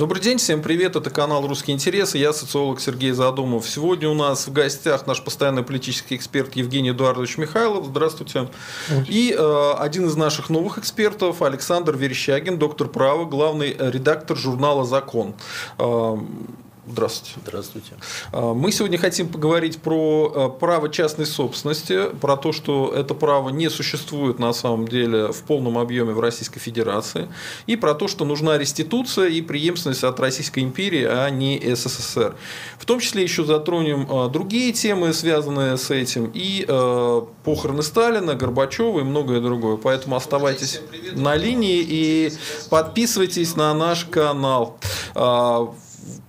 Добрый день, всем привет, это канал «Русские интересы», я социолог Сергей Задумов. Сегодня у нас в гостях наш постоянный политический эксперт Евгений Эдуардович Михайлов, здравствуйте. И один из наших новых экспертов Александр Верещагин, доктор права, главный редактор журнала «Закон». Здравствуйте. Здравствуйте. Мы сегодня хотим поговорить про право частной собственности, про то, что это право не существует на самом деле в полном объеме в Российской Федерации, и про то, что нужна реституция и преемственность от Российской империи, а не СССР. В том числе еще затронем другие темы, связанные с этим, и похороны Сталина, Горбачева и многое другое. Поэтому оставайтесь на линии и подписывайтесь на наш канал.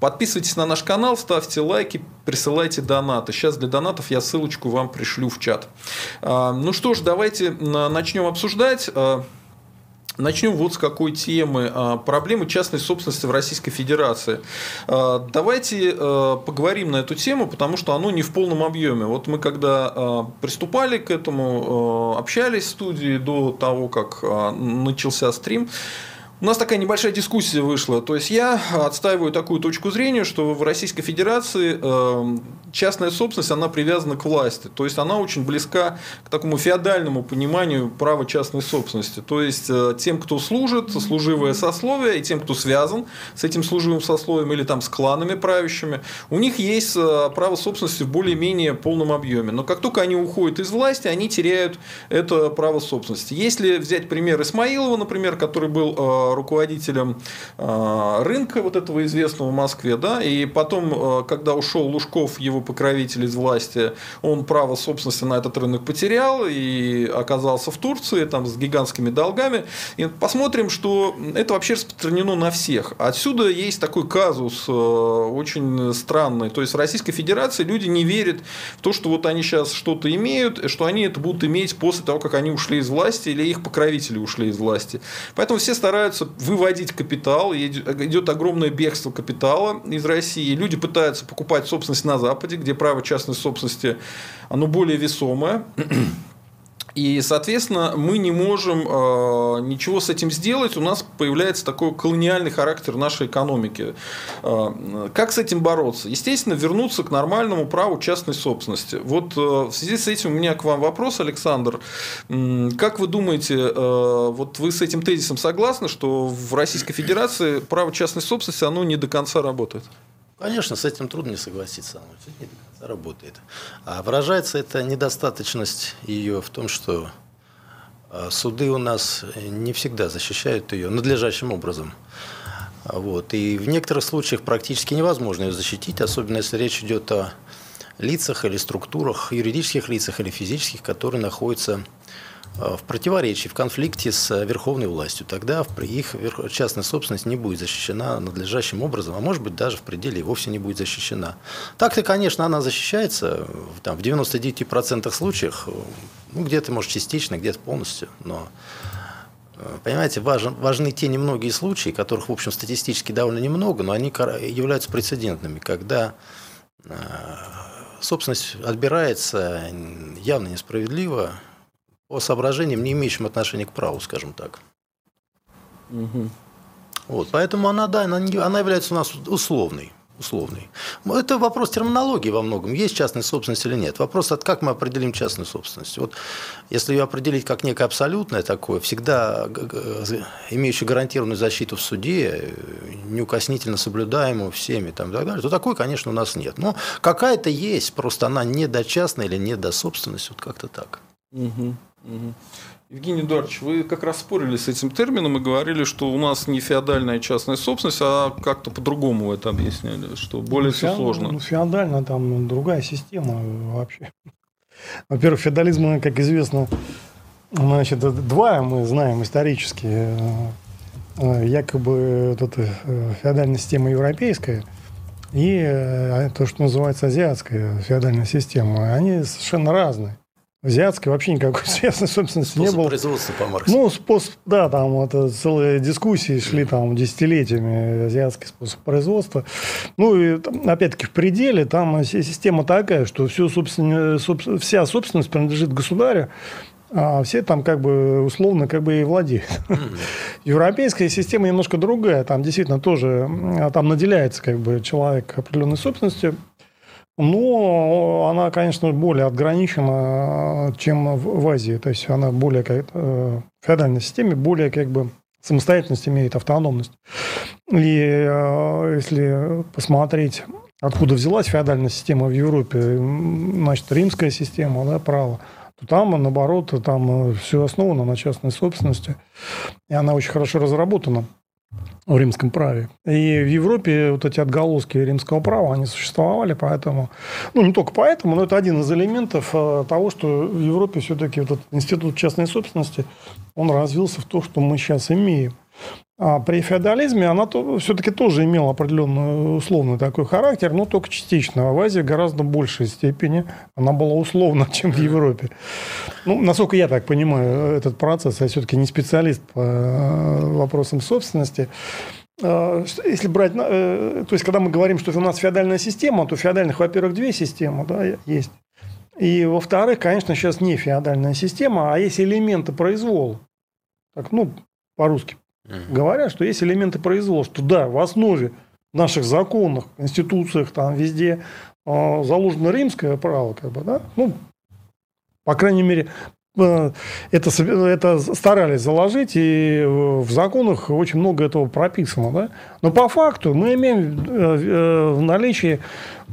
Подписывайтесь на наш канал, ставьте лайки, присылайте донаты. Сейчас для донатов я ссылочку вам пришлю в чат. Ну что ж, давайте начнем обсуждать. Начнем вот с какой темы. Проблемы частной собственности в Российской Федерации. Давайте поговорим на эту тему, потому что оно не в полном объеме. Вот мы когда приступали к этому, общались в студии до того, как начался стрим, у нас такая небольшая дискуссия вышла. То есть я отстаиваю такую точку зрения, что в Российской Федерации частная собственность, она привязана к власти. То есть она очень близка к такому феодальному пониманию права частной собственности. То есть тем, кто служит, служивое сословие, и тем, кто связан с этим служивым сословием или там с кланами правящими, у них есть право собственности в более-менее полном объеме. Но как только они уходят из власти, они теряют это право собственности. Если взять пример Исмаилова, например, который был руководителем рынка вот этого известного в Москве, да, и потом, когда ушел Лужков, его покровитель из власти, он право собственности на этот рынок потерял и оказался в Турции там с гигантскими долгами. И посмотрим, что это вообще распространено на всех. Отсюда есть такой казус очень странный. То есть в Российской Федерации люди не верят в то, что вот они сейчас что-то имеют, что они это будут иметь после того, как они ушли из власти или их покровители ушли из власти. Поэтому все стараются выводить капитал, идет огромное бегство капитала из России, люди пытаются покупать собственность на Западе, где право частной собственности оно более весомое. И, соответственно, мы не можем ничего с этим сделать, у нас появляется такой колониальный характер нашей экономики. Как с этим бороться? Естественно, вернуться к нормальному праву частной собственности. Вот в связи с этим у меня к вам вопрос, Александр. Как вы думаете, вот вы с этим тезисом согласны, что в Российской Федерации право частной собственности, оно не до конца работает? Конечно, с этим трудно не согласиться, не до конца работает. А выражается эта недостаточность ее в том, что суды у нас не всегда защищают ее надлежащим образом. Вот. И в некоторых случаях практически невозможно ее защитить, особенно если речь идет о лицах или структурах, юридических лицах или физических, которые находятся в противоречии, в конфликте с верховной властью. Тогда их частная собственность не будет защищена надлежащим образом, а может быть даже в пределе и вовсе не будет защищена. Так-то, конечно, она защищается там, в 99% случаев, ну, где-то, может, частично, где-то полностью, но, понимаете, важны те немногие случаи, которых, в общем, статистически довольно немного, но они являются прецедентными, когда собственность отбирается явно несправедливо, по соображениям, не имеющим отношения к праву, скажем так. Угу. Вот, поэтому она, да, она является у нас условной. Это вопрос терминологии во многом. Есть частная собственность или нет. Вопрос, от как мы определим частную собственность. Вот, если ее определить как некое абсолютное такое, всегда имеющее гарантированную защиту в суде, неукоснительно соблюдаемую всеми там, и так далее, то такой, конечно, у нас нет. Но какая-то есть, просто она недочастная или недособственность. Вот как-то так. Угу. Евгений Эдуардович, вы как раз спорили с этим термином и говорили, что у нас не феодальная частная собственность, а как-то по-другому вы это объясняли, что более все сложно. Ну, феодальная там другая система вообще. Во-первых, феодализм, как известно, значит, два мы знаем исторически. Якобы вот эта феодальная система европейская и то, что называется азиатская феодальная система, они совершенно разные. Азиатской вообще никакой частной собственности не было. Производство по Марксу. Ну, способ, да, там вот, целые дискуссии шли там десятилетиями, азиатский способ производства. Ну, и опять-таки в пределе там система такая, что всю собственность, вся собственность принадлежит государю, А все там как бы условно как бы и владеют. Европейская система немножко другая. Там действительно тоже там наделяется как бы человек определенной собственностью. Но она, конечно, более отграничена, чем в Азии. То есть она более в феодальной системе, более как бы самостоятельность имеет, автономность. И если посмотреть, откуда взялась феодальная система в Европе, значит, римская система, да, право, то там, наоборот, там все основано на частной собственности. И она очень хорошо разработана в римском праве. И в Европе вот эти отголоски римского права, они существовали, поэтому... Ну, не только поэтому, но это один из элементов того, что в Европе все-таки этот институт частной собственности, он развился в то, что мы сейчас имеем. А при феодализме она все-таки тоже имела определенный условный такой характер, но только частично. В Азии в гораздо большей степени она была условна, чем в Европе. Ну, насколько я так понимаю этот процесс, я все-таки не специалист по вопросам собственности. Если брать, то есть, когда мы говорим, что у нас феодальная система, то феодальных, во-первых, две системы, да, есть. И, во-вторых, конечно, сейчас не феодальная система, а есть элементы произвола. Так, ну, по-русски говорят, что есть элементы произвола, что да, в основе наших законов, конституциях, там везде заложено римское право, как бы, да? Ну, по крайней мере, это старались заложить, и в законах очень много этого прописано, да? Но по факту мы имеем в наличии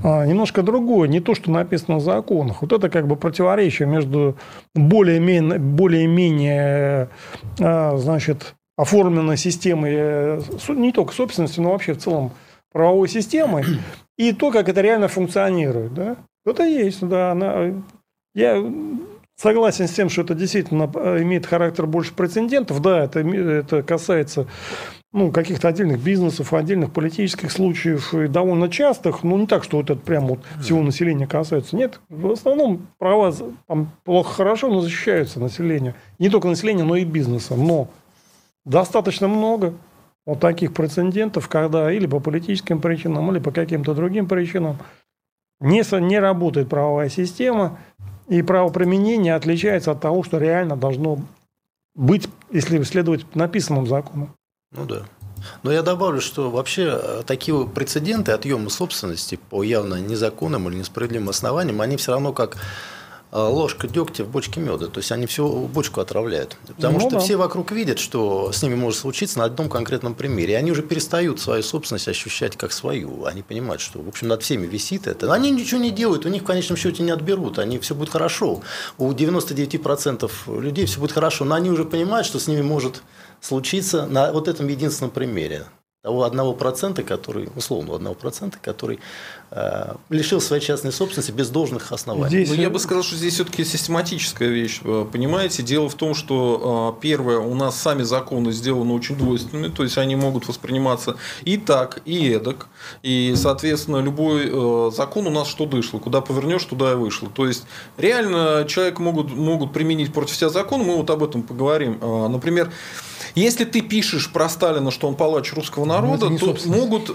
немножко другое, не то, что написано в законах. Вот это как бы противоречие между более-менее, значит, оформленной системой, не только собственности, но вообще в целом правовой системой, и то, как это реально функционирует. Да? Это есть, да. Я согласен с тем, что это действительно имеет характер больше прецедентов. Да, это касается, ну, каких-то отдельных бизнесов, отдельных политических случаев, и довольно частых, но не так, что вот это прям вот всего населения касается. Нет, в основном права там плохо-хорошо, но защищаются население. Не только население, но и бизнеса. Но достаточно много вот таких прецедентов, когда или по политическим причинам, или по каким-то другим причинам не работает правовая система, и правоприменение отличается от того, что реально должно быть, если следовать написанным законам. Ну да. Но я добавлю, что вообще такие прецеденты отъема собственности по явно незаконным или несправедливым основаниям, они все равно как... ложка дегтя в бочке меда. То есть, они всю бочку отравляют. Потому что все вокруг видят, что с ними может случиться на одном конкретном примере. И они уже перестают свою собственность ощущать как свою. Они понимают, что, в общем, над всеми висит это. Они ничего не делают, у них в конечном счете не отберут. Они все будет хорошо. У 99% людей все будет хорошо. Но они уже понимают, что с ними может случиться на вот этом единственном примере. Того 1%, который, условно, 1%, который лишил своей частной собственности без должных оснований. Здесь... Я бы сказал, что здесь все-таки систематическая вещь. Понимаете, дело в том, что первое, у нас сами законы сделаны очень двойственными, то есть они могут восприниматься и так, и эдак. И, соответственно, любой закон у нас что дышло, куда повернешь, туда и вышло. То есть реально человек могут применить против себя закон, мы вот об этом поговорим. Например, если ты пишешь про Сталина, что он палач русского народа, то могут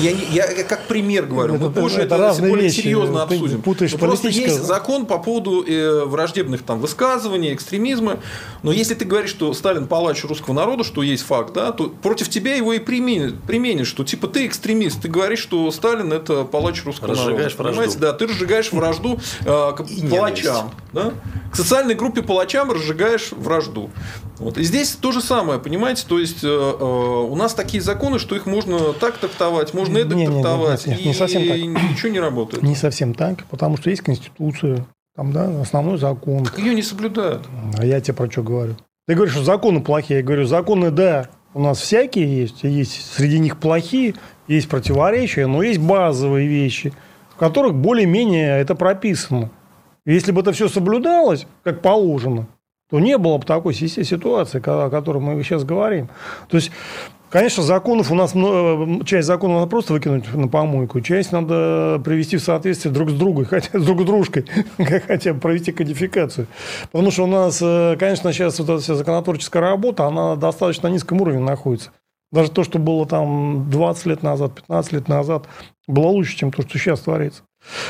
я как пример говорю, мы позже это более серьезно обсудим. Просто есть закон по поводу враждебных там высказываний, экстремизма, но если ты говоришь, что Сталин палач русского народа, что есть факт, да, то против тебя его и применят, что типа ты экстремист, ты говоришь, что Сталин это палач русского народа, понимаете, да, ты разжигаешь вражду к палачам, да, к социальной группе палачам разжигаешь вражду. Вот. И здесь то же самое, понимаете, то есть у нас такие законы, что их можно так трактовать, можно это трактовать, и ничего не работает. Не совсем так, потому что есть Конституция, там, да, основной закон. Так ее не соблюдают. А я тебе про что говорю? Ты говоришь, что законы плохие, я говорю, законы, да, у нас всякие есть среди них плохие, есть противоречия, но есть базовые вещи, в которых более-менее это прописано. Если бы это все соблюдалось, как положено, то не было бы такой ситуации, о которой мы сейчас говорим. То есть, конечно, законов у нас часть законов надо просто выкинуть на помойку, часть надо привести в соответствие друг с другом, хотя друг с дружкой, хотя бы провести кодификацию. Потому что у нас, конечно, сейчас вот эта вся законотворческая работа, она на достаточно низком уровне находится. Даже то, что было там 20 лет назад, 15 лет назад, было лучше, чем то, что сейчас творится.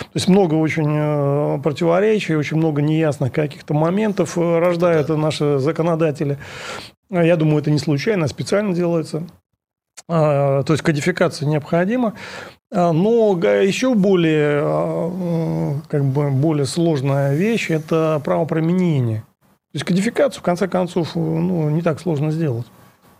То есть много очень противоречий, очень много неясных каких-то моментов рождают наши законодатели. Я думаю, это не случайно, а специально делается. То есть кодификация необходима. Но еще более, более сложная вещь – это правоприменение. То есть кодификацию, в конце концов, не так сложно сделать.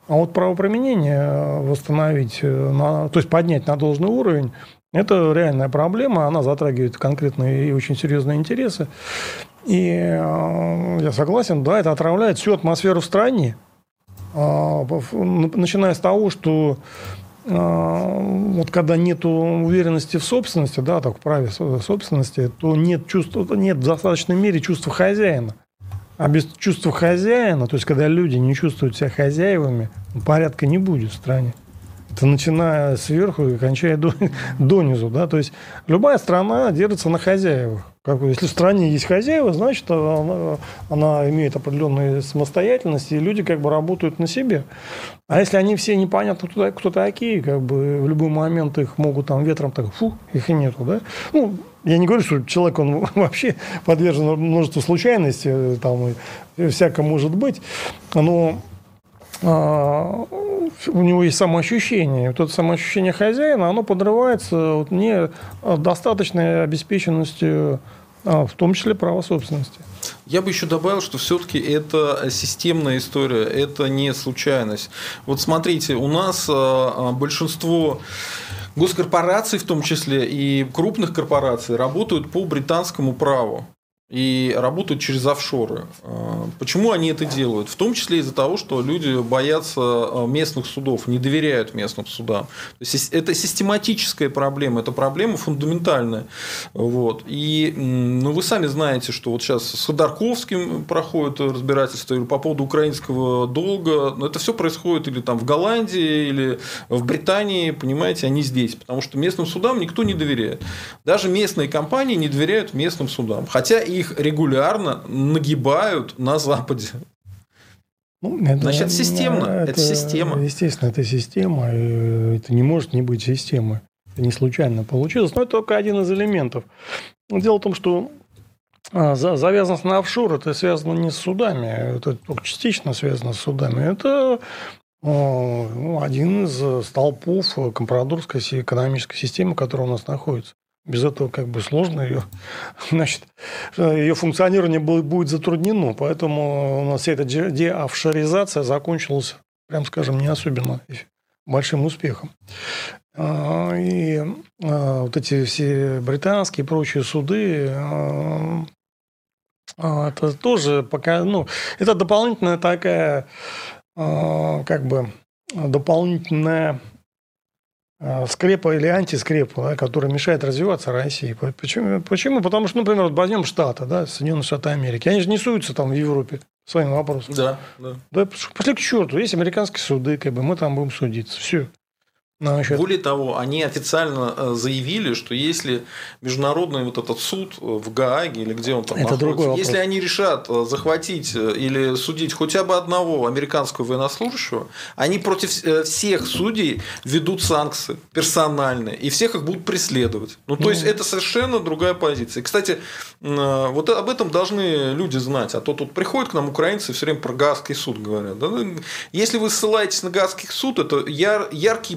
А вот правоприменение восстановить, то есть поднять на должный уровень – это реальная проблема, она затрагивает конкретные и очень серьезные интересы. И я согласен, да, это отравляет всю атмосферу в стране. Начиная с того, что вот когда нет уверенности в собственности, да, так, в праве собственности, то нет в достаточной мере чувства хозяина. А без чувства хозяина, то есть когда люди не чувствуют себя хозяевами, порядка не будет в стране. Это начиная сверху и кончая донизу. Да? То есть любая страна держится на хозяевах. Если в стране есть хозяева, значит, она имеет определенную самостоятельность, и люди работают на себе. А если они все непонятно кто такие, в любой момент их могут ветром их и нету. Да? Я не говорю, что человек он вообще подвержен множеству случайностей, всякое может быть, но у него есть самоощущение. Вот это самоощущение хозяина, оно подрывается недостаточной обеспеченностью, в том числе права собственности. Я бы еще добавил, что все-таки это системная история, это не случайность. Вот смотрите, у нас большинство госкорпораций, в том числе и крупных корпораций, работают по британскому праву. И работают через офшоры. Почему они это делают? В том числе из-за того, что люди боятся местных судов, не доверяют местным судам. То есть это систематическая проблема, это проблема фундаментальная. Вот. И вы сами знаете, что вот сейчас с Ходорковским проходит разбирательство, или по поводу украинского долга. Но это все происходит или в Голландии, или в Британии, понимаете, они здесь. Потому что местным судам никто не доверяет. Даже местные компании не доверяют местным судам. Хотя и их регулярно нагибают на Западе. Значит, системно. Это система. Естественно, это система. И это не может не быть системой. Это не случайно получилось. Но это только один из элементов. Дело в том, что завязанность на офшор, это связано не с судами. Это только частично связано с судами. Это один из столпов компрадорской экономической системы, которая у нас находится. Без этого сложно ее, ее функционирование будет затруднено. Поэтому у нас вся эта деофшоризация закончилась, прям скажем, не особенно большим успехом. И вот эти все британские и прочие суды, это тоже пока, это дополнительная такая, дополнительная скрепа или антискрепа, да, которая мешает развиваться России. Почему? Потому что, например, возьмем Штаты, да, Соединенные Штаты Америки. Они же не суются в Европе своим вопросом. Да, пошли к черту. Есть американские суды, мы там будем судиться. Все. Более того, они официально заявили, что если международный этот суд в Гааге или где он там находится, если они решат захватить или судить хотя бы одного американского военнослужащего, они против всех судей ведут санкции персональные, и всех их будут преследовать. То есть это совершенно другая позиция. Кстати, вот об этом должны люди знать. А то тут приходят к нам украинцы и все время про Гаагский суд говорят. Если вы ссылаетесь на Гаагский суд, это яркий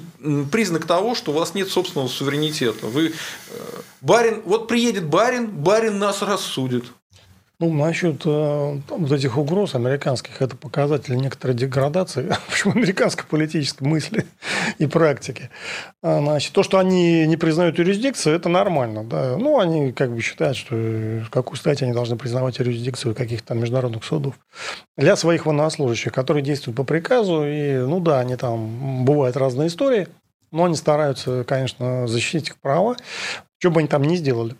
признак того, что у вас нет собственного суверенитета. Вы барин, вот приедет барин, барин нас рассудит. Насчет вот этих угроз американских, это показатель некоторой деградации американской политической мысли и практики. То, что они не признают юрисдикцию, это нормально. Да? Они считают, что в какую стать они должны признавать юрисдикцию каких-то международных судов для своих военнослужащих, которые действуют по приказу. И, они бывают разные истории, но они стараются, конечно, защитить их права, что бы они там ни сделали.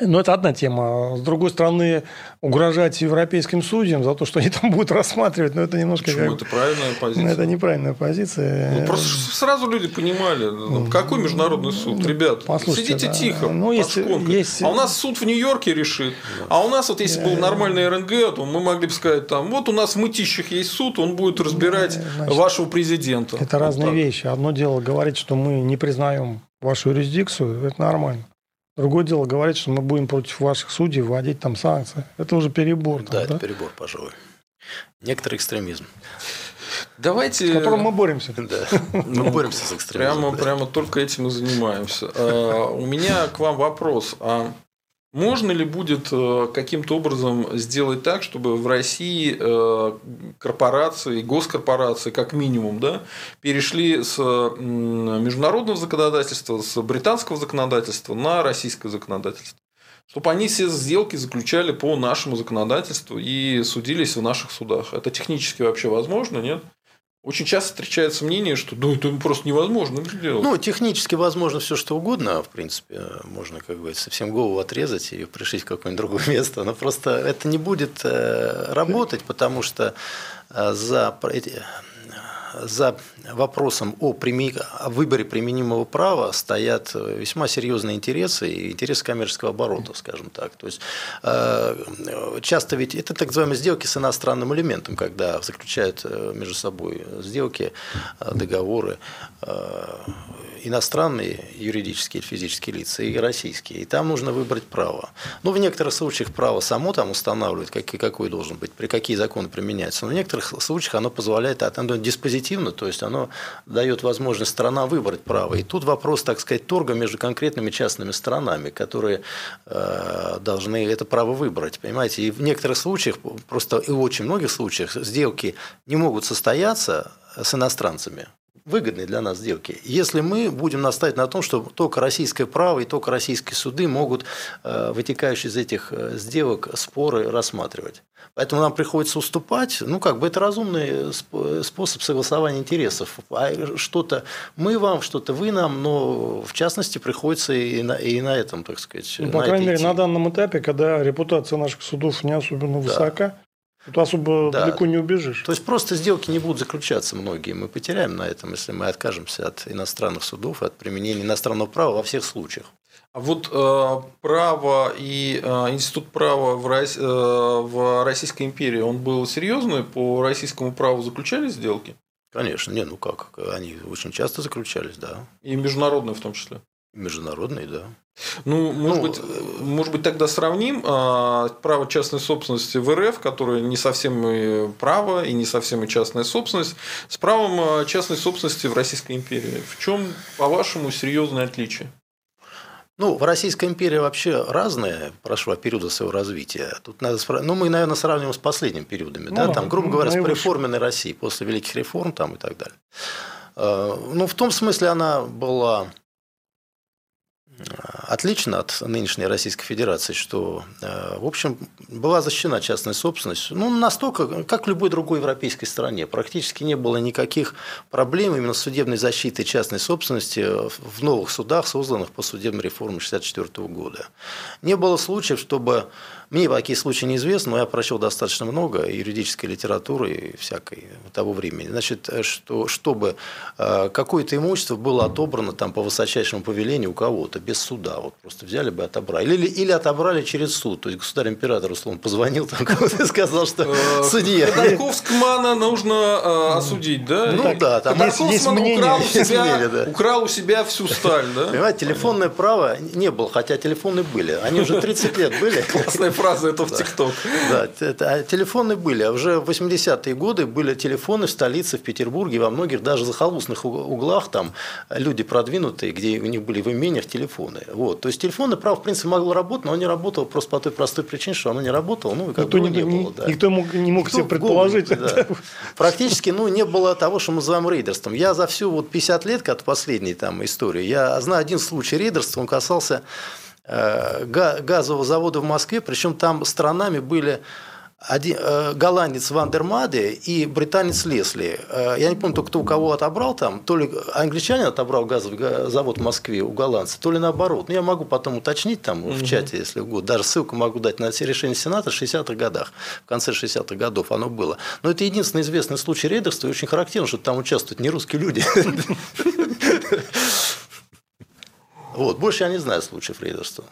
Но это одна тема. С другой стороны, угрожать европейским судьям за то, что они там будут рассматривать, это немножко... Почему? Это правильная позиция. Это неправильная позиция. Просто сразу люди понимали, какой международный суд. Ребят, сидите тихо, под шконкой. А у нас суд в Нью-Йорке решит. А у нас, если был нормальный РНГ, то мы могли бы сказать, у нас в Мытищах есть суд, он будет разбирать вашего президента. Это разные вещи. Одно дело говорить, что мы не признаем вашу юрисдикцию, это нормально. Другое дело говорить, что мы будем против ваших судей вводить там санкции. Это уже перебор. Да, это перебор, пожалуй. Некоторый экстремизм. Давайте... С которым мы боремся. Да. Мы боремся с экстремизмом. Прямо только этим и занимаемся. У меня к вам вопрос. А можно ли будет каким-то образом сделать так, чтобы в России корпорации, госкорпорации, как минимум, да, перешли с международного законодательства, с британского законодательства на российское законодательство? Чтобы они все сделки заключали по нашему законодательству и судились в наших судах. Это технически вообще возможно, нет? Очень часто встречается мнение, что ну, это просто невозможно делать. Ну, технически возможно все что угодно, в принципе, можно, как бы, совсем голову отрезать и пришить в какое-нибудь другое место. Но просто это не будет работать, потому что за вопросом о выборе применимого права стоят весьма серьезные интересы и интересы коммерческого оборота, скажем так. То есть, часто ведь это так называемые сделки с иностранным элементом, когда заключают между собой сделки, договоры иностранные юридические или физические лица и российские. И там нужно выбрать право. Ну, в некоторых случаях право само там устанавливает, какой должен быть, при какие законы применяются. Но в некоторых случаях оно позволяет диспозитивно, то есть оно дает возможность странам выбрать право. И тут вопрос, так сказать, торга между конкретными частными странами, которые должны это право выбрать. Понимаете, и в некоторых случаях, просто и в очень многих случаях, сделки не могут состояться с иностранцами. Выгодные для нас сделки. Если мы будем настаивать на том, что только российское право и только российские суды могут вытекающие из этих сделок споры рассматривать. Поэтому нам приходится уступать. Ну, как бы это разумный способ согласования интересов. Что-то мы вам, что-то вы нам, но в частности приходится и на этом, так сказать. Ну, по крайней мере, на данном этапе, когда репутация наших судов не особенно высока, тут особо далеко не убежишь. То есть, просто сделки не будут заключаться многие. Мы потеряем на этом, если мы откажемся от иностранных судов и от применения иностранного права во всех случаях. А вот право и институт права в Российской империи, он был серьезный? По российскому праву заключались сделки? Конечно. Не, ну как? Они очень часто заключались, да. И международные в том числе? Международные, да. Ну, может быть, тогда сравним право частной собственности в РФ, которое не совсем и право, и не совсем и частная собственность, с правом частной собственности в Российской империи. В чем, по-вашему, серьезное отличие? Ну, в Российской империи вообще разные прошла периода своего развития. Тут надо мы, наверное, сравниваем с последними периодами, да? Там, грубо говоря, с пореформенной России после великих реформ там, и так далее. Ну, в том смысле она была отлично от нынешней Российской Федерации, что, в общем, была защищена частная собственность. Ну, настолько, как в любой другой европейской стране. Практически не было никаких проблем именно с судебной защитой частной собственности в новых судах, созданных по судебной реформе 1964 года. Не было случаев, чтобы... Мне такие случаи неизвестны, но я прочел достаточно много юридической литературы и всякой того времени. Значит, чтобы какое-то имущество было отобрано там, по высочайшему повелению у кого-то, без суда. Вот просто взяли бы и отобрали. Или отобрали через суд. То есть, государь-император, условно, позвонил там, кому-то и сказал, что судья. Ходорковскмана нужно осудить, да? Ну да. Ходорковскман украл у себя всю сталь, да? Понимаете, телефонное право не было, хотя телефоны были. Они уже 30 лет были. Классная фраза, это в ТикТок. Да, телефоны были. А уже в 80-е годы были телефоны в столице, в Петербурге, во многих даже захолустных углах, там люди продвинутые, где у них были в имениях телефоны. Вот. То есть, телефонное право, в принципе, могло работать, но оно не работало просто по той простой причине, что оно не работало, ну и как бы не было. Да. Никто не мог себе предположить. Да. Практически не было того, что мы называем рейдерством. Я за всю 50 лет, от последней там истории, я знаю один случай рейдерства, он касался газового завода в Москве, причем там сторонами были голландец Вандермаде и британец Лесли. Я не помню, кто у кого отобрал там, то ли англичанин отобрал газовый завод в Москве у голландца, то ли наоборот. Но я могу потом уточнить там в чате, если угодно. Даже ссылку могу дать на решение Сената в 60-х годах. В конце 60-х годов оно было. Но это единственный известный случай рейдерства, и очень характерно, что там участвуют не русские люди. Вот, больше я не знаю случаев рейдерства.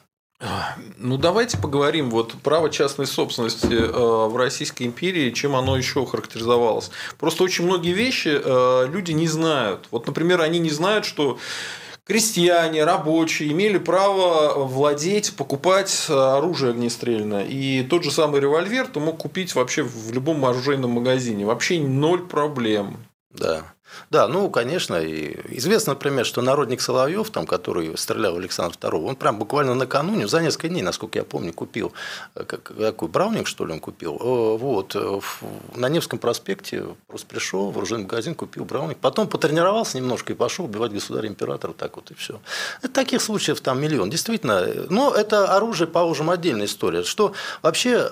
Ну, давайте поговорим. Вот право частной собственности в Российской империи, чем оно еще характеризовалось. Просто очень многие вещи люди не знают. Вот, например, они не знают, что крестьяне, рабочие имели право владеть, покупать оружие огнестрельное. И тот же самый револьвер ты мог купить вообще в любом оружейном магазине. Вообще ноль проблем. Да. Да, ну, конечно, и известно, например, что народник Соловьев, там, который стрелял в Александра II, он прям буквально накануне, за несколько дней, насколько я помню, купил какой Браунинг, что ли, он купил. Вот, на Невском проспекте просто пришел в оружейный магазин, купил Браунинг, потом потренировался немножко и пошел убивать государя-императора, так вот и все. Таких случаев там миллион, действительно. Но это оружие, положим, отдельная история. Что вообще,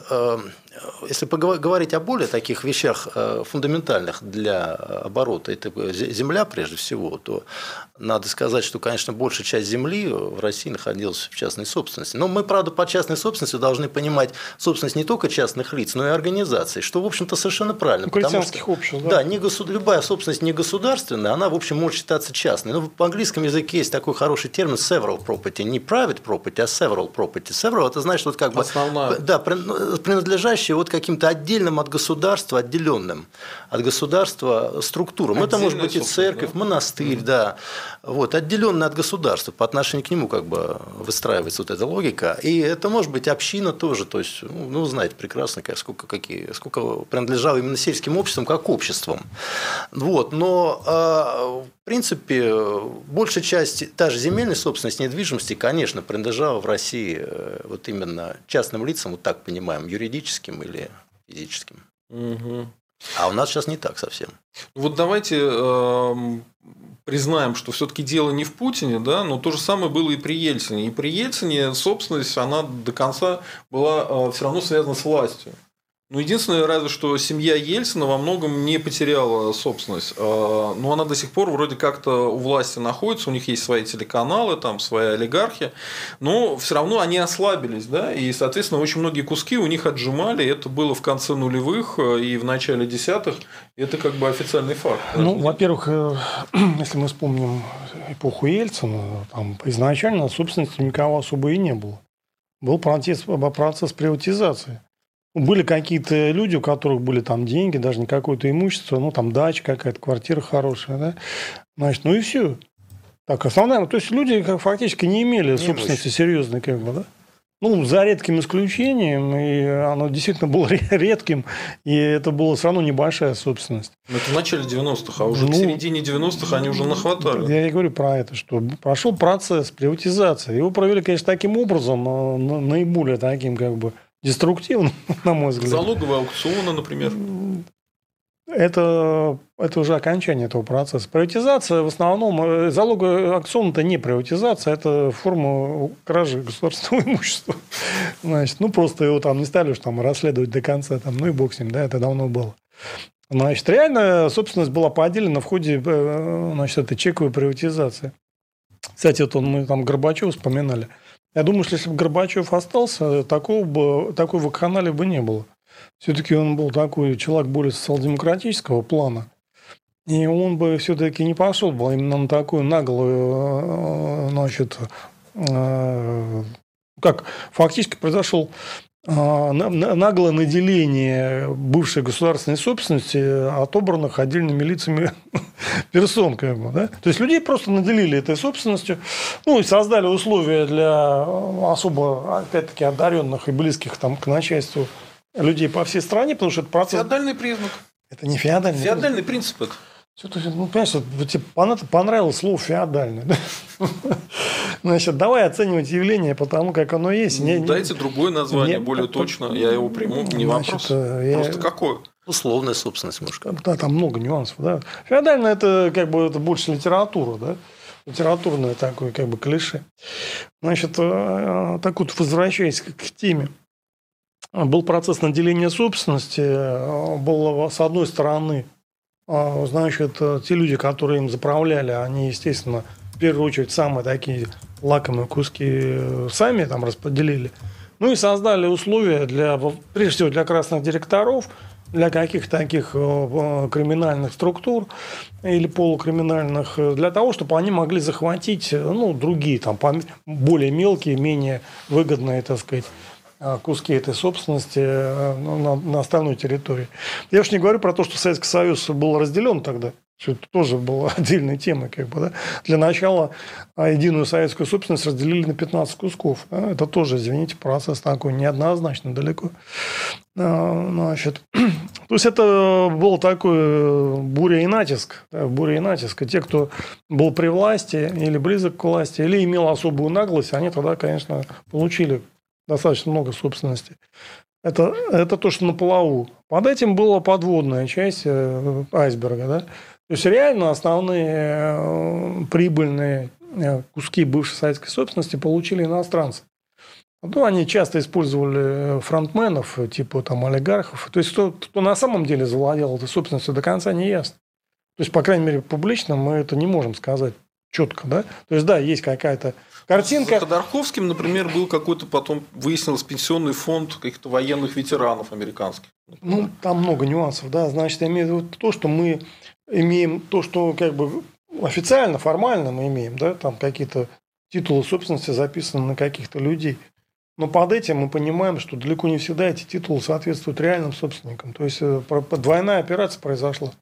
если говорить о более таких вещах фундаментальных для оборота, это земля прежде всего, то надо сказать, что, конечно, большая часть земли в России находилась в частной собственности. Но мы, правда, под частной собственностью должны понимать собственность не только частных лиц, но и организаций, что, в общем-то, совершенно правильно. Крестьянских обществ, да. Да, любая собственность не государственная, она, в общем, может считаться частной. Но в английском языке есть такой хороший термин several property, не private property, а several property. Several – это значит, вот как бы… Основная. Да, принадлежащая вот каким-то отдельным от государства, отделенным от государства структурам. Это может быть и церковь, да? Монастырь, да. Вот, отделенный от государства, по отношению к нему как бы выстраивается вот эта логика. И это может быть община тоже, то есть, ну, знаете прекрасно, сколько принадлежало именно сельским обществам, как обществом. Вот, но, в принципе, большая часть, та же земельная собственность, недвижимости, конечно, принадлежала в России вот именно частным лицам, вот так понимаем, юридическим или физическим. Угу. А у нас сейчас не так совсем. Вот давайте признаем, что все-таки дело не в Путине, да, но то же самое было и при Ельцине. И при Ельцине собственность, она до конца была все равно связана с властью. Ну, единственное, разве что семья Ельцина во многом не потеряла собственность. Но она до сих пор вроде как-то у власти находится, у них есть свои телеканалы, там свои олигархи, но все равно они ослабились, да, и, соответственно, очень многие куски у них отжимали. Это было в конце нулевых и в начале десятых. Это как бы официальный факт. Ну, во-первых, если мы вспомним эпоху Ельцина, там изначально собственности никого особо и не было. Был процесс приватизации. Были какие-то люди, у которых были там деньги, даже не какое-то имущество, ну, там дача какая-то, квартира хорошая, да. Значит, ну и все. Так, основная, то есть люди фактически не имели собственности серьезной, как бы, да. Ну, за редким исключением, и оно действительно было редким, и это была все равно небольшая собственность. Но это в начале 90-х, а уже к середине 90-х они уже нахватали. Я и говорю про это, что прошел процесс приватизации. Его провели, конечно, таким образом, наиболее таким, как бы, деструктивно, на мой взгляд. Залоговые аукционы, например. Это уже окончание этого процесса. Приватизация в основном... Залоговый аукцион – это не приватизация, это форма кражи государственного имущества. Значит, ну, просто его там не стали уж там расследовать до конца. Там, ну, и бог с ним, да, это давно было. Значит, реально собственность была поделена в ходе, значит, этой чековой приватизации. Кстати, вот мы там Горбачева вспоминали. Я думаю, что если бы Горбачев остался, такой вакханалии бы не было. Все-таки он был такой человек более социал-демократического плана. И он бы все-таки не пошел бы именно на такую наглую, значит, как фактически произошел наглое наделение бывшей государственной собственности отобранных отдельными лицами персон, как бы, да? То есть людей просто наделили этой собственностью, ну и создали условия для особо, опять-таки, одаренных и близких там к начальству людей по всей стране, потому что это процесс. Феодальный признак. Это не феодальный. Феодальный принцип это. Что-то, ну, понимаешь, тебе понравилось слово «феодальное». Значит, давай оценивать явление по тому, как оно есть. Дайте другое название, более точно, я его приму, не вопрос. Просто какое? Условная собственность, может. Да, там много нюансов, да. Феодальное – это как бы это больше литература, да. Литературное такое, как бы, клише. Значит, так вот, возвращаясь к теме. Был процесс наделения собственности, было, с одной стороны, значит, те люди, которые им заправляли, они, естественно, в первую очередь самые такие лакомые куски сами там распределили. Ну и создали условия для, прежде всего, для красных директоров, для каких-то таких криминальных структур или полукриминальных, для того, чтобы они могли захватить, ну, другие, там, более мелкие, менее выгодные, так сказать, куски этой собственности на остальной территории. Я уж не говорю про то, что Советский Союз был разделен тогда. Это тоже была отдельной темой. Да. Для начала единую советскую собственность разделили на 15 кусков. Да. Это тоже, извините, процесс такой неоднозначно далеко. То есть, это был такой буря и натиск. Да, буря и натиск. И те, кто был при власти или близок к власти, или имел особую наглость, они тогда, конечно, получили достаточно много собственности. Это то, что на плаву. Под этим была подводная часть айсберга. Да? То есть, реально основные прибыльные куски бывшей советской собственности получили иностранцы. Ну, они часто использовали фронтменов, типа там, олигархов. То есть, кто на самом деле завладел этой собственностью, до конца не ясно. То есть, по крайней мере, публично мы это не можем сказать четко. Да? То есть, да, есть какая-то картинка. С Ходорковским, например, был какой-то, потом выяснилось, пенсионный фонд каких-то военных ветеранов американских. Ну, там много нюансов. Да? Значит, я имею в виду то, что мы имеем, то, что как бы официально, формально мы имеем, да, там какие-то титулы собственности записаны на каких-то людей. Но под этим мы понимаем, что далеко не всегда эти титулы соответствуют реальным собственникам. То есть, двойная операция произошла.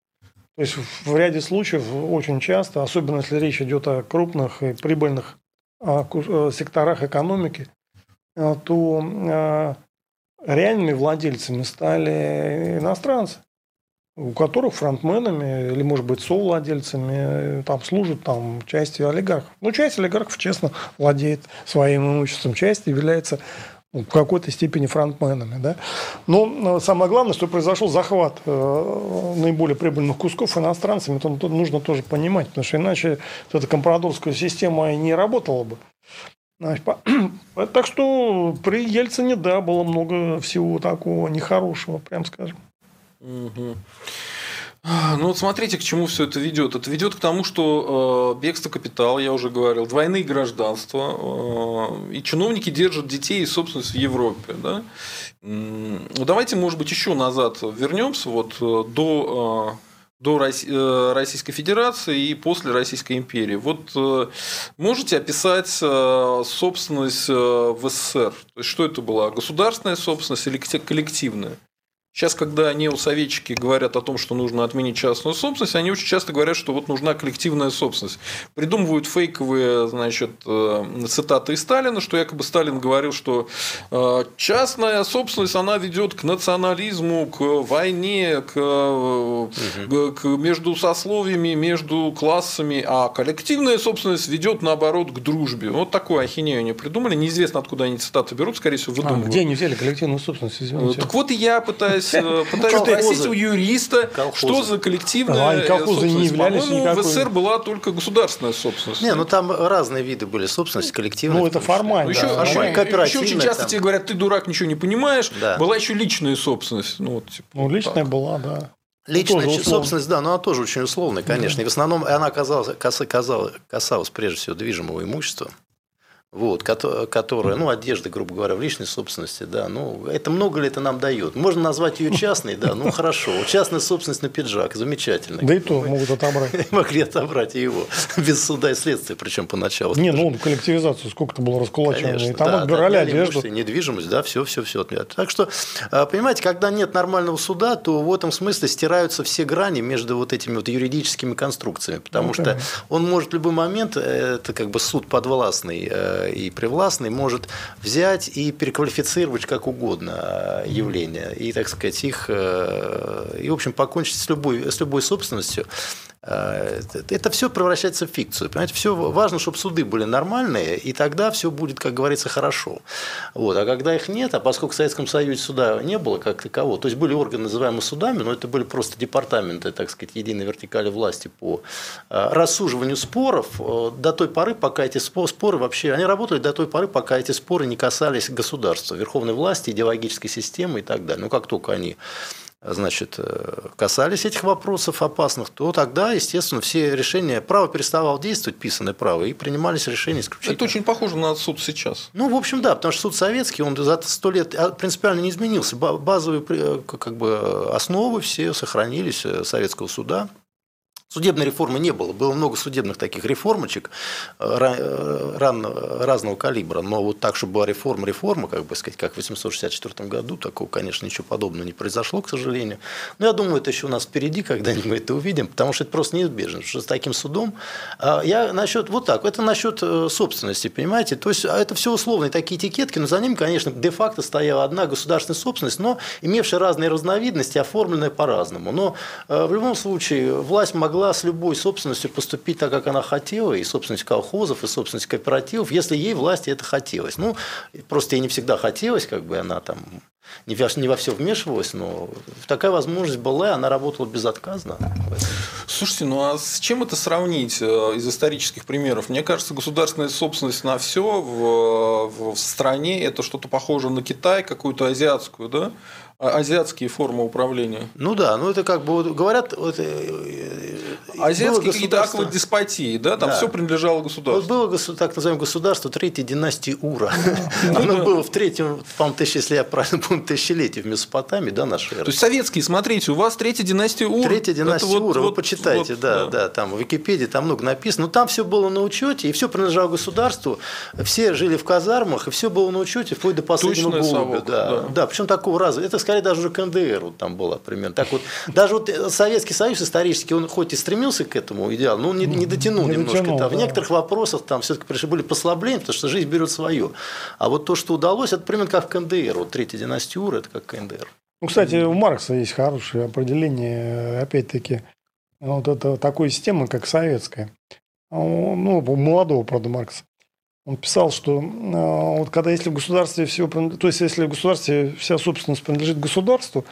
То есть, в ряде случаев очень часто, особенно если речь идет о крупных и прибыльных секторах экономики, то реальными владельцами стали иностранцы, у которых фронтменами или, может быть, совладельцами там служат там, части олигархов. Ну, часть олигархов, честно, владеет своим имуществом, часть является в какой-то степени фронтменами. Да? Но самое главное, что произошел захват наиболее прибыльных кусков иностранцами, это нужно тоже понимать, потому что иначе эта компрадорская система и не работала бы. Так что при Ельцине, да, было много всего такого нехорошего, прям скажем. Угу. Ну вот смотрите, к чему все это ведет. Это ведет к тому, что бегство капитала, я уже говорил, двойные гражданства, и чиновники держат детей и собственность в Европе. Да? Давайте, может быть, еще назад вернемся вот, до Российской Федерации и после Российской империи. Вот можете описать собственность в СССР? То есть, что это была? Государственная собственность или коллективная? Сейчас, когда неосоветчики говорят о том, что нужно отменить частную собственность, они очень часто говорят, что вот нужна коллективная собственность. Придумывают фейковые, значит, цитаты из Сталина, что якобы Сталин говорил, что частная собственность, она ведет к национализму, к войне, к между сословиями, между классами, а коллективная собственность ведет, наоборот, к дружбе. Вот такую ахинею они придумали. Неизвестно, откуда они цитаты берут, скорее всего, выдумывают. А где они взяли коллективную собственность? Извините. Так вот и я пытаюсь спросить у юриста, колхозы. Что за коллективная собственность. По-моему, в СССР была только государственная собственность. Не, ну там разные виды были собственности, коллективная. Ну, это формально. Да. Еще очень часто там тебе говорят, ты дурак, ничего не понимаешь. Да. Была еще личная собственность. Ну, вот, типа, ну личная так была, да. Личная собственность, да, но она тоже очень условная, конечно. Да. И в основном она касалась прежде всего движимого имущества. Вот, которая, ну, одежда, грубо говоря, в личной собственности, да, ну, это много ли это нам дает? Можно назвать ее частной, да, ну, хорошо. Частная собственность на пиджак, замечательно. Да и то могут отобрать. Могли отобрать его без суда и следствия, причем поначалу. Не, ну, коллективизацию сколько-то было раскулачено. И там отбирали одежду. Недвижимость, да, все. Так что, понимаете, когда нет нормального суда, то в этом смысле стираются все грани между вот этими вот юридическими конструкциями, потому что он может в любой момент, это как бы суд подвластный и привластный, может взять и переквалифицировать как угодно явления. И, так сказать, их... И, в общем, покончить с любой собственностью. Это все превращается в фикцию. Понимаете, все важно, чтобы суды были нормальные, и тогда все будет, как говорится, хорошо. Вот. А когда их нет, а поскольку в Советском Союзе суда не было как такового, то есть были органы, называемые судами, но это были просто департаменты, так сказать, единой вертикали власти по рассуживанию споров до той поры, пока эти споры вообще... Они работали до той поры, пока эти споры не касались государства, верховной власти, идеологической системы и так далее. Но как только они, значит, касались этих вопросов опасных, то тогда, естественно, все решения... Право переставало действовать, писанное право, и принимались решения исключительно. Это очень похоже на суд сейчас. Ну, в общем, да, потому что суд советский, он за 100 лет принципиально не изменился. Базовые, как бы, основы все сохранились советского суда. Судебной реформы не было. Было много судебных таких реформочек разного калибра. Но вот так, чтобы была реформа, как бы сказать, как в 1864 году, такого, конечно, ничего подобного не произошло, к сожалению. Но я думаю, это еще у нас впереди, когда-нибудь мы это увидим, потому что это просто неизбежно. Потому что с таким судом... Я насчет... Вот так. Это насчет собственности, понимаете? То есть, это все условные такие этикетки, но за ним, конечно, де-факто стояла одна государственная собственность, но имевшая разные разновидности, оформленная по-разному. Но в любом случае власть могла с любой собственностью поступить так, как она хотела, и собственность колхозов, и собственность кооперативов, если ей власти это хотелось. Ну, просто ей не всегда хотелось, как бы она там не во все вмешивалась, но такая возможность была, и она работала безотказно. Слушайте, ну а с чем это сравнить из исторических примеров? Мне кажется, государственная собственность на все в стране – это что-то похоже на Китай, какую-то азиатскую, да? Азиатские формы управления. Ну да, ну это как бы говорят... Вот, азиатские какие-то аквадеспотии, да? Там да. Все принадлежало государству. Вот было так называемое государство третьей династии Ура. Оно было в третьем, по-моему, если я правильно помню, тысячелетии в Месопотамии, да, нашей эры. То есть, советские, смотрите, у вас третья династия Ура. Третья династия Ура, вы почитайте, да, там в Википедии там много написано. Но там все было на учете, и все принадлежало государству, все жили в казармах, и все было на учете, вплоть до последнего голубя. Да, причем такого раза. Это скорее даже уже к НДР вот, там было примерно. Так вот, даже вот Советский Союз исторически, он хоть и стремился к этому идеалу, но он не дотянул немножко. Дотянул, да. В некоторых вопросах там все-таки были послабления, потому что жизнь берет свое. А вот то, что удалось, это примерно как к НДР. Вот третья династия Ура, это как к НДР. Ну, кстати, у Маркса есть хорошее определение, опять-таки, вот это такой системы, как советская. Ну, молодого, правда, Маркса. Он писал, что вот когда если в государстве все, то есть если в государстве вся собственность принадлежит государству,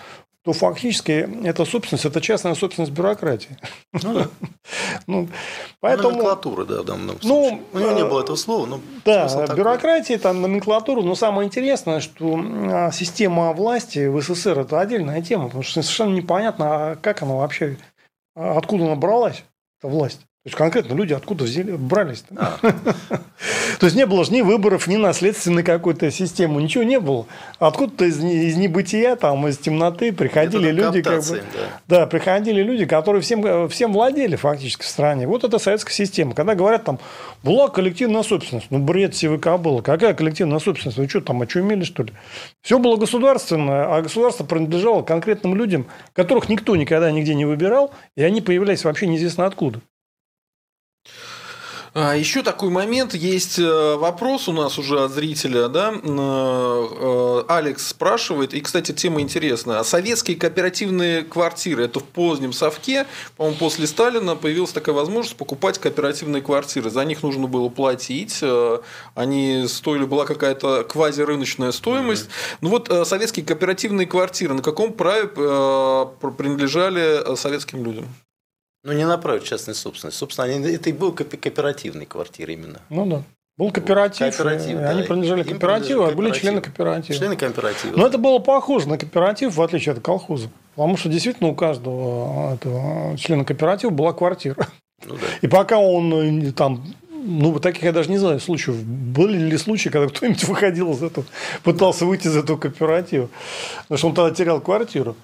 то фактически эта собственность – это частная собственность бюрократии. Ну, поэтому номенклатура, да, в данном случае. У него не было этого слова, но да, бюрократия, там номенклатура, но самое интересное, что система власти в СССР – это отдельная тема, потому что совершенно непонятно, как она вообще, откуда она бралась, эта власть. То есть, конкретно люди откуда брались? То есть, не было же ни выборов, ни наследственной какой-то системы, ничего не было. Откуда-то из небытия, там, из темноты приходили люди, как бы, да, приходили люди, которые всем владели фактически в стране. Вот это советская система. Когда говорят, там, была коллективная собственность. Ну, бред сивыка было. Какая коллективная собственность? Вы что, там, очумели, что ли? Все было государственное, а государство принадлежало конкретным людям, которых никто никогда нигде не выбирал, и они появлялись вообще неизвестно откуда. Еще такой момент. Есть вопрос у нас уже от зрителя. Да? Алекс спрашивает. И, кстати, тема интересная. Советские кооперативные квартиры. Это в позднем совке. По-моему, после Сталина появилась такая возможность покупать кооперативные квартиры. За них нужно было платить. Они стоили... Была какая-то квазирыночная стоимость. Mm-hmm. Ну вот советские кооперативные квартиры. На каком праве принадлежали советским людям? Ну, не на праве частной собственности. Собственно, это и был кооперативный квартир именно. Ну да. Был кооператив. Они принадлежали кооперативу, а были члены кооператива. Члены кооператива. Но это было похоже на кооператив, в отличие от колхоза. Потому что действительно у каждого этого члена кооператива была квартира. Ну, да. И пока он там. Ну, таких я даже не знаю случаев. Были ли случаи, когда кто-нибудь выходил из этого, пытался выйти из этого кооператива? Потому что он тогда терял квартиру.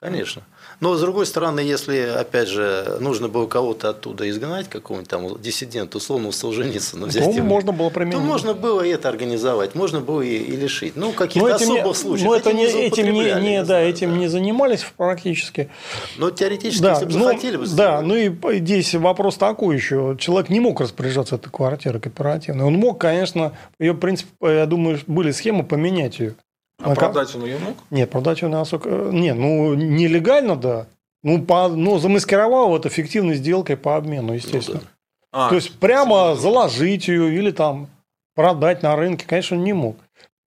Конечно. Но, с другой стороны, если, опять же, нужно было кого-то оттуда изгнать, какого-нибудь там диссидента, условного Солженицына, взять его, можно было применить. То можно было и это организовать, можно было и лишить. Ну, каких-то особых случаев. Но этим не занимались практически. Но теоретически, да, если бы захотели бы. Да, ну и здесь вопрос такой еще. Человек не мог распоряжаться этой квартирой кооперативной. Он мог, конечно, ее, в принципе, я думаю, были схемы поменять ее. А продать он ее мог? Нет, продать он ее нелегально, да. Ну, но замаскировал это фиктивной сделкой по обмену, естественно. Ну, да. То есть, прямо заложить ее или там продать на рынке, конечно, он не мог.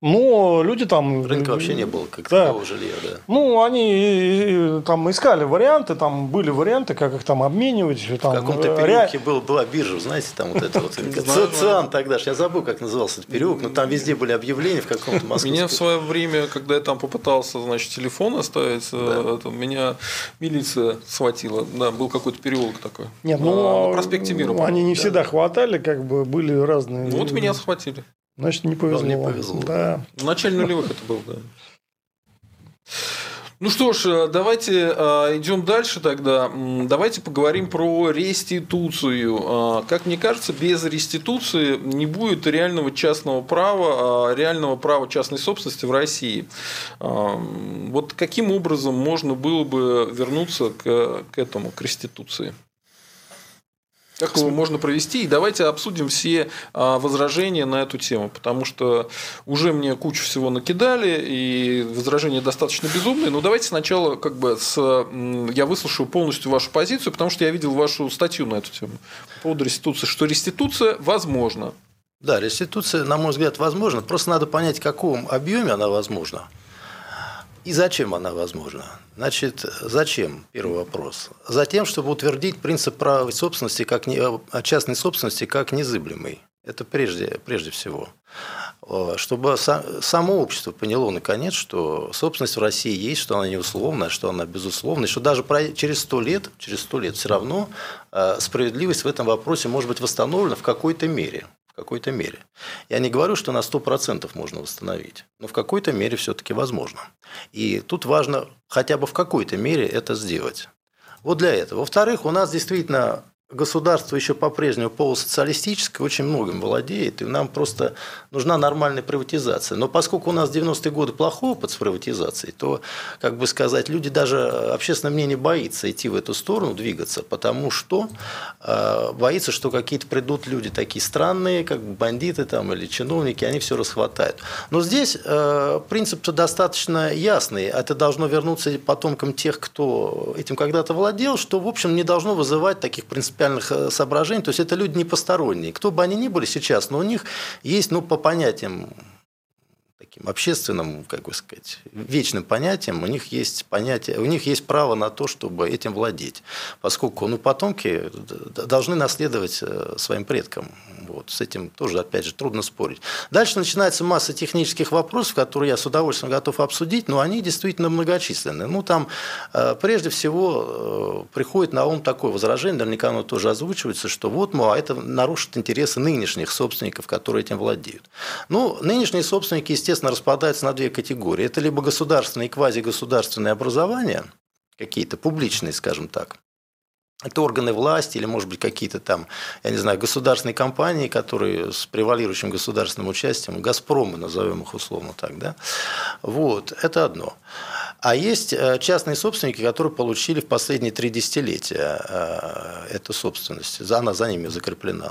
Но люди там... Рынка вообще не было, как такового жилья, да. Ну, они там искали варианты, там были варианты, как их там обменивать. Там, в каком-то переулке была биржа, знаете, там вот это вот. Циан тогда, я забыл, как назывался этот переулок, но там везде были объявления в каком-то Москве. Меня в свое время, когда я там попытался, значит, телефон оставить, меня милиция схватила. Да, был какой-то переулок такой. Нет, на проспекте Мира. Они не всегда хватали, как бы были разные... Вот меня схватили. Значит, не повезло. Да. В начале нулевых это было, да. Ну что ж, давайте идем дальше тогда. Давайте поговорим про реституцию. Как мне кажется, без реституции не будет реального частного права, частной собственности в России. Вот каким образом можно было бы вернуться к реституции? Как его можно провести? И давайте обсудим все возражения на эту тему, потому что уже мне кучу всего накидали, и возражения достаточно безумные. Но давайте сначала я выслушаю полностью вашу позицию, потому что я видел вашу статью на эту тему по поводу реституции, что реституция возможна. Да, реституция, на мой взгляд, возможна. Просто надо понять, в каком объеме она возможна. И зачем она возможна? Значит, зачем? Первый вопрос. Затем, чтобы утвердить принцип права собственности частной собственности как незыблемый. Это прежде всего. Чтобы само общество поняло, наконец, что собственность в России есть, что она неусловная, что она безусловная, что даже через 100 лет, все равно справедливость в этом вопросе может быть восстановлена в какой-то мере. Я не говорю, что на 100% можно восстановить, но в какой-то мере все-таки возможно. И тут важно хотя бы в какой-то мере это сделать. Вот для этого. Во-вторых, у нас действительно государство еще по-прежнему полусоциалистическое, очень многим владеет, и нам просто нужна нормальная приватизация. Но поскольку у нас в 90-е годы плохой опыт с приватизацией, то, люди даже, общественное мнение боится идти в эту сторону, двигаться, потому что боится, что какие-то придут люди такие странные, как бандиты там, или чиновники, они все расхватают. Но здесь принцип-то достаточно ясный, это должно вернуться потомкам тех, кто этим когда-то владел, что, в общем, не должно вызывать таких принципиальных соображений, то есть это люди не посторонние, кто бы они ни были сейчас, но у них есть, по понятиям таким общественным, вечным понятиям, у них есть право на то, чтобы этим владеть, поскольку потомки должны наследовать своим предкам. Вот, с этим тоже, трудно спорить. Дальше начинается масса технических вопросов, которые я с удовольствием готов обсудить, но они действительно многочисленны. Там прежде всего приходит на ум такое возражение, наверняка оно тоже озвучивается, что это нарушит интересы нынешних собственников, которые этим владеют. Нынешние собственники, естественно, распадаются на две категории. Это либо государственные и квазигосударственные образования, какие-то публичные, это органы власти или, может быть, какие-то государственные компании, которые с превалирующим государственным участием, «Газпромы», назовем их условно так, да? Вот, это одно. А есть частные собственники, которые получили в последние 3 десятилетия эту собственность, она за ними закреплена.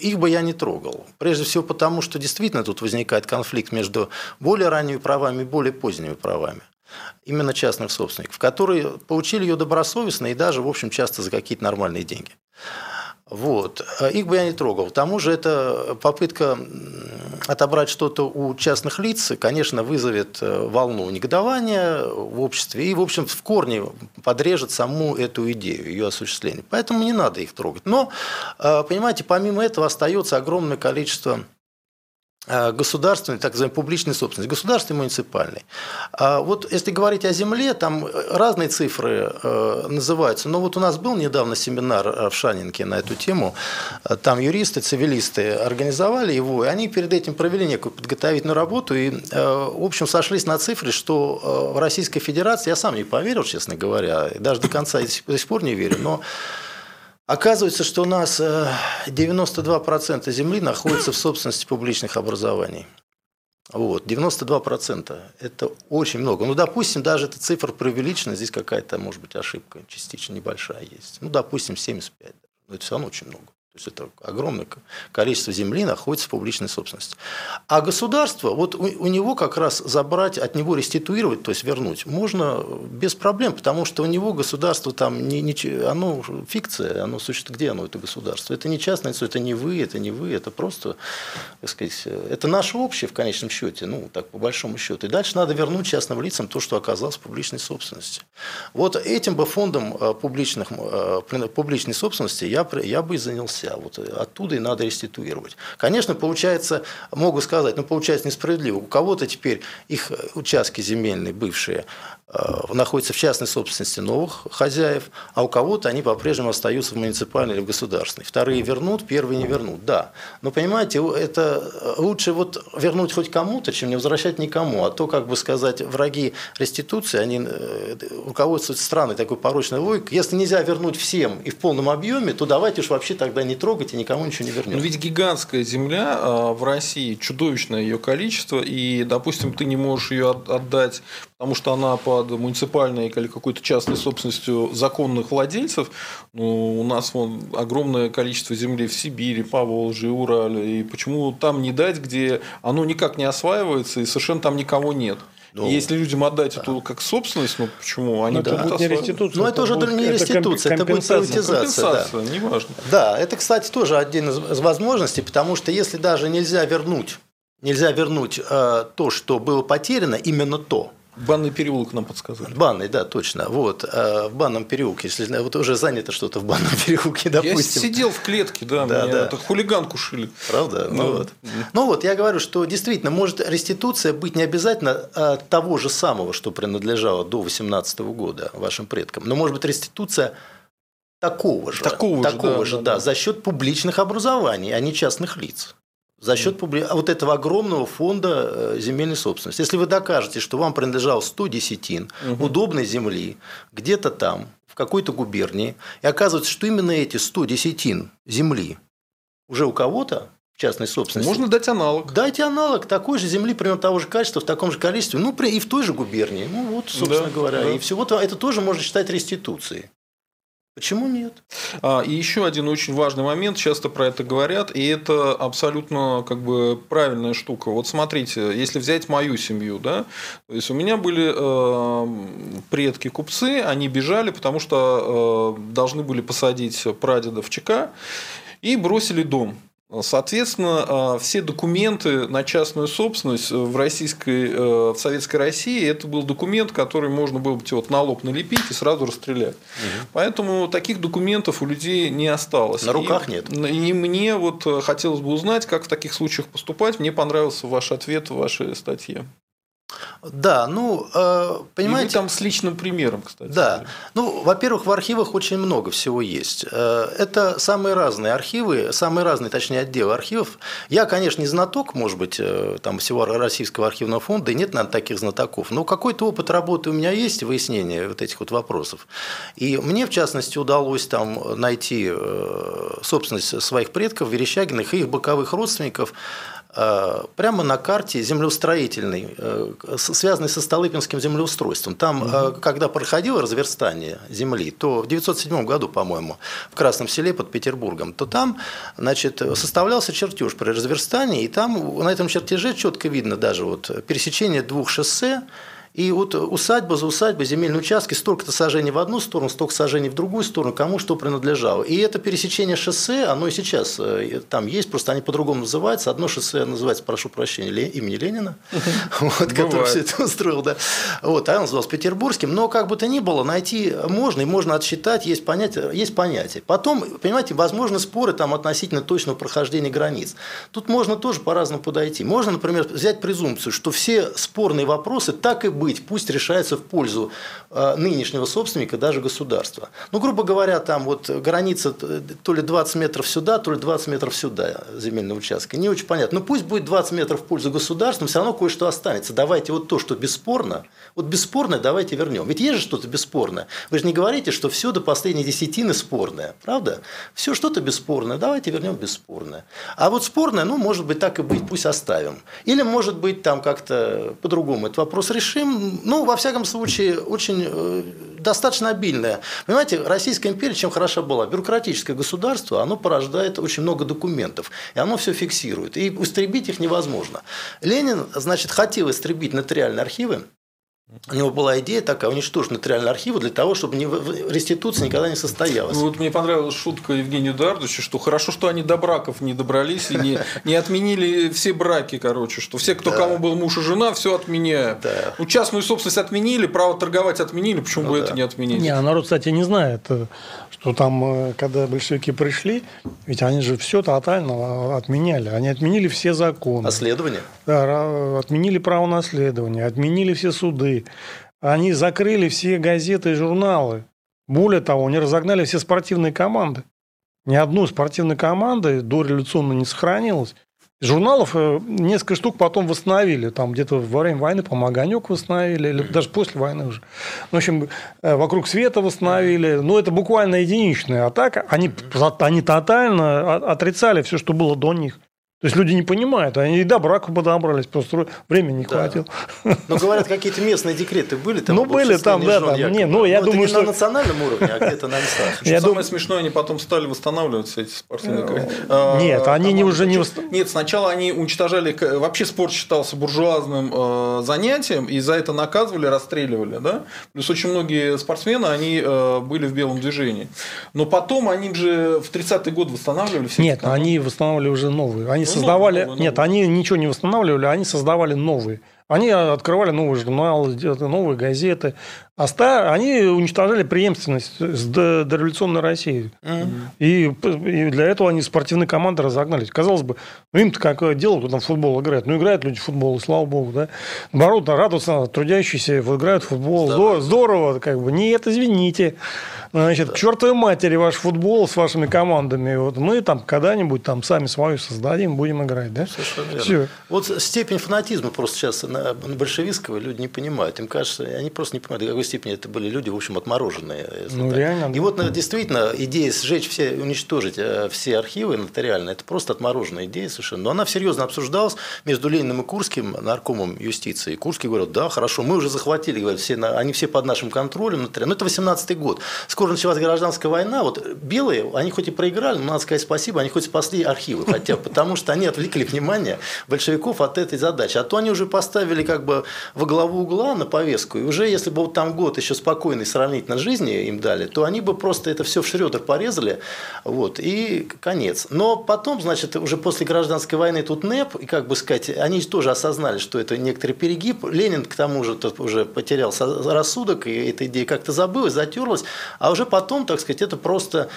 Их бы я не трогал. Прежде всего потому, что действительно тут возникает конфликт между более ранними правами и более поздними правами. Именно частных собственников, которые получили ее добросовестно и даже, часто за какие-то нормальные деньги. Вот. Их бы я не трогал. К тому же, эта попытка отобрать что-то у частных лиц, конечно, вызовет волну негодования в обществе и, в корне подрежет саму эту идею, ее осуществление. Поэтому не надо их трогать. Но, понимаете, помимо этого остается огромное количество государственной, так называемой, публичной собственности, государственной и муниципальной. Если говорить о земле, там разные цифры называются, но у нас был недавно семинар в Шанинке на эту тему, там юристы, цивилисты организовали его, и они перед этим провели некую подготовительную работу и, сошлись на цифре, что в Российской Федерации, я сам не поверил, честно говоря, даже до конца до сих пор не верю, но оказывается, что у нас 92% земли находится в собственности публичных образований. 92%. Это очень много. Допустим, даже эта цифра преувеличена, здесь какая-то, может быть, ошибка частично небольшая есть. Допустим, 75. Это все равно очень много. То есть, это огромное количество земли находится в публичной собственности. А государство, у него как раз забрать, от него реституировать, то есть вернуть, можно без проблем, потому что у него государство, оно фикция, оно существует, где оно, это государство? Это не частное лицо, это не вы, это просто, это наше общее в конечном счете, по большому счету. И дальше надо вернуть частным лицам то, что оказалось в публичной собственности. Этим бы фондом публичной собственности я бы и занялся. а вот оттуда и надо реституировать. Конечно, получается, могу сказать, но получается несправедливо. У кого-то теперь их участки земельные бывшие находятся в частной собственности новых хозяев, а у кого-то они по-прежнему остаются в муниципальной или в государственной. Вторые вернут, первые не вернут, да. Но понимаете, это лучше вот вернуть хоть кому-то, чем не возвращать никому. А то, как бы сказать, враги реституции, они руководствуются странной такой порочной логикой. Если нельзя вернуть всем и в полном объеме, то давайте уж вообще тогда не трогать и никому ничего не вернем. Но ведь гигантская земля в России, чудовищное ее количество, и, допустим, ты не можешь ее отдать, потому что она под муниципальной или какой-то частной собственностью законных владельцев. Ну, у нас вон огромное количество земли в Сибири, Поволжье, Урале. И почему там не дать, где оно никак не осваивается и совершенно там никого нет? Ну, если людям отдать эту как собственность, ну почему они это будут не реституция? Ну это уже не реституция, это будет приватизация. Да. Неважно. Да, это, кстати, тоже один из возможностей, потому что если даже нельзя вернуть то, что было потеряно, именно то. Банный переулок нам подсказали. Банный, да, точно. Вот, в Банном переулке, если вот уже занято что-то в Банном переулке, допустим. Я сидел в клетке, да меня, да. Это хулиганку шили. Правда? Да. Ну вот, я говорю, что действительно может реституция быть не обязательно того же самого, что принадлежало до 18 года вашим предкам, но может быть реституция такого же, за счет публичных образований, а не частных лиц. За счет вот этого огромного фонда земельной собственности. Если вы докажете, что вам принадлежало 100 десятин удобной земли, где-то там, в какой-то губернии, и оказывается, что именно эти 100 десятин земли уже у кого-то в частной собственности. Можно дать аналог. Дайте аналог такой же земли, примерно того же качества, в таком же количестве, ну и в той же губернии. Ну вот, собственно говоря. Да. И всего это тоже можно считать реституцией. Почему нет? И еще один очень важный момент, часто про это говорят, и это абсолютно как бы правильная штука. Вот смотрите, если взять мою семью, да, то есть у меня были предки купцы, они бежали, потому что должны были посадить прадеда в ЧК и бросили дом. Соответственно, все документы на частную собственность в Советской России – это был документ, который можно было бы вот на лоб налепить и сразу расстрелять. Угу. Поэтому таких документов у людей не осталось. На руках нет. И мне вот хотелось бы узнать, как в таких случаях поступать. Мне понравился ваш ответ в вашей статье. Да, ну, понимаете… И вы там с личным примером, кстати. Да. Ну, во-первых, в архивах очень много всего есть. Это самые разные архивы, точнее, отделы архивов. Я, конечно, не знаток, может быть, там, всего Российского архивного фонда, и нет, наверное, таких знатоков, но какой-то опыт работы у меня есть, выяснение вот этих вот вопросов. И мне, в частности, удалось там найти собственность своих предков, Верещагиных и их боковых родственников, прямо на карте землеустроительной, связанной со Столыпинским землеустройством. Там, когда проходило разверстание земли, то в 1907 году, по-моему, в Красном Селе под Петербургом, то там, значит, составлялся чертеж при разверстании, и там на этом чертеже четко видно даже вот пересечение двух шоссе. И вот усадьба за усадьбой, земельные участки, столько-то сажений в одну сторону, столько сажений в другую сторону, кому что принадлежало. И это пересечение шоссе, оно и сейчас там есть, просто они по-другому называются. Одно шоссе называется, прошу прощения, имени Ленина, который все это устроил, да. Вот, а он назывался Петербургским. Но как бы то ни было, найти можно, и можно отсчитать, есть понятие. Потом, понимаете, возможны споры там относительно точного прохождения границ. Тут можно тоже по-разному подойти. Можно, например, взять презумпцию, что все спорные вопросы так и будут. Пусть решается в пользу нынешнего собственника, даже государства. Ну, грубо говоря, там вот граница то ли 20 метров сюда, то ли 20 метров сюда земельного участка. Не очень понятно. Но пусть будет 20 метров в пользу государства, но все равно кое-что останется. Давайте вот то, что бесспорно, вот бесспорное давайте вернем. Ведь есть же что-то бесспорное. Вы же не говорите, что все до последней десятины спорное. Правда? Все что-то бесспорное, давайте вернем бесспорное. А вот спорное, ну, может быть, так и быть, пусть оставим. Или, может быть, там как-то по-другому этот вопрос решим. Ну, во всяком случае, очень достаточно обильная. Понимаете, Российская империя чем хороша была? Бюрократическое государство, оно порождает очень много документов, и оно все фиксирует, и истребить их невозможно. Ленин, значит, хотел истребить нотариальные архивы, У него была идея такая, уничтожить нотариальные архивы для того, чтобы реституция никогда не состоялась. Ну, вот мне понравилась шутка Евгения Эдуардовича, что хорошо, что они до браков не добрались и не отменили все браки, короче, что все, кто кому был муж и жена, все отменяют. Да. Ну, частную собственность отменили, право торговать отменили, почему бы это не отменить? Не, а народ, кстати, не знает, что там, когда большевики пришли, ведь они же все тотально отменяли. Они отменили все законы. Наследование? Да, отменили право наследования, отменили все суды. Они закрыли все газеты и журналы. Более того, они разогнали все спортивные команды. Ни одной спортивной команды дореволюционно не сохранилось. Журналов несколько штук потом восстановили. Там где-то во время войны, по-моему, «Огонёк» восстановили, или даже после войны уже. В общем, «Вокруг света» восстановили. Но это буквально единичная атака. Они тотально отрицали все, что было до них. То есть люди не понимают, они и до брака подобрались, просто времени не хватило. Но говорят, какие-то местные декреты были, там были там, да, там. Не, ну я думаю, что на национальном уровне, а где-то на местах. Самое смешное, они потом стали восстанавливать все эти спортивные команды. Нет, они уже не восстанавливали. Нет, сначала они уничтожали, вообще спорт считался буржуазным занятием, и за это наказывали, расстреливали, да. Плюс очень многие спортсмены, они были в белом движении. Но потом они же в 30-й год восстанавливали все. Нет, они восстанавливали уже новые. Создавали. Нет, они ничего не восстанавливали, они создавали новые. Они открывали новые журналы, новые газеты. А они уничтожали преемственность с дореволюционной Россией. И для этого они спортивные команды разогнались. Казалось бы, им-то какое дело, кто там в футбол играет. Ну, играют люди в футбол, и слава богу. Да? Наоборот, радуются, трудящиеся играют в футбол. Здорово. Здорово, как бы. Нет, извините. К чертовой матери ваш футбол с вашими командами. Вот мы там когда-нибудь там сами свою создадим, будем играть. Да? Все. Вот степень фанатизма просто сейчас большевистского люди не понимают. Им кажется, они просто не понимают, до какой степени это были люди, в общем, отмороженные. Ну, реально. И вот действительно идея сжечь все, уничтожить все архивы нотариальные, это просто отмороженная идея совершенно. Но она серьезно обсуждалась между Лениным и Курским, наркомом юстиции. Курский говорит, да, хорошо, мы уже захватили, говорят, все, они все под нашим контролем. Но это 18-й год. Скоро началась гражданская война. Вот белые, они хоть и проиграли, но надо сказать спасибо, они хоть спасли архивы хотя бы, потому что они отвлекли внимание большевиков от этой задачи. А то они уже поставили как бы во главу угла на повестку. И уже если бы вот там год еще спокойный сравнительно жизни им дали, то они бы просто это все в шредер порезали. Вот, и конец. Но потом, значит, уже после гражданской войны тут НЭП, и как бы сказать, они тоже осознали, что это некоторый перегиб. Ленин к тому же уже потерял рассудок, и эта идея как-то забылась, затерлась. А уже потом, так сказать, это просто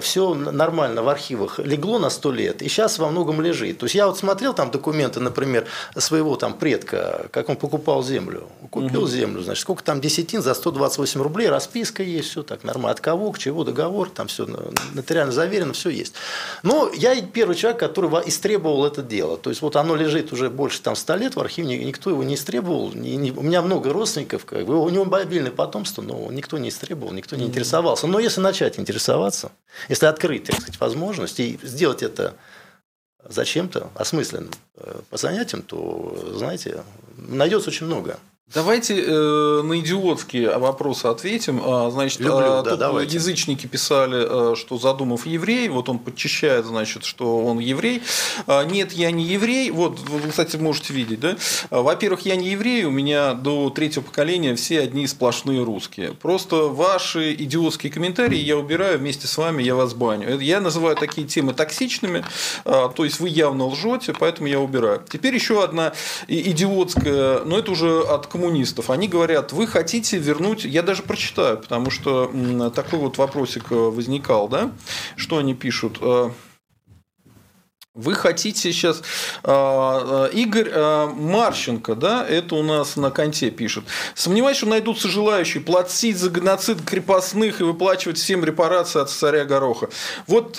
все нормально в архивах легло на 100 лет, и сейчас во многом лежит. То есть я вот смотрел там документы, например, своего там предка, как он покупал землю. Купил землю, значит, сколько там десятин за 128 рублей, расписка есть, все так нормально. От кого, к чего, договор, там все нотариально заверено, все есть. Но я первый человек, который истребовал это дело. То есть вот оно лежит уже больше там 100 лет в архиве, никто его не истребовал. У меня много родственников, как бы, у него мобильное потомство, но никто не истребовал, никто не интересовался. Но если начать интересоваться, если открыть, так сказать, возможность и сделать это зачем-то осмысленно по занятиям, то, знаете, найдется очень много. Давайте на идиотские вопросы ответим. Значит, давайте. Язычники писали, что Задумов еврей, вот он подчищает, значит, что он еврей. Нет, я не еврей. Вот, вы, кстати, можете видеть, да? Во-первых, я не еврей, у меня до третьего поколения все одни сплошные русские. Просто ваши идиотские комментарии я убираю вместе с вами, я вас баню. Я называю такие темы токсичными, то есть вы явно лжете, поэтому я убираю. Теперь еще одна идиотская, но это уже от коммунистов. Они говорят, вы хотите вернуть... Я даже прочитаю, потому что такой вот вопросик возникал, да? Что они пишут? Вы хотите сейчас... Игорь Марченко, да, это у нас на конте пишет. Сомневаюсь, что найдутся желающие платить за геноцид крепостных и выплачивать всем репарации от царя Гороха. Вот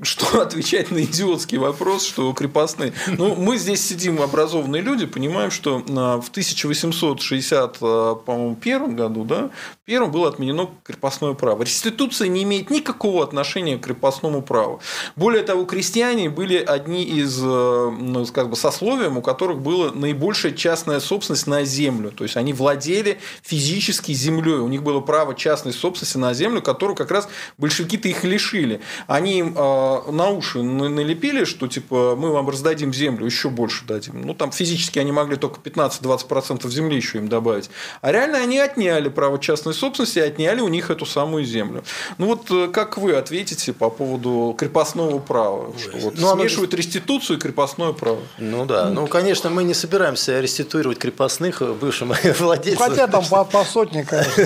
что отвечать на идиотский вопрос, что крепостные. Ну, мы здесь сидим, образованные люди, понимаем, что в 1861 году, да, первым было отменено крепостное право. Реституция не имеет никакого отношения к крепостному праву. Более того, крестьяне крестьяне были одни из, ну, как бы, сословий, у которых была наибольшая частная собственность на землю. То есть они владели физически землей. У них было право частной собственности на землю, которую как раз большевики-то их лишили. Они им на уши налепили, что типа мы вам раздадим землю, еще больше дадим. Ну, там физически они могли только 15-20% земли еще им добавить. А реально они отняли право частной собственности и отняли у них эту самую землю. Ну, вот как вы ответите по поводу крепостного права? Что вот смешивают реституцию и крепостное право. Ну да. Ну, конечно, мы не собираемся реституировать крепостных бывшим владельцам. Хотя там по сотне, конечно.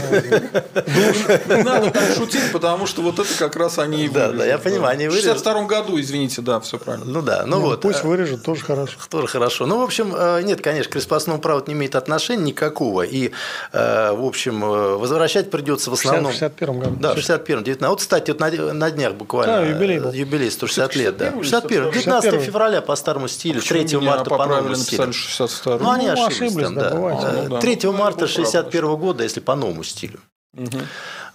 Не надо так шутить, потому что вот это как раз они и вырежут. Да, я понимаю, они вырежут. В 1962 году, извините, да, все правильно. Ну да, ну вот. Пусть вырежут, тоже хорошо. Тоже хорошо. Ну, в общем, нет, конечно, к крепостному праву не имеет отношения никакого. И, в общем, возвращать придется в основном... В 1961 году. Да, в 1961, 19. Вот, кстати, вот на днях буквально. Да, юбилей 160 лет, да. 19 февраля по старому стилю, 3 марта по новому стилю. Ну, они ошиблись, да. 3 марта 1961 года, если по новому стилю.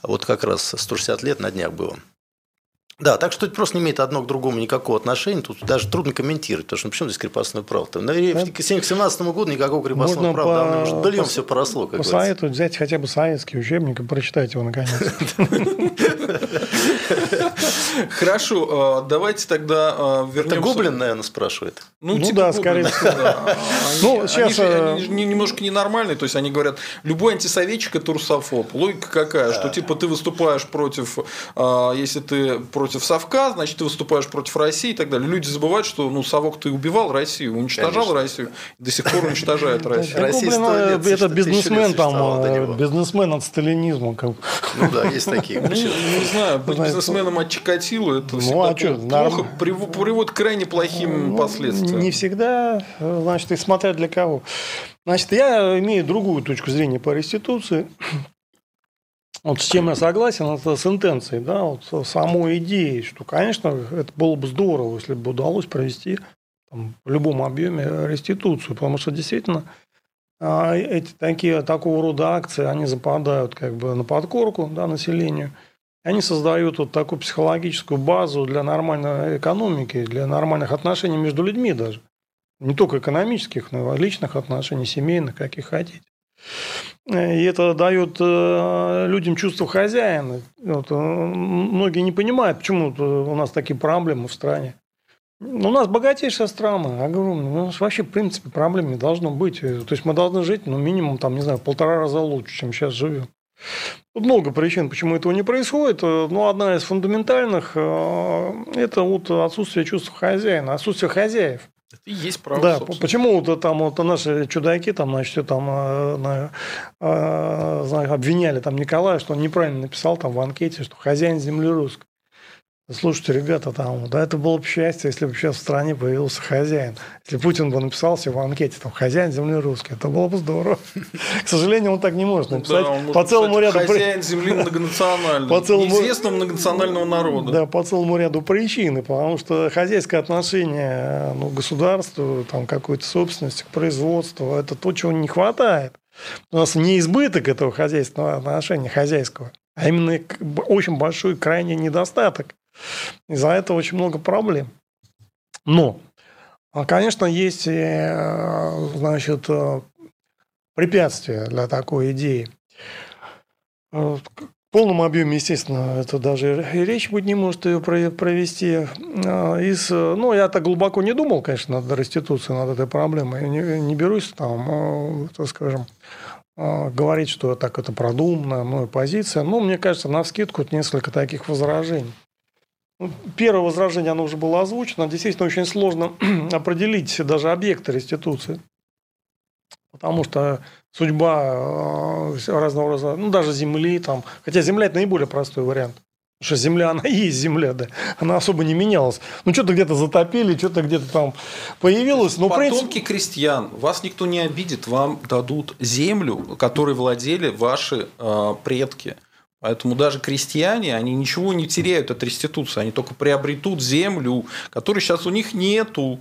Вот как раз 160 лет на днях было. Да, так что это просто не имеет одно к другому никакого отношения. Тут даже трудно комментировать, потому что ну, почему здесь крепостное право-то? Наверное, к 1917 году никакого крепостного права уже дольем все поросло. По совету взять хотя бы советский учебник и прочитать его наконец. Хорошо, давайте тогда вернемся. Это Гоблин, наверное, спрашивает. Ну типа да, скорее всего. Да. Ну, сейчас... Они немножко ненормальные, то есть они говорят, любой антисоветчик – это русофоб. Логика какая, что типа ты выступаешь против, если ты против совка, значит ты выступаешь против России и так далее. Люди забывают, что ну совок ты убивал Россию, уничтожал Конечно. Россию, до сих пор уничтожает Россию. Гоблин – это бизнесмен там, бизнесмен от сталинизма. Ну да, есть такие. Не знаю, быть бизнесменом от Чикатило, это приводит к крайне плохим последствиям. Не всегда, значит, и смотря для кого. Значит, я имею другую точку зрения по реституции. Вот с чем я согласен, это с интенцией, да, вот самой идеей, что, конечно, это было бы здорово, если бы удалось провести там, в любом объеме реституцию, потому что действительно эти такого рода акции, они западают как бы на подкорку, да, населению. Они создают вот такую психологическую базу для нормальной экономики, для нормальных отношений между людьми даже. Не только экономических, но и личных отношений, семейных, каких хотите. И это дает людям чувство хозяина. Вот, многие не понимают, почему у нас такие проблемы в стране. У нас богатейшая страна, огромная. У нас вообще, в принципе, проблем не должно быть. То есть мы должны жить, ну, минимум, там, не знаю, 1,5 раза лучше, чем сейчас живем. Тут много причин, почему этого не происходит, но одна из фундаментальных – это вот отсутствие чувства хозяина, отсутствие хозяев. Это и есть право, да, собственно. Почему вот, там, вот наши чудаки там, значит, там, обвиняли там, Николая, что он неправильно написал там, в анкете, что хозяин земли русской. Слушайте, ребята, там, да, это было бы счастье, если бы сейчас в стране появился хозяин. Если Путин бы написался в анкете, там, хозяин земли русский, это было бы здорово. К сожалению, он так не может написать. Да, может по целому ряду... Хозяин земли многонациональный, неизвестного многонационального народа. Да, по целому ряду причин, потому что хозяйское отношение к государству, там, какой-то собственности, к производству, это то, чего не хватает. У нас не избыток этого хозяйственного отношения, хозяйского, а именно очень большой крайний недостаток. Из-за этого очень много проблем. Но, конечно, есть, значит, препятствия для такой идеи. В полном объеме, естественно, это даже и речь быть не может ее провести. Ну, я так глубоко не думал, конечно, над реституцией, над этой проблемой. Я не берусь там, так скажем, говорить, что так это продуманная моя позиция. Но мне кажется, навскидку несколько таких возражений. Первое возражение, оно уже было озвучено. Действительно, очень сложно определить даже объекты реституции. Потому что судьба разного рода, ну, даже земли, там, хотя земля – это наиболее простой вариант. Потому что земля, она и есть земля, да. Она особо не менялась. Ну, что-то где-то затопили, что-то где-то там появилось. Но потомки крестьян, вас никто не обидит, вам дадут землю, которой владели ваши предки. Поэтому даже крестьяне, они ничего не теряют от реституции, они только приобретут землю, которой сейчас у них нету.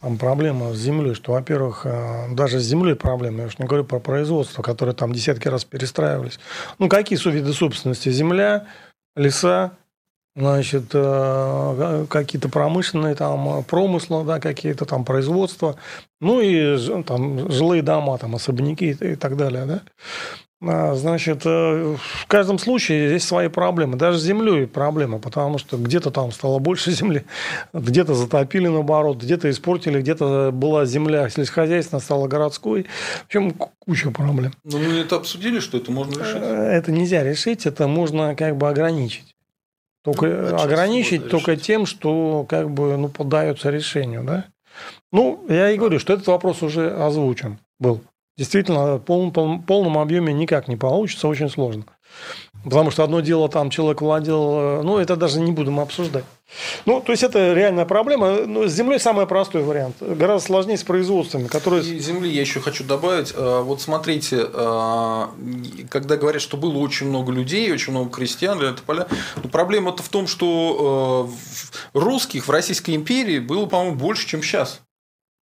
Там проблема с землей, что, во-первых, даже с землей проблема, я уж не говорю про производство, которое там десятки раз перестраивались. Ну, какие виды собственности? Земля, леса, значит, какие-то промышленные там промыслы, да, какие-то там производства, ну и там жилые дома, там особняки и так далее, да. Значит, в каждом случае здесь свои проблемы. Даже с землей проблемы, потому что где-то там стало больше земли, где-то затопили наоборот, где-то испортили, где-то была земля сельскохозяйственная, стала городской. В общем, куча проблем. Но мы это обсудили, что это можно решить? Это нельзя решить, это можно как бы ограничить. Только ограничить только тем, что как бы, ну, поддается решению. Да? Ну, я и говорю, что этот вопрос уже озвучен был. Действительно, в полном объеме никак не получится, очень сложно. Потому что одно дело, там человек владел, ну, это даже не будем обсуждать. Ну, то есть, это реальная проблема. Но с землей самый простой вариант. Гораздо сложнее с производствами, которые... И земли я еще хочу добавить. Вот смотрите, когда говорят, что было очень много людей, очень много крестьян, это поля. Но проблема-то в том, что русских в Российской империи было, по-моему, больше, чем сейчас.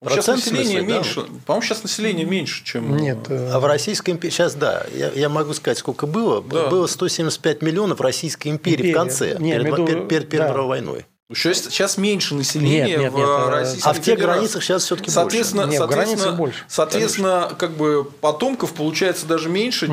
Сейчас население меньше. Да? По-моему, сейчас население меньше, чем... Нет. А в Российской империи... Сейчас, да, я могу сказать, сколько было. Да. Было 175 миллионов Российской империи в конце, перед Первой мировой войной. Сейчас меньше населения в Российской империи. А в тех границах сейчас все-таки больше. Соответственно, как бы потомков получается даже меньше,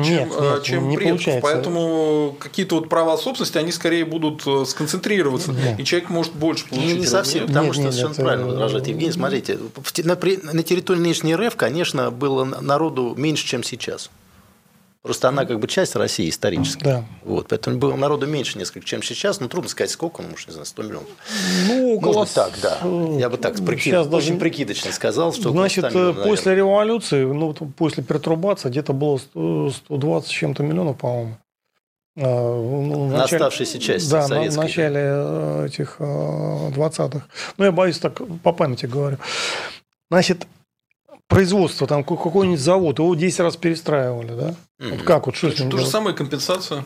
чем предков. Поэтому какие-то вот права собственности, они скорее будут сконцентрироваться, и человек может больше получить. Не совсем, потому что совершенно правильно возражает Евгений. Смотрите, на территории нынешней РФ, конечно, было народу меньше, чем сейчас. Просто она как бы часть России исторически. Да. Вот, поэтому было народу меньше несколько, чем сейчас. Но трудно сказать, сколько, может, не знаю, 100 миллионов. Ну, около... так, да. Я бы так очень прикидочно сказал. Что значит, после революции, ну, после перетрубации, где-то было 120 с чем-то миллионов, по-моему. На оставшейся части да, советской. В начале этих 20-х. Ну, я боюсь, так по памяти говорю. Значит... Производство, там какой-нибудь завод, его 10 раз перестраивали, да? Вот как вот что это? То же самое компенсация.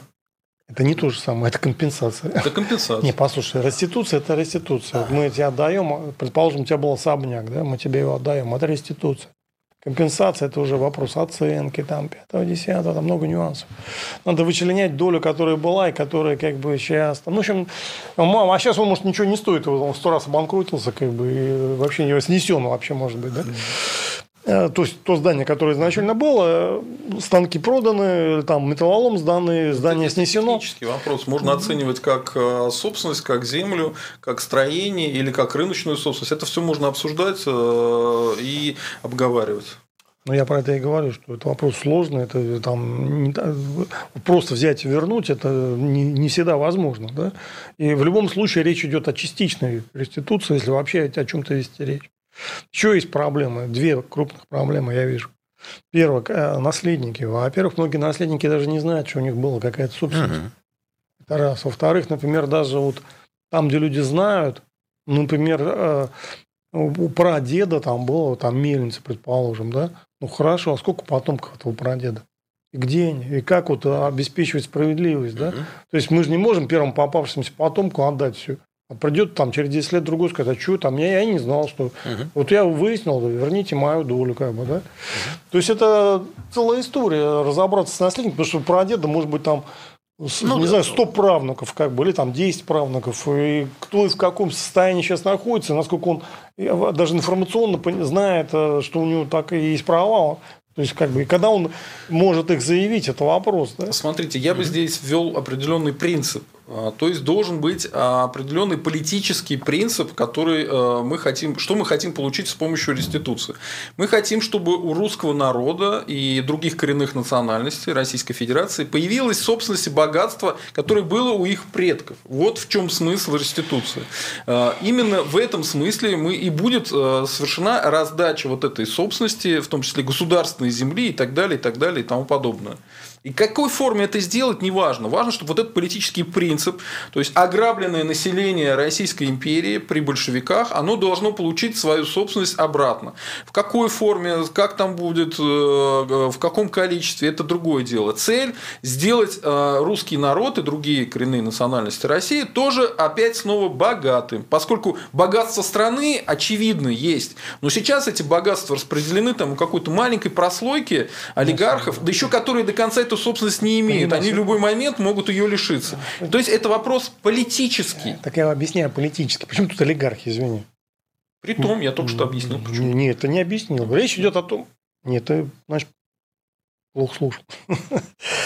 Это не то же самое, это компенсация. Это компенсация. Не, послушай, реституция – это реституция. Мы тебе отдаем, предположим, у тебя был особняк, да? Мы тебе его отдаем, это реституция. Компенсация – это уже вопрос оценки, там, 5-10, там много нюансов. Надо вычленять долю, которая была и которая как бы сейчас... Ну, в общем, мама, а сейчас он, может, ничего не стоит, он 100 раз обанкротился, как бы, и вообще его снесен вообще, может быть, да? То есть, то здание, которое изначально было, станки проданы, там металлолом сданы, здание снесено. Технический вопрос. Можно оценивать как собственность, как землю, как строение или как рыночную собственность. Это все можно обсуждать и обговаривать. Но я про это и говорю, что это вопрос сложный, это там просто взять и вернуть, это не всегда возможно. Да? И в любом случае речь идет о частичной реституции, если вообще о чем-то вести речь. Еще есть проблемы, две крупных проблемы я вижу. Первое, наследники. Во-первых, многие наследники даже не знают, что у них было, какая-то собственность. Это раз. Во-вторых, например, даже вот там, где люди знают, ну, например, у прадеда там было там мельница, предположим, да? Ну хорошо, а сколько потомков этого прадеда? Где они? И как вот обеспечивать справедливость, да? То есть мы же не можем первому попавшемуся потомку отдать все. А придет там через 10 лет другой сказать, а что там, я не знал, что... Вот я выяснил, верните мою долю, как бы, да? То есть, это целая история, разобраться с наследником, потому что прадеда, может быть, там, не знаю, 100 правнуков, как бы, или там 10 правнуков, и кто и в каком состоянии сейчас находится, насколько он даже информационно знает, что у него так и есть права. То есть, как бы, когда он может их заявить, это вопрос. Да? Смотрите, я бы здесь ввел определенный принцип. То есть, должен быть определенный политический принцип, который мы хотим, что мы хотим получить с помощью реституции. Мы хотим, чтобы у русского народа и других коренных национальностей Российской Федерации появилась собственность и богатство, которое было у их предков. Вот в чем смысл реституции. Именно в этом смысле мы и будет совершена раздача вот этой собственности, в том числе государственной земли и так далее, и тому подобное. И какой форме это сделать, не важно. Важно, чтобы вот этот политический принцип, то есть ограбленное население Российской империи при большевиках, оно должно получить свою собственность обратно. В какой форме, как там будет, в каком количестве, это другое дело. Цель – сделать русский народ и другие коренные национальности России тоже опять снова богатым. Поскольку богатство страны, очевидно, есть. Но сейчас эти богатства распределены там у какой-то маленькой прослойки олигархов, да еще которые до конца эту какую-то собственность не имеют. Понимаешь? Они в любой момент могут ее лишиться. То есть это вопрос политический. Так я объясняю, политический. Почему тут олигархи, извини? Притом, я только что объяснил, почему. Нет, ты не объяснил. Речь идет о том... Нет, ты, значит, плохо слушал.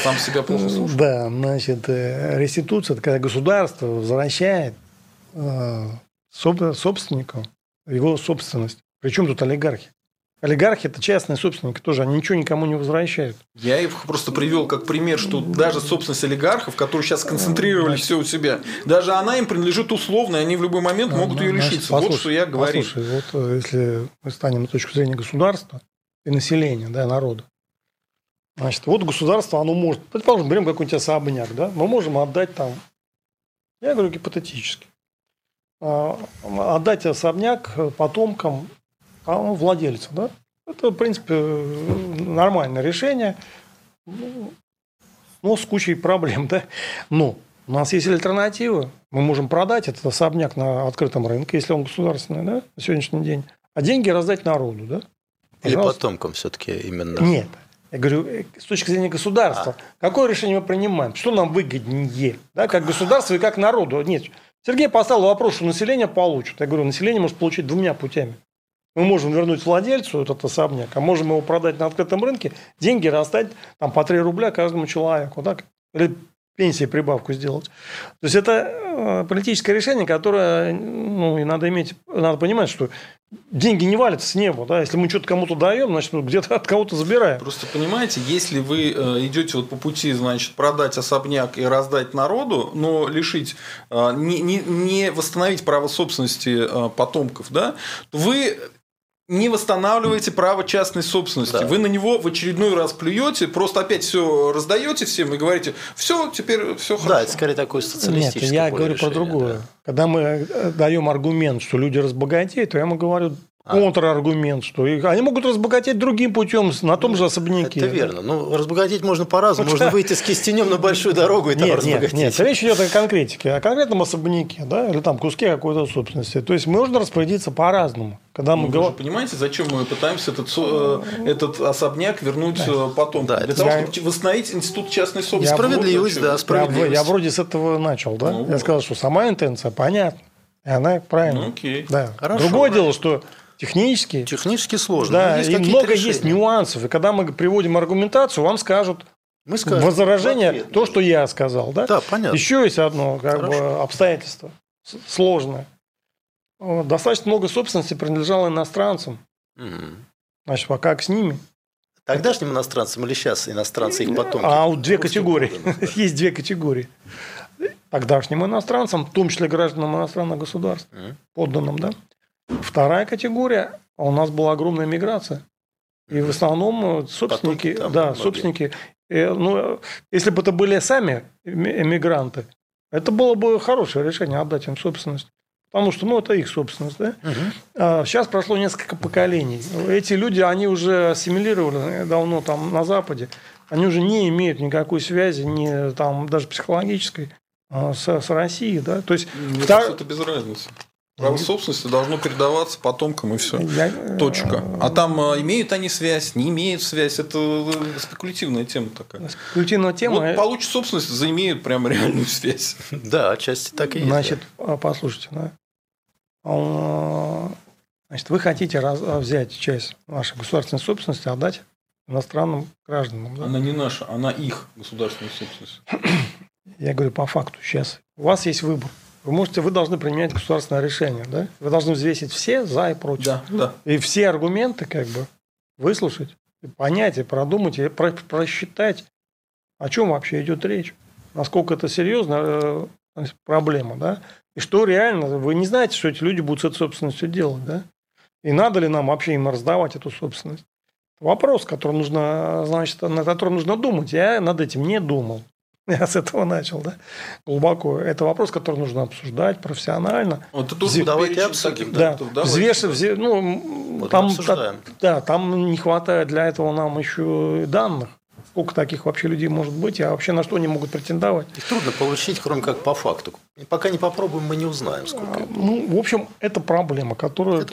Сам себя плохо слушал. Да, значит, реституция – это когда государство возвращает собственнику его собственность. Причем тут олигархи? Олигархи – это частные собственники тоже, они ничего никому не возвращают. Я их просто привел как пример, что даже собственность олигархов, которые сейчас сконцентрировали все у себя, даже она им принадлежит условно, и они в любой момент могут ее лишиться. Послушай, вот что я говорю. Слушай, вот если мы станем на точку зрения государства и населения, да, народа, значит, вот государство, оно может, предположим, берем какой-нибудь особняк, да, мы можем отдать там, я говорю гипотетически, отдать особняк потомкам владельца, да? Это, в принципе, нормальное решение, но с кучей проблем, да? Но у нас есть альтернатива. Мы можем продать этот особняк на открытом рынке, если он государственный, да, на сегодняшний день, а деньги раздать народу, да? Или потомкам все-таки именно? Нет. Я говорю, с точки зрения государства, какое решение мы принимаем? Что нам выгоднее, да, как государству и как народу? Нет. Сергей поставил вопрос, что население получит. Я говорю, население может получить двумя путями. Мы можем вернуть владельцу этот особняк, а можем его продать на открытом рынке, деньги раздать там, по 3 рубля каждому человеку, так? Или пенсии прибавку сделать. То есть это политическое решение, которое, ну, и надо иметь, надо понимать, что деньги не валятся с неба. Да? Если мы что-то кому-то даем, значит, где-то от кого-то забираем. Просто понимаете, если вы идете вот по пути, значит, продать особняк и раздать народу, но лишить, не восстановить право собственности потомков, да, то вы не восстанавливаете право частной собственности. Да. Вы на него в очередной раз плюете, просто опять все раздаете всем и говорите, все, теперь все хорошо. Да, это скорее такое социалистическое. Нет, я говорю решение, про другое. Да. Когда мы даем аргумент, что люди разбогатеют, то я ему говорю контраргумент, что они могут разбогатеть другим путем на том же особняке. Это верно. Ну, разбогатеть можно по-разному. Можно выйти с кистенем на большую дорогу и там разбогатеть. Нет, речь идет о конкретике, о конкретном особняке, да, или там куске какой-то собственности. То есть можно распорядиться по-разному. Когда мы говорим... Вы же понимаете, зачем мы пытаемся этот особняк вернуть потом? Да, для того, чтобы восстановить институт частной собственности. Справедливость, да, справедливость. Я вроде с этого начал, да? Я сказал, что сама интенция понятна, и она правильная. Окей. Другое дело, что технически сложно. Да, есть и много решения. Есть нюансов. И когда мы приводим аргументацию, вам скажут возражение, то, что я сказал. Да? Да, понятно. Еще есть одно обстоятельство сложное. Достаточно много собственности принадлежало иностранцам. Значит, а как с ними? Тогдашним иностранцам или сейчас иностранцы их потомки? А вот две категории. Есть две категории. Тогдашним иностранцам, в том числе гражданам иностранных государств, подданным, да? Вторая категория, у нас была огромная миграция. И в основном собственники, собственники, ну, если бы это были сами эмигранты, это было бы хорошее решение отдать им собственность. Потому что, ну, это их собственность, да? Сейчас прошло несколько поколений. Эти люди, они уже ассимилированы давно там на Западе. Они уже не имеют никакой связи, ни, там, даже психологической, с Россией, да? То есть, это без разницы. Право собственности должно передаваться потомкам, и все. Точка. А там имеют они связь, не имеют связь. Это спекулятивная тема такая. Спекулятивная тема. Вот получат собственность, заимеют прям реальную связь. Да, отчасти так и есть. Значит, послушайте, да. Значит, вы хотите взять часть нашей государственной собственности, отдать иностранным гражданам. Да? Она не наша, она их государственная собственность. Я говорю по факту сейчас. У вас есть выбор. Вы должны принимать государственное решение, да? Вы должны взвесить все за и против. Да. И все аргументы, как бы, выслушать, и понять, и продумать, и просчитать, о чем вообще идет речь, насколько это серьезная проблема, да? И что реально, вы не знаете, что эти люди будут с этой собственностью делать, да? И надо ли нам вообще им раздавать эту собственность? Вопрос, который нужно, значит, над которым нужно думать. Я над этим не думал. Я с этого начал, да? Глубоко. Это вопрос, который нужно обсуждать профессионально. Вот это давайте обсудим. Да, взвешиваем. Ну, вот там не хватает для этого нам еще данных. сколько таких вообще людей может быть, а вообще на что они могут претендовать. Их трудно получить, кроме как по факту. И пока не попробуем, мы не узнаем, сколько. Ну, в общем, это проблема, с которой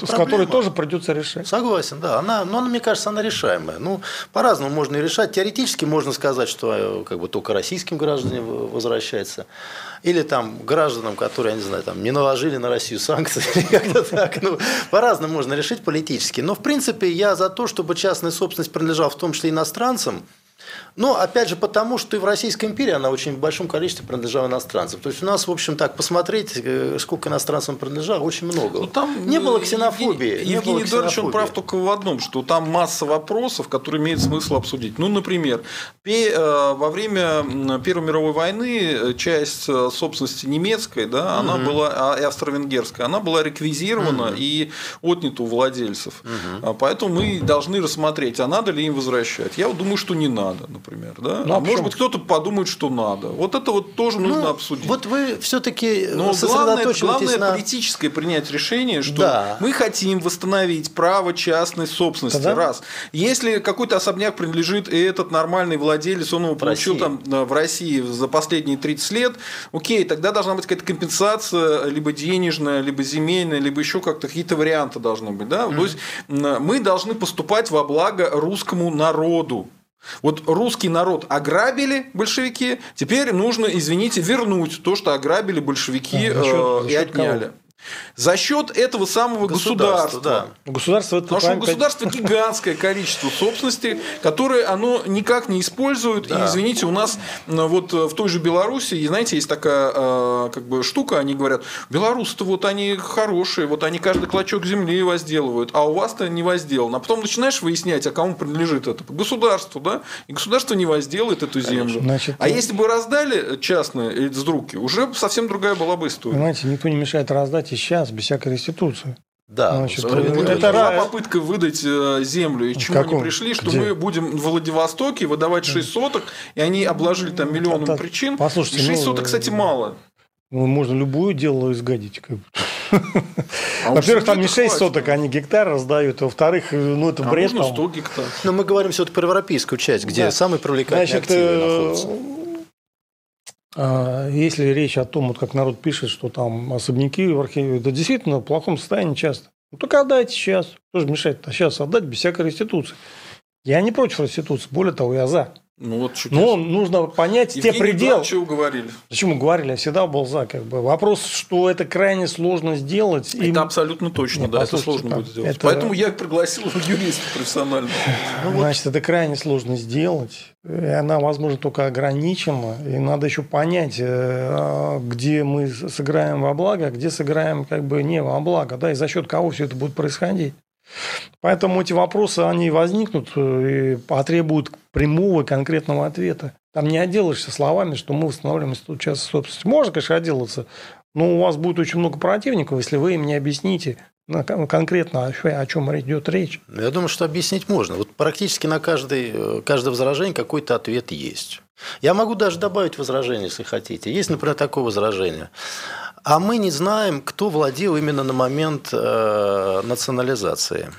тоже придется решать. Согласен, да. Но она, мне кажется, она решаемая. Ну, по-разному можно и решать. Теоретически можно сказать, что только российским гражданам возвращается. Или там гражданам, которые, я не знаю, не наложили на Россию санкции. Как-то так. Ну, по-разному можно решить политически. Но, в принципе, я за то, чтобы частная собственность принадлежала в том числе иностранцам. Но, опять же, потому что и в Российской империи она очень в большом количестве принадлежала иностранцам. То есть, у нас, в общем, так посмотреть, сколько иностранцам принадлежало, очень много. Но там не было ксенофобии. Евгений Эдуардович, он прав только в одном, что там масса вопросов, которые имеет смысл обсудить. Ну, например, во время Первой мировой войны часть собственности немецкой, да, она была, и австро-венгерская, она была реквизирована и отнята у владельцев. Поэтому мы должны рассмотреть, а надо ли им возвращать. Я думаю, что не надо, например, да? А может быть, кто-то подумает, что надо. Вот это вот тоже нужно обсудить. Вот вы все-таки сосредоточиваетесь на... Главное политическое принять решение, что мы хотим восстановить право частной собственности. Тогда? Раз. Если какой-то особняк принадлежит, и этот нормальный владелец, он его получил там в России за последние 30 лет, окей, тогда должна быть какая-то компенсация, либо денежная, либо земельная, либо еще как-то какие-то варианты должны быть. Да? То есть, мы должны поступать во благо русскому народу. Вот русский народ ограбили большевики, теперь нужно, извините, вернуть то, что ограбили большевики и отняли. За счет этого самого государства. Потому что у государства гигантское количество собственности, которое оно никак не использует. Да. И, извините, у нас вот в той же Беларуси, знаете, есть такая штука, они говорят, белорусы-то вот они хорошие, вот они каждый клочок земли возделывают, а у вас-то не возделано. А потом начинаешь выяснять, а кому принадлежит это. Государству, да? И государство не возделает эту землю. Значит, если бы раздали частные с руки, уже совсем другая была бы история. Понимаете, никто не мешает раздать и сейчас, без всякой реституции. Да, значит, это была попытка выдать землю, и к чему они пришли, что мы будем в Владивостоке выдавать 6 соток, и они обложили там миллионом причин. Послушайте, 6 соток, кстати, мало. Ну, можно любую дело изгадить. Во-первых, там не 6 соток, они гектар раздают. Во-вторых, это бред. Можно 100 гектар. Но мы говорим все-таки про европейскую часть, где самые привлекательные активы находятся. Если речь о том, как народ пишет, что там особняки в архиве, это действительно в плохом состоянии часто. Ну, только отдайте сейчас. Кто же мешает-то сейчас отдать без всякой реституции? Я не против реституции. Более того, я за. Ну, вот чуть-чуть. Но нужно понять те пределы. Зачем уговорили? Я всегда был за. Вопрос, что это крайне сложно сделать. Это абсолютно точно. Нет, да, это сложно будет сделать. Поэтому я пригласил юриста профессионально. Значит, это крайне сложно сделать. И она, возможно, только ограничена. И надо еще понять, где мы сыграем во благо, где сыграем не во благо. Да, и за счет кого все это будет происходить. Поэтому эти вопросы, они возникнут и потребуют прямого и конкретного ответа. Там не отделаешься словами, что мы восстанавливаем институт частной собственности. Можно, конечно, отделаться, но у вас будет очень много противников, если вы им не объясните конкретно, о чем идет речь. Я думаю, что объяснить можно. Вот практически на каждое возражение какой-то ответ есть. Я могу даже добавить возражение, если хотите. Есть, например, такое возражение. А мы не знаем, кто владел именно на момент национализации.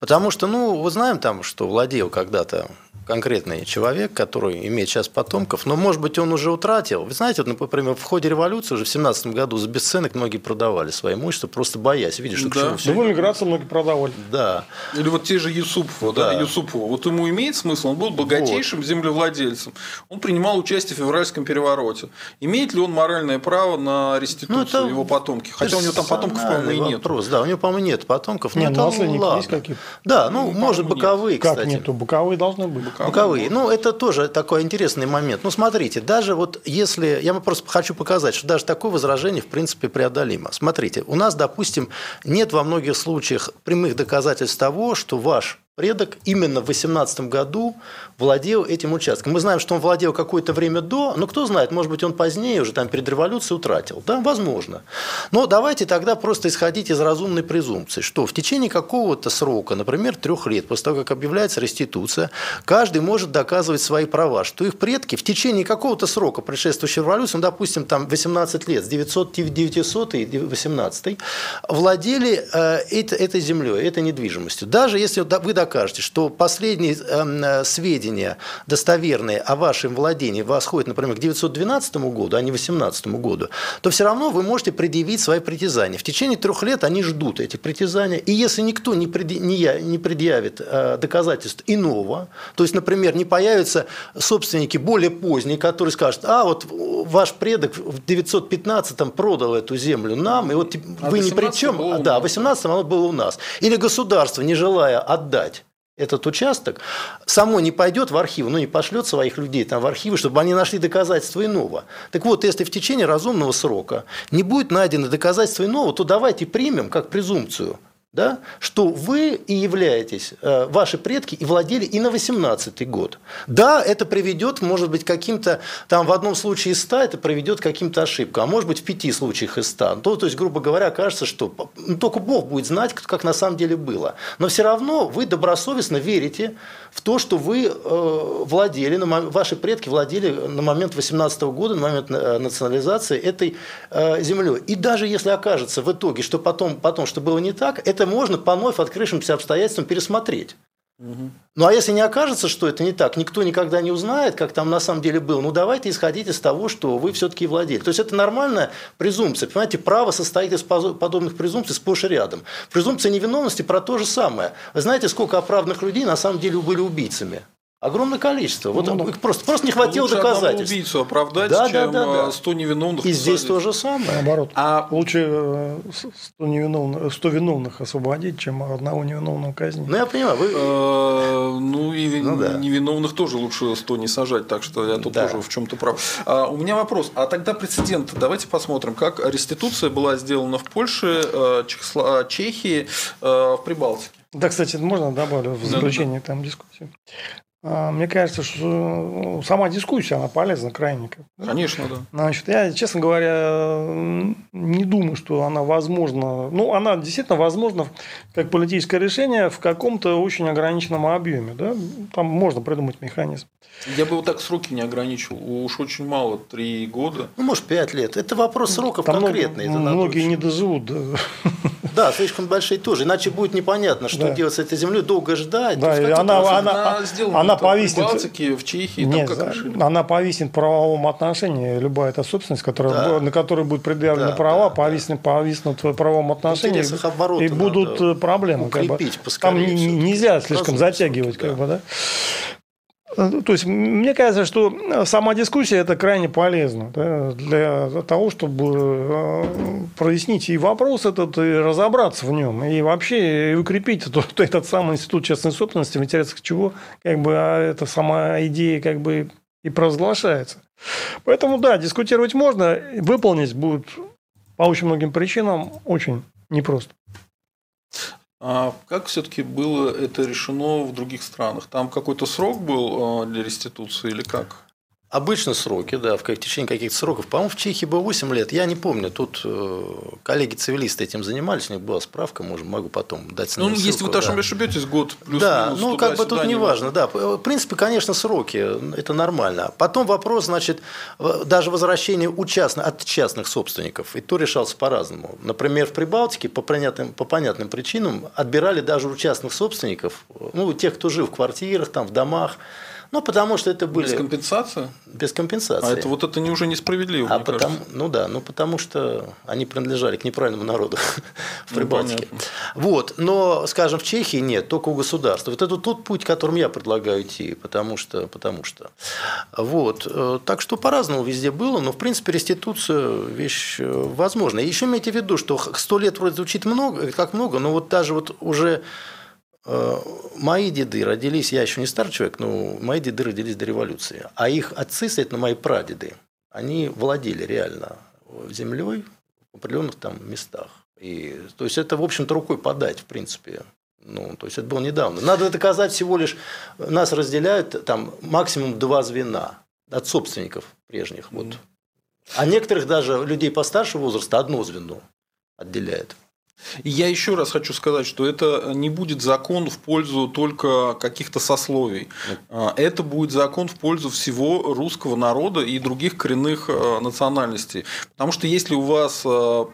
Потому что, мы знаем там, что владел когда-то конкретный человек, который имеет сейчас потомков, но, может быть, он уже утратил. Вы знаете, например, в ходе революции уже в 1917 году за бесценок многие продавали свои имущество, просто боясь. Видишь, что к чему все. В эмиграции многие продавали. Да. Или вот те же Юсупова. Да. Юсупова. Вот ему имеет смысл, он был богатейшим землевладельцем. Он принимал участие в февральском перевороте. Имеет ли он моральное право на реституцию его потомки? Хотя у него там потомков, по-моему, и нет. Да, у него, по-моему, нет потомков. Нет, наследников есть какие-то? Да, может, боковые, кстати. Как нету? Боковые должны быть. Боковые. Это тоже такой интересный момент. смотрите, даже вот если... Я просто хочу показать, что даже такое возражение, в принципе, преодолимо. Смотрите, у нас, допустим, нет во многих случаях прямых доказательств того, что ваш предок именно в 18 году владел этим участком. Мы знаем, что он владел какое-то время до, но кто знает, может быть, он позднее уже перед революцией утратил. Да, возможно. Но давайте тогда просто исходить из разумной презумпции, что в течение какого-то срока, например, 3 лет, после того, как объявляется реституция, каждый может доказывать свои права, что их предки в течение какого-то срока, предшествующего революции, допустим, 18 лет, с 900 и 18, владели этой землей, этой недвижимостью. Даже если вы доказываете докажете, что последние сведения достоверные о вашем владении восходят, например, к 1912 году, а не 18 году, то все равно вы можете предъявить свои притязания. В течение 3 лет они ждут эти притязания. И если никто не предъявит доказательств иного, то есть, например, не появятся собственники более поздние, которые скажут: а вот ваш предок в 1915-м продал эту землю нам, и вот вы ни при чем, да, в 18-м оно было у нас. Или государство, не желая отдать этот участок, само не пойдет в архив, ну, не пошлет своих людей там в архивы, чтобы они нашли доказательства иного. Так вот, если в течение разумного срока не будет найдено доказательства иного, то давайте примем как презумпцию, да, что вы и являетесь, ваши предки и владели и на 18-й год. Да, это приведет, может быть, к каким-то, там в одном случае из 100 это приведет к каким-то ошибкам, а может быть, в 5 случаях из 100. То есть, грубо говоря, кажется, что только Бог будет знать, как на самом деле было. Но все равно вы добросовестно верите в то, что вы владели, ваши предки владели на момент 18-го года, на момент национализации этой землей. И даже если окажется в итоге, что потом что было не так, это можно по вновь открывшимся обстоятельствам пересмотреть. Угу. Ну, а если не окажется, что это не так, никто никогда не узнает, как там на самом деле было, ну, давайте исходить из того, что вы все-таки владели. То есть, это нормальная презумпция. Понимаете, право состоит из подобных презумпций сплошь и рядом. Презумпция невиновности про то же самое. Вы знаете, сколько оправданных людей на самом деле были убийцами? Огромное количество. Вот их просто не хватило доказательств. Лучше убийцу оправдать, чем 100 невиновных. И здесь то же самое. Наоборот. Лучше 100 виновных освободить, чем одного невиновного казнить. Ну, я понимаю. Невиновных тоже лучше 100 не сажать, так что я тут тоже в чем-то прав. У меня вопрос. А тогда прецедент. Давайте посмотрим, как реституция была сделана в Польше, Чехии, в Прибалтике. Да, кстати, можно добавлю в заключение там дискуссии? Мне кажется, что сама дискуссия, она полезна крайне. Конечно, да. Значит, я, честно говоря, не думаю, что она возможна. Ну, она действительно возможна как политическое решение в каком-то очень ограниченном объеме. Да? Там можно придумать механизм. Я бы вот так сроки не ограничил. Уж очень мало, 3 года. Ну, может, 5 лет. Это вопрос сроков там конкретный. Многие не доживут. Да, слишком большие тоже. Иначе будет непонятно, что делать с этой землей, долго ждать. Да, она повиснет в Балтике, в Чехии. Нет, там как решили. Она повиснет в правовом отношении. Любая эта собственность, на которой будут предъявлены права, повиснут в правовом отношении. И будут проблемы. Укрепить, там нельзя слишком затягивать. То есть, мне кажется, что сама дискуссия – это крайне полезно, да, для того, чтобы прояснить и вопрос этот, и разобраться в нем, и вообще укрепить этот самый институт частной собственности, в интересах чего эта сама идея и провозглашается. Поэтому, да, дискутировать можно, выполнить будет по очень многим причинам очень непросто. А как все-таки было это решено в других странах? Там какой-то срок был для реституции или как? Обычно сроки, да, в течение каких-то сроков. По-моему, в Чехии было 8 лет. Я не помню, тут коллеги-цивилисты этим занимались, у них была справка, могу потом дать. Ну, если вы там ошибетесь, год плюс-минус. Да, ну, тут не важно. Да. В принципе, конечно, сроки, это нормально. Потом вопрос, значит, даже возвращение от частных собственников, и то решался по-разному. Например, в Прибалтике по понятным причинам отбирали даже у частных собственников, у тех, кто жил в квартирах, там, в домах. Ну, потому что это были... Без компенсации? Без компенсации. А это уже несправедливо, мне кажется. Потому что они принадлежали к неправильному народу в Прибалтике. Но, скажем, в Чехии нет, только у государства. Вот это тот путь, которым я предлагаю идти, потому что. Так что по-разному везде было, но, в принципе, реституция – вещь возможная. Еще имейте в виду, что 100 лет вроде звучит много, но уже... Мои деды родились, я еще не старый человек, но мои деды родились до революции. А их отцы, соответственно, мои прадеды, они владели реально землей в определенных там местах. То есть, это, в общем-то, рукой подать, в принципе. То есть, это было недавно. Надо доказать всего лишь, нас разделяют там максимум 2 звена от собственников прежних. А некоторых даже людей постарше возраста 1 звено отделяет. И я еще раз хочу сказать, что это не будет закон в пользу только каких-то сословий. Это будет закон в пользу всего русского народа и других коренных национальностей. Потому что если у вас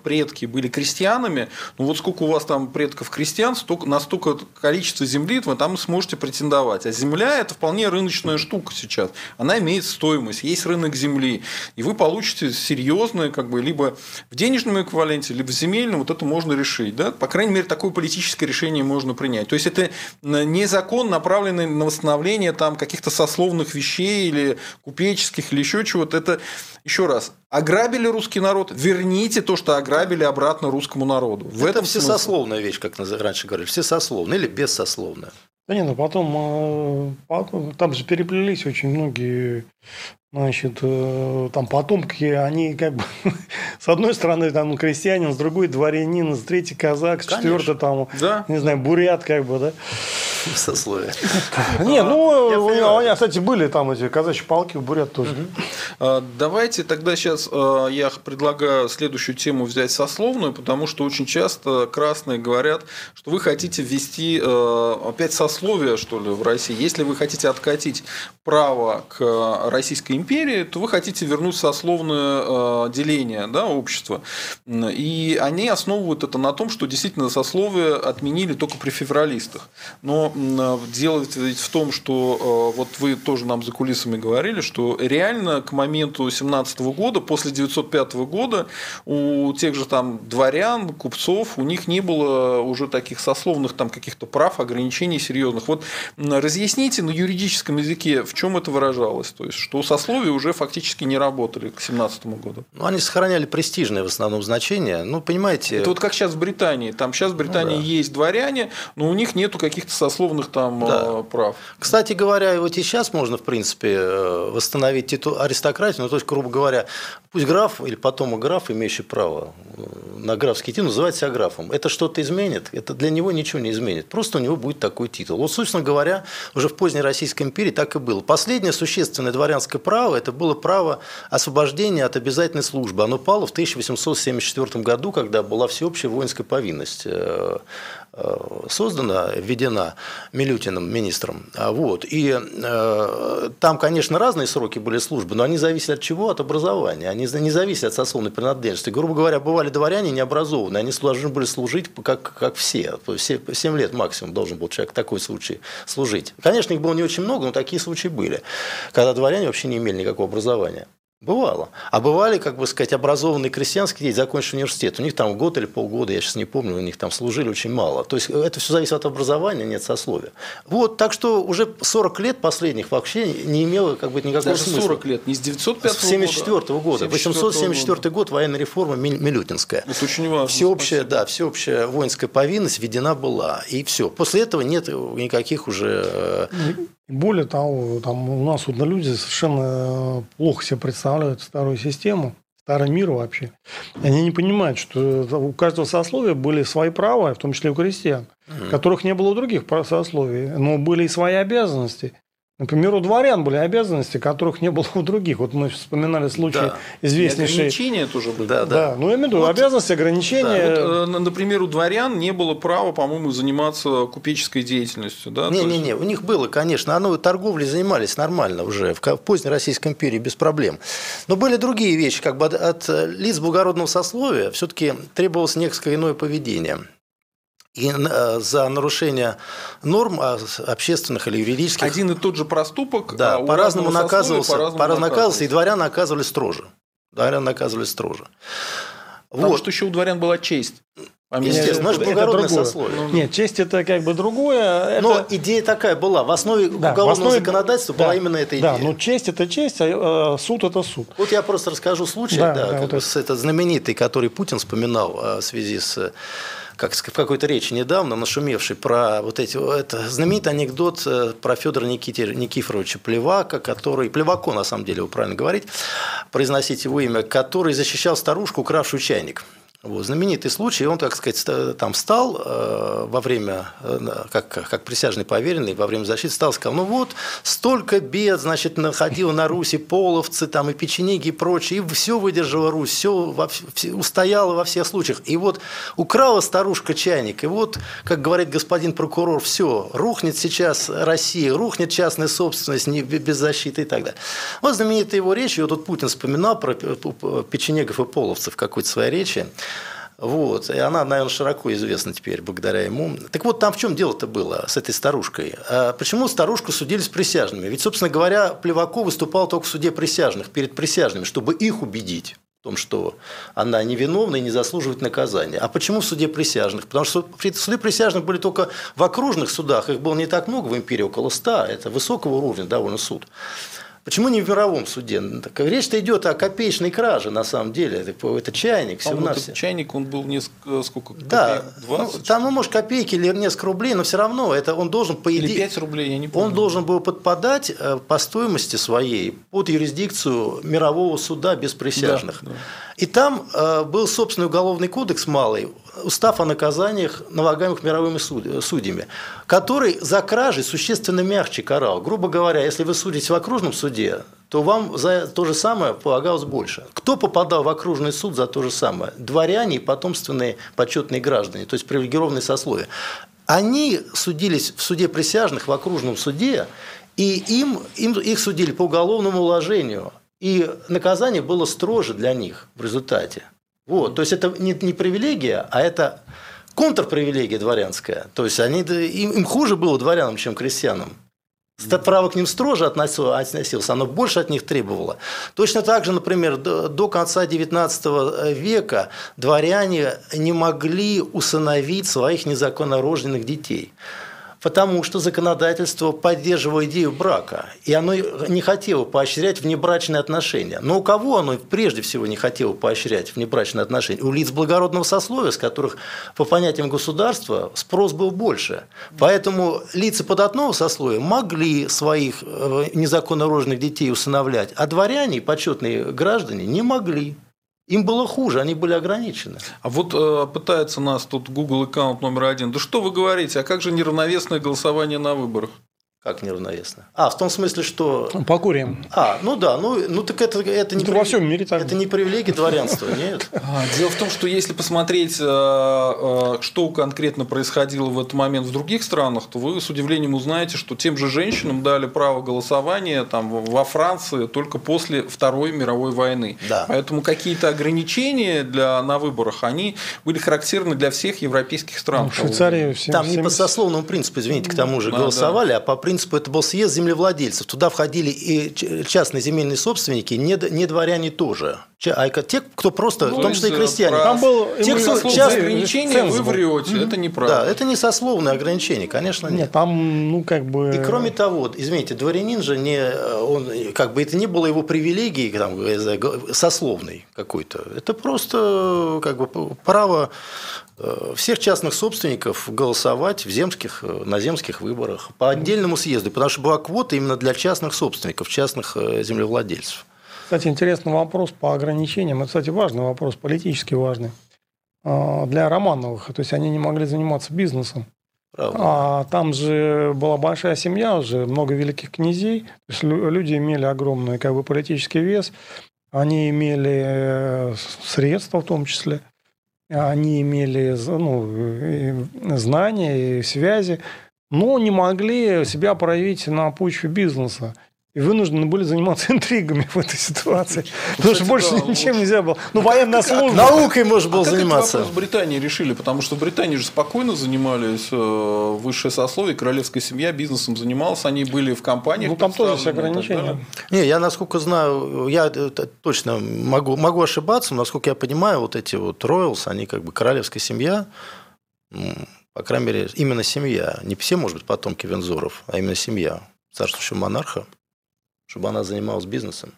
предки были крестьянами, ну вот сколько у вас там предков крестьян, настолько количество земли вы там сможете претендовать. А земля – это вполне рыночная штука сейчас. Она имеет стоимость, есть рынок земли. И вы получите серьезное, как бы, либо в денежном эквиваленте, либо в земельном, вот это можно решить. Да? По крайней мере, такое политическое решение можно принять. То есть, это не закон, направленный на восстановление там каких-то сословных вещей или купеческих, или еще чего-то. Это, еще раз, ограбили русский народ, верните то, что ограбили, обратно русскому народу. В это этом всесословная вещь, как раньше говорили, всесословная или бессословная. Да нет, ну потом там же переплелись очень многие, значит, там потомки, они как бы с одной стороны там крестьянин, с другой дворянин, с третьей казак, с четвертой там, да, не знаю, бурят, как бы, да. Сословие. Не, ну, они, кстати, были там эти казачьи полки, у бурят тоже. Давайте тогда сейчас я предлагаю следующую тему взять сословную, потому что очень часто красные говорят, что вы хотите ввести опять сословие, что ли, в России. Если вы хотите откатить право к Российской империи, то вы хотите вернуть сословное деление, да, общества. И они основывают это на том, что действительно сословие отменили только при февралистах. Но дело ведь в том, что вот вы тоже нам за кулисами говорили, что реально к моменту 17 года, после 905 года, у тех же там дворян, купцов, у них не было уже таких сословных там каких-то прав, ограничений серьезных. Вот разъясните на юридическом языке, в чем это выражалось, то есть, что сословия уже фактически не работали к 17 году. Ну, они сохраняли престижное в основном значение, ну, понимаете. Это вот как сейчас в Британии, там сейчас в Британии, ну, да, есть дворяне, но у них нету каких-то сословных там, да, прав. Кстати говоря, вот и сейчас можно, в принципе, восстановить аристократию, ну, то есть, грубо говоря, пусть граф или потомок граф, имеющий право на графский титул, называет себя графом. Это что-то изменит? Это для него ничего не изменит. Просто у него будет такой титул. Вот, собственно говоря, уже в поздней Российской империи так и было. Последнее существенное дворянское право – это было право освобождения от обязательной службы. Оно пало в 1874 году, когда была всеобщая воинская повинность создана, введена Милютиным, министром. Вот. И там, конечно, разные сроки были службы, но они зависели от чего? От образования. Они не зависели от сословной принадлежности. Грубо говоря, бывали дворяне необразованные, они должны были служить как все. То есть 7 лет максимум должен был человек в такой случае служить. Конечно, их было не очень много, но такие случаи были, когда дворяне вообще не имели никакого образования. Бывало. А бывали, как бы сказать, образованные крестьянские дети, закончившие университет. У них там год или полгода, я сейчас не помню, у них там служили очень мало. То есть, это все зависит от образования, нет сословия. Вот, так что уже 40 лет последних вообще не имело, как бы, никакого даже смысла. 40 лет, не с 905 года. С 1974 года. 1874 год, военная реформа Милютинская. Это очень важно. Всеобщая, да, всеобщая воинская повинность введена была. И все. После этого нет никаких уже... Более того, там у нас вот люди совершенно плохо себе представляют старую систему, старый мир вообще. Они не понимают, что у каждого сословия были свои права, в том числе у крестьян, которых не было у других сословий, но были и свои обязанности. Например, у дворян были обязанности, которых не было у других. Вот мы вспоминали случай, да, известнейший. Ограничения тоже были. Да, да, да. Ну, я имею в виду, вот, обязанности, ограничения. Да. Вот, например, у дворян не было права, по-моему, заниматься купеческой деятельностью. Да? Не-не-не, у них было, конечно. Оно торговлей занимались нормально уже, в поздней Российской империи без проблем. Но были другие вещи, как бы от лиц благородного сословия все-таки требовалось несколько иное поведение. И за нарушение норм общественных или юридических. Один и тот же проступок, да, по-разному наказывался, и дворян наказывали строже. Дворян наказывали строже. Потому вот, что еще у дворян была честь. Естественно, это благородное сословие. Нет, честь – это как бы другое. Но это... идея такая была. В основе, да, уголовного законодательства, да, была именно эта идея. Да, но честь – это честь, а суд – это суд. Вот я просто расскажу случай, да, да, вот это знаменитый, который Путин вспоминал в связи с... как в какой-то речи недавно нашумевший про вот эти... Это знаменитый анекдот про Федора Никифоровича Плевака, который... Плевако, на самом деле, вы правильно говорите, произносить его имя, который защищал старушку, укравшую чайник. Вот, знаменитый случай, он, так сказать, там встал во время, как присяжный поверенный, во время защиты встал и сказал, ну вот, столько бед, значит, находила на Руси половцы, там, и печенеги, и прочее, и все выдержала Русь, все устояла во всех случаях. И вот украла старушка чайник, и вот, как говорит господин прокурор, все, рухнет сейчас Россия, рухнет частная собственность без защиты и так далее. Вот знаменитая его речь, ее тут Путин вспоминал про печенегов и половцев в какой-то своей речи. Вот. И она, наверное, широко известна теперь благодаря ему. Так вот, там в чем дело-то было с этой старушкой? Почему старушку судили с присяжными? Ведь, собственно говоря, Плеваков выступал только в суде присяжных, перед присяжными, чтобы их убедить в том, что она невиновна и не заслуживает наказания. А почему в суде присяжных? Потому что суды присяжных были только в окружных судах, их было не так много в империи, около 100, это высокого уровня довольно суд. Почему не в мировом суде? Речь-то идет о копеечной краже, на самом деле. Это чайник. Чайник, он был несколько... Сколько? Да. 20? Ну, там, ну, может, копейки или несколько рублей, но все равно это он должен, по идее... Или 5 рублей, я не помню. Он должен был подпадать по стоимости своей под юрисдикцию мирового суда без присяжных. Да, да. И там был собственный уголовный кодекс малый, устав о наказаниях, налагаемых мировыми судьями, который за кражи существенно мягче карал. Грубо говоря, если вы судите в окружном суде, то вам за то же самое полагалось больше. Кто попадал в окружный суд за то же самое? Дворяне и потомственные почетные граждане, то есть привилегированные сословия. Они судились в суде присяжных, в окружном суде, и их судили по уголовному уложению. И наказание было строже для них в результате. Вот. То есть, это не привилегия, а это контрпривилегия дворянская. То есть, им хуже было дворянам, чем крестьянам. Право к ним строже относилось, оно больше от них требовало. Точно так же, например, до конца XIX века дворяне не могли усыновить своих незаконнорожденных детей. Потому что законодательство поддерживало идею брака, и оно не хотело поощрять внебрачные отношения. Но у кого оно прежде всего не хотело поощрять внебрачные отношения? У лиц благородного сословия, с которых, по понятиям государства, спрос был больше. Поэтому лица податного сословия могли своих незаконнорожденных детей усыновлять, а дворяне и почетные граждане не могли. Им было хуже, они были ограничены. А вот пытается нас тут Google аккаунт №1. Да что вы говорите, а как же неравновесное голосование на выборах? Как неравновесно? А, в том смысле, что... По куриям. А, ну да, ну так это не... Во всем мире так. Это не привилегия дворянства, нет? Дело в том, что если посмотреть, что конкретно происходило в этот момент в других странах, то вы с удивлением узнаете, что тем же женщинам дали право голосования там, во Франции только после Второй мировой войны. Да. Поэтому какие-то ограничения на выборах, они были характерны для всех европейских стран. Ну, в Швейцарии все... Там не по сословному принципу, извините, к тому же голосовали, да. А по принципу, это был съезд землевладельцев. Туда входили и частные земельные собственники, не дворяне тоже. А те, кто просто, в том числе и крестьяне. Там было ограничение, вы врете. Это неправда. Да, это не сословное ограничение, конечно, нет. Там, ну, как бы... И кроме того, извините, дворянин же, как бы это не было его привилегией там, сословной какой-то. Это просто как бы право всех частных собственников голосовать в на земских выборах по отдельному съезду, потому что была квота именно для частных собственников, частных землевладельцев. Кстати, интересный вопрос по ограничениям. Это, кстати, важный вопрос, политически важный. Для Романовых, то есть они не могли заниматься бизнесом. Правда. А там же была большая семья уже, много великих князей. То есть люди имели огромный как бы, политический вес, они имели средства в том числе. Они имели знания и связи, но не могли себя проявить на почве бизнеса. И вынуждены были заниматься интригами в этой ситуации. Потому что больше ничем нельзя было. Ну, военная служба. Наукой можно было заниматься. В Британии решили, потому что в Британии же спокойно занимались высшее сословие, королевская семья бизнесом занималась, они были в компаниях. Ну, там тоже все ограничения. Не, я, насколько знаю, я точно могу ошибаться, но, насколько я понимаю, вот эти вот роялс, они как бы королевская семья. По крайней мере, именно семья. Не все, может быть, потомки Вензоров, а именно семья царствующего монарха. Чтобы она занималась бизнесом.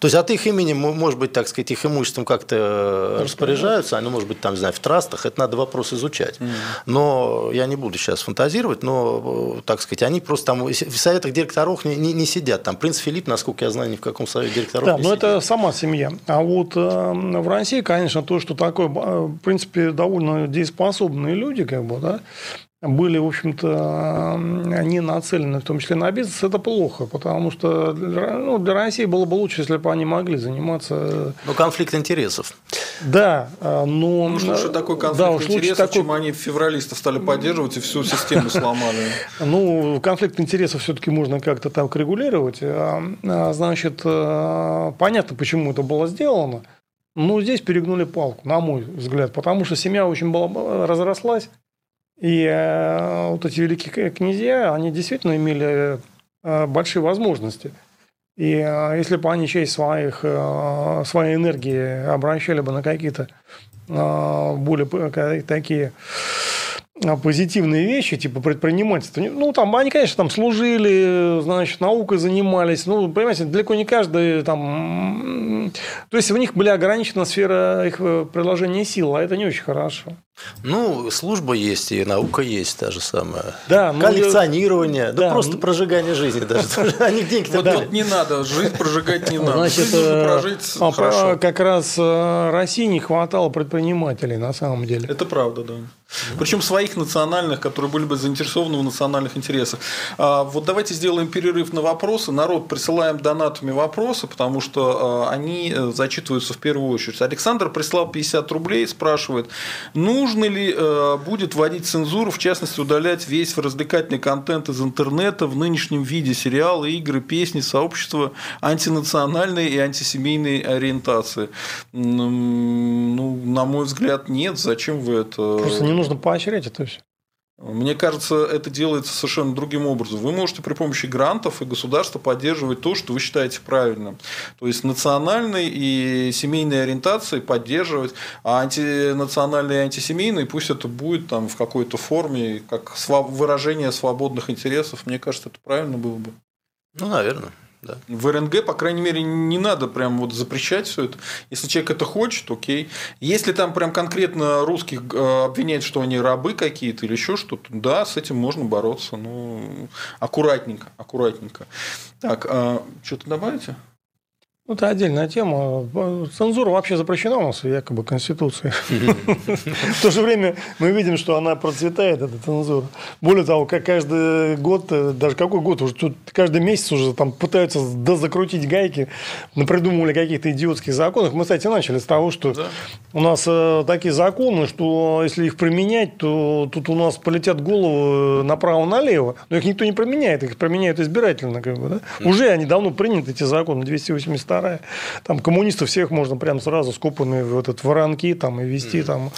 То есть от их имени, может быть, так сказать, их имуществом как-то распоряжаются, они, может быть, там, не знаю, в трастах, это надо вопрос изучать. Но я не буду сейчас фантазировать, но, так сказать, они просто там в советах директоров не сидят. Там принц Филипп, насколько я знаю, ни в каком совете директоров не сидит. Да, но это сама семья. А вот в России, конечно, то, что такое, в принципе, довольно дееспособные люди, как бы, да, были, в общем-то, не нацелены, в том числе на бизнес, это плохо, потому что для России было бы лучше, если бы они могли заниматься... Но конфликт интересов. Да, но... Уж лучше такой конфликт интересов, чем они февралистов стали поддерживать и всю систему сломали. Ну, конфликт интересов все-таки можно как-то там регулировать. Значит, понятно, почему это было сделано, но здесь перегнули палку, на мой взгляд, потому что семья очень разрослась. И вот эти великие князья, они действительно имели большие возможности. И если бы они часть своей энергии обращали бы на какие-то более такие позитивные вещи, типа предпринимательства, ну, там, они, конечно, там служили, значит, наукой занимались, ну, понимаете, далеко не каждый там... То есть, у них была ограничена сфера их приложения сил, а это не очень хорошо. Ну, служба есть, и наука есть та же самая. Да, коллекционирование, да, просто прожигание жизни даже. Они деньги-то были. Тут не надо, жизнь прожигать не надо. Значит, прожить хорошо. Как раз России не хватало предпринимателей, на самом деле. Это правда, да. Причем своих национальных, которые были бы заинтересованы в национальных интересах. Вот давайте сделаем перерыв на вопросы. Народ, присылаем донатами вопросы, потому что они зачитываются в первую очередь. Александр прислал 50 рублей, спрашивает, нужно ли будет вводить цензуру, в частности, удалять весь развлекательный контент из интернета в нынешнем виде: сериалы, игры, песни, сообщества антинациональной и антисемейной ориентации. Ну, на мой взгляд, нет. Зачем вы это... Просто не нужно поощрять это все. Мне кажется, это делается совершенно другим образом. Вы можете при помощи грантов и государства поддерживать то, что вы считаете правильным. То есть, национальной и семейной ориентации поддерживать, а антинациональной и антисемейной пусть это будет там в какой-то форме, как выражение свободных интересов. Мне кажется, это правильно было бы. Ну, наверное. Да. В РНГ, по крайней мере, не надо прям вот запрещать все это. Если человек это хочет, окей. Если там прям конкретно русских обвиняют, что они рабы какие-то или еще что-то, да, с этим можно бороться, но аккуратненько, аккуратненько. Так, что-то добавите? Это отдельная тема. Цензура вообще запрещена у нас, якобы, Конституцией. В то же время мы видим, что она процветает, эта цензура. Более того, как каждый год, даже какой год, уже тут каждый месяц уже там пытаются дозакрутить гайки, придумывали каких-то идиотских законов. Мы, кстати, начали с того, что у нас такие законы, что если их применять, то тут у нас полетят головы направо-налево, но их никто не применяет, их применяют избирательно. Как бы, да? Уже они давно приняты, эти законы, 282. Там коммунистов всех можно прям сразу скупанные в этот воронки там и вести там,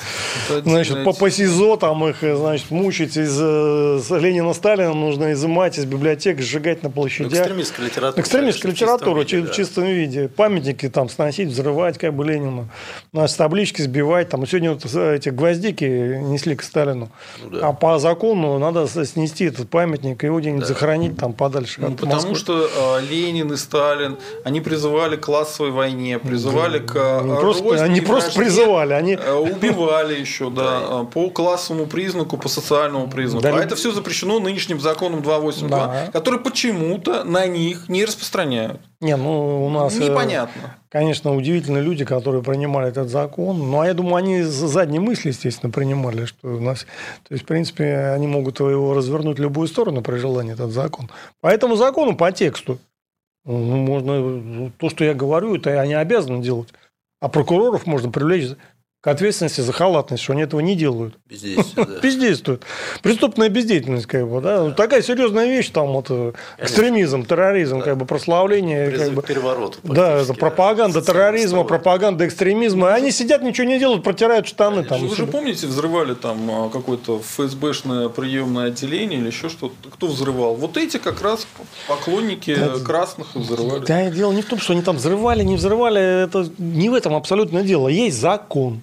значит, по СИЗО там их, значит, мучить, из Ленина, Сталина нужно изымать из библиотек, сжигать на площадях. Экстремистская литература. Экстремистская литература в чистом виде, да. В чистом виде. Памятники там сносить, взрывать, как бы, Ленину. Значит, таблички сбивать. Там сегодня вот эти гвоздики несли к Сталину. Ну, да. А по закону надо снести этот памятник и его где-нибудь захоронить там подальше. Ну, потому что Ленин и Сталин, они призывают к классовой войне, призывали к розни, они просто призывали, они убивали еще, да, по классовому признаку, по социальному признаку. А это все запрещено нынешним законом 282, который почему-то на них не распространяют. Не, ну у нас непонятно. Конечно, удивительные люди, которые принимали этот закон. Ну, а я думаю, они задние мысли, естественно, принимали, что у нас, то есть, в принципе, они могут его развернуть в любую сторону при желании, этот закон. По этому закону, по тексту. Можно, то, что я говорю, это они обязаны делать. А прокуроров можно привлечь к ответственности за халатность, что они этого не делают. Бездействуют. Преступная бездеятельность, как бы, да. Такая серьезная вещь, там вот экстремизм, терроризм, как бы прославление, как бы переворот. Да, пропаганда терроризма, пропаганда экстремизма. Они сидят, ничего не делают, протирают штаны там. Вы же помните, взрывали там какое-то ФСБшное приемное отделение или еще что-то. Кто взрывал? Вот эти как раз поклонники красных взрывали. Да, дело не в том, что они там взрывали, не взрывали, это не в этом абсолютно дело. Есть закон.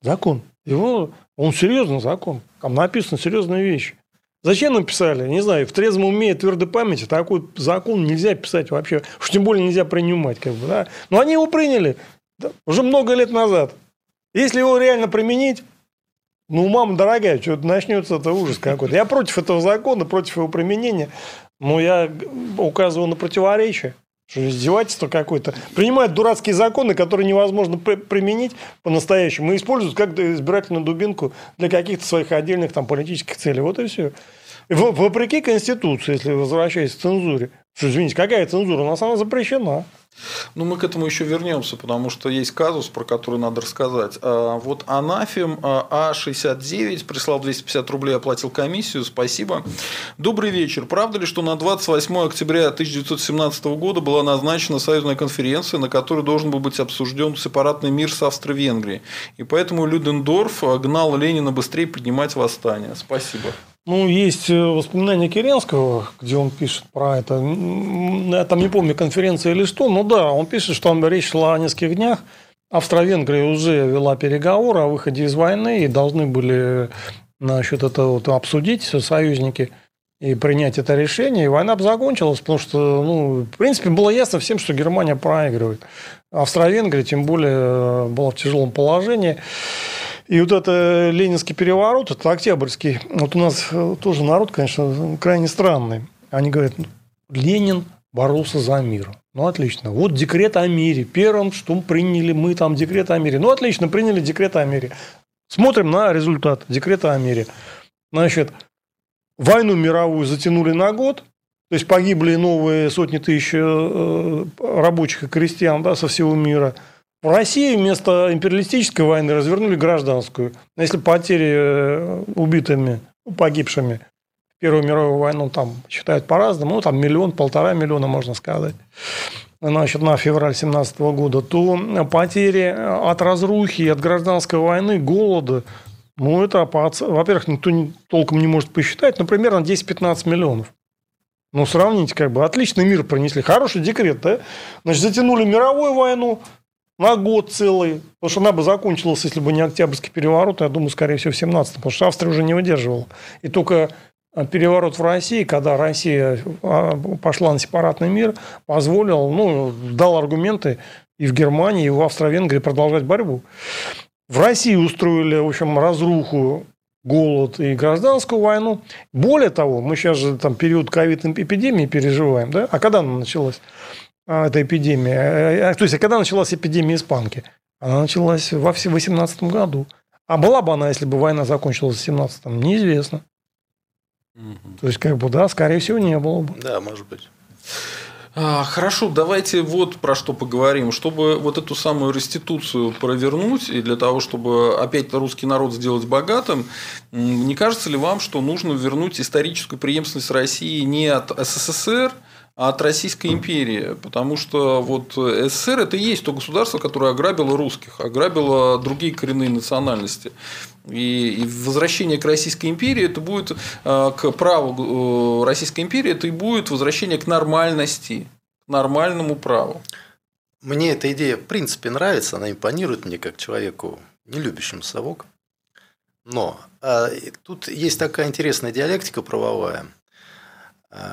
Закон. Он серьезный закон. Там написаны серьезные вещи. Зачем нам писали? Не знаю, в трезвом уме и твердой памяти такой закон нельзя писать вообще. Уж тем более нельзя принимать. Как бы, да? Но они его приняли уже много лет назад. Если его реально применить, ну, мама дорогая, что-то начнется, это ужас какой-то. Я против этого закона, против его применения. Но я указываю на противоречие. Что издевательство какое-то. Принимают дурацкие законы, которые невозможно применить по-настоящему. И используют как избирательную дубинку для каких-то своих отдельных там, политических целей. Вот и все. Вопреки Конституции, если возвращаясь к цензуре. Что, извините, какая цензура? У нас она запрещена. Ну, мы к этому еще вернемся, потому что есть казус, про который надо рассказать. Вот Анафим А69 прислал 250 рублей, оплатил комиссию, спасибо. Добрый вечер. Правда ли, что на 28 октября 1917 года была назначена союзная конференция, на которой должен был быть обсужден сепаратный мир с Австро-Венгрией? И поэтому Людендорф гнал Ленина быстрее поднимать восстание. Спасибо. Ну, есть воспоминания Керенского, где он пишет про это. Я там не помню, конференция или что, но да, он пишет, что там речь шла о нескольких днях. Австро-Венгрия уже вела переговоры о выходе из войны и должны были насчет этого обсудить союзники и принять это решение. И война бы закончилась, потому что, ну, в принципе, было ясно всем, что Германия проигрывает. Австро-Венгрия, тем более, была в тяжелом положении. И вот это ленинский переворот, это октябрьский. Вот у нас тоже народ, конечно, крайне странный. Они говорят, Ленин боролся за мир. Ну, отлично. Вот декрет о мире. Первым, что приняли мы там декрет о мире. Ну, отлично, приняли декрет о мире. Смотрим на результат декрета о мире. Значит, войну мировую затянули на год. То есть, погибли новые сотни тысяч рабочих и крестьян, да, со всего мира. В России вместо империалистической войны развернули гражданскую. Если потери убитыми, погибшими в Первую мировую войну там считают по-разному, ну, там миллион, 1,5 миллиона, можно сказать, значит, на февраль 2017 года, то потери от разрухи, от гражданской войны, голода, ну, это, во-первых, никто толком не может посчитать, но примерно 10-15 миллионов. Ну, сравните, как бы, отличный мир принесли, хороший декрет, да? Значит, затянули мировую войну на год целый. Потому что она бы закончилась, если бы не октябрьский переворот, я думаю, скорее всего, в 1917-м. Потому что Австрия уже не выдерживала. И только переворот в России, когда Россия пошла на сепаратный мир, позволил, ну, дал аргументы и в Германии, и в Австро-Венгрии продолжать борьбу. В России устроили, в общем, разруху, голод и гражданскую войну. Более того, мы сейчас же там период ковид-эпидемии переживаем, да? А когда она началась? Эта эпидемия. То есть, а когда началась эпидемия испанки? Она началась во 18 году. А была бы она, если бы война закончилась в 17-м? Неизвестно. То есть, как бы, да, скорее всего, не было бы. Да, может быть. Хорошо, давайте вот про что поговорим. Чтобы вот эту самую реституцию провернуть, и для того, чтобы опять русский народ сделать богатым, не кажется ли вам, что нужно вернуть историческую преемственность России не от СССР, от Российской империи, потому что вот СССР – это и есть то государство, которое ограбило русских, ограбило другие коренные национальности. И возвращение к Российской империи – это будет к праву Российской империи, это и будет возвращение к нормальности, к нормальному праву. Мне эта идея в принципе нравится, она импонирует мне как человеку, не любящему совок. Но тут есть такая интересная диалектика правовая.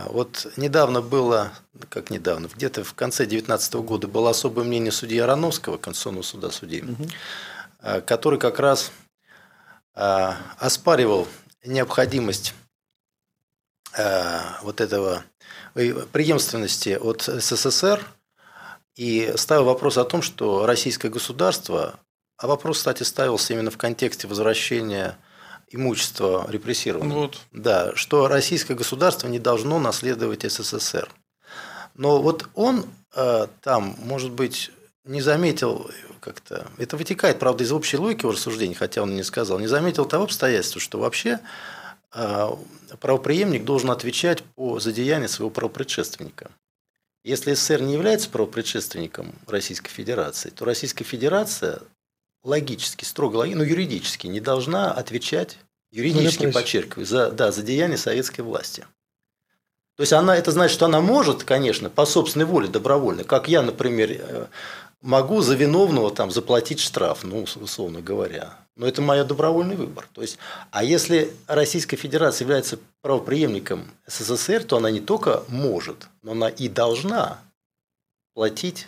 Вот недавно было, как недавно, где-то в конце 19 года было особое мнение судьи Ароновского, Конституционного суда судей, который как раз оспаривал необходимость вот этого преемственности от СССР и ставил вопрос о том, что российское государство, а вопрос, кстати, ставился именно в контексте возвращения имущество репрессировано. Вот. Да, что российское государство не должно наследовать СССР. Но вот он там, может быть, не заметил как-то... Это вытекает, правда, из общей логики его рассуждений, хотя он не сказал. Не заметил того обстоятельства, что вообще правопреемник должен отвечать за деяния своего правопредшественника. Если СССР не является правопредшественником Российской Федерации, то Российская Федерация... логически, строго логически, но юридически не должна отвечать, юридически подчеркиваю, за деяния советской власти. То есть, это значит, что она может, конечно, по собственной воле добровольно, как я, например, Могу за виновного там заплатить штраф, ну, условно говоря. Но это мой добровольный выбор. То есть, а если Российская Федерация является правопреемником СССР, то она не только может, но она и должна платить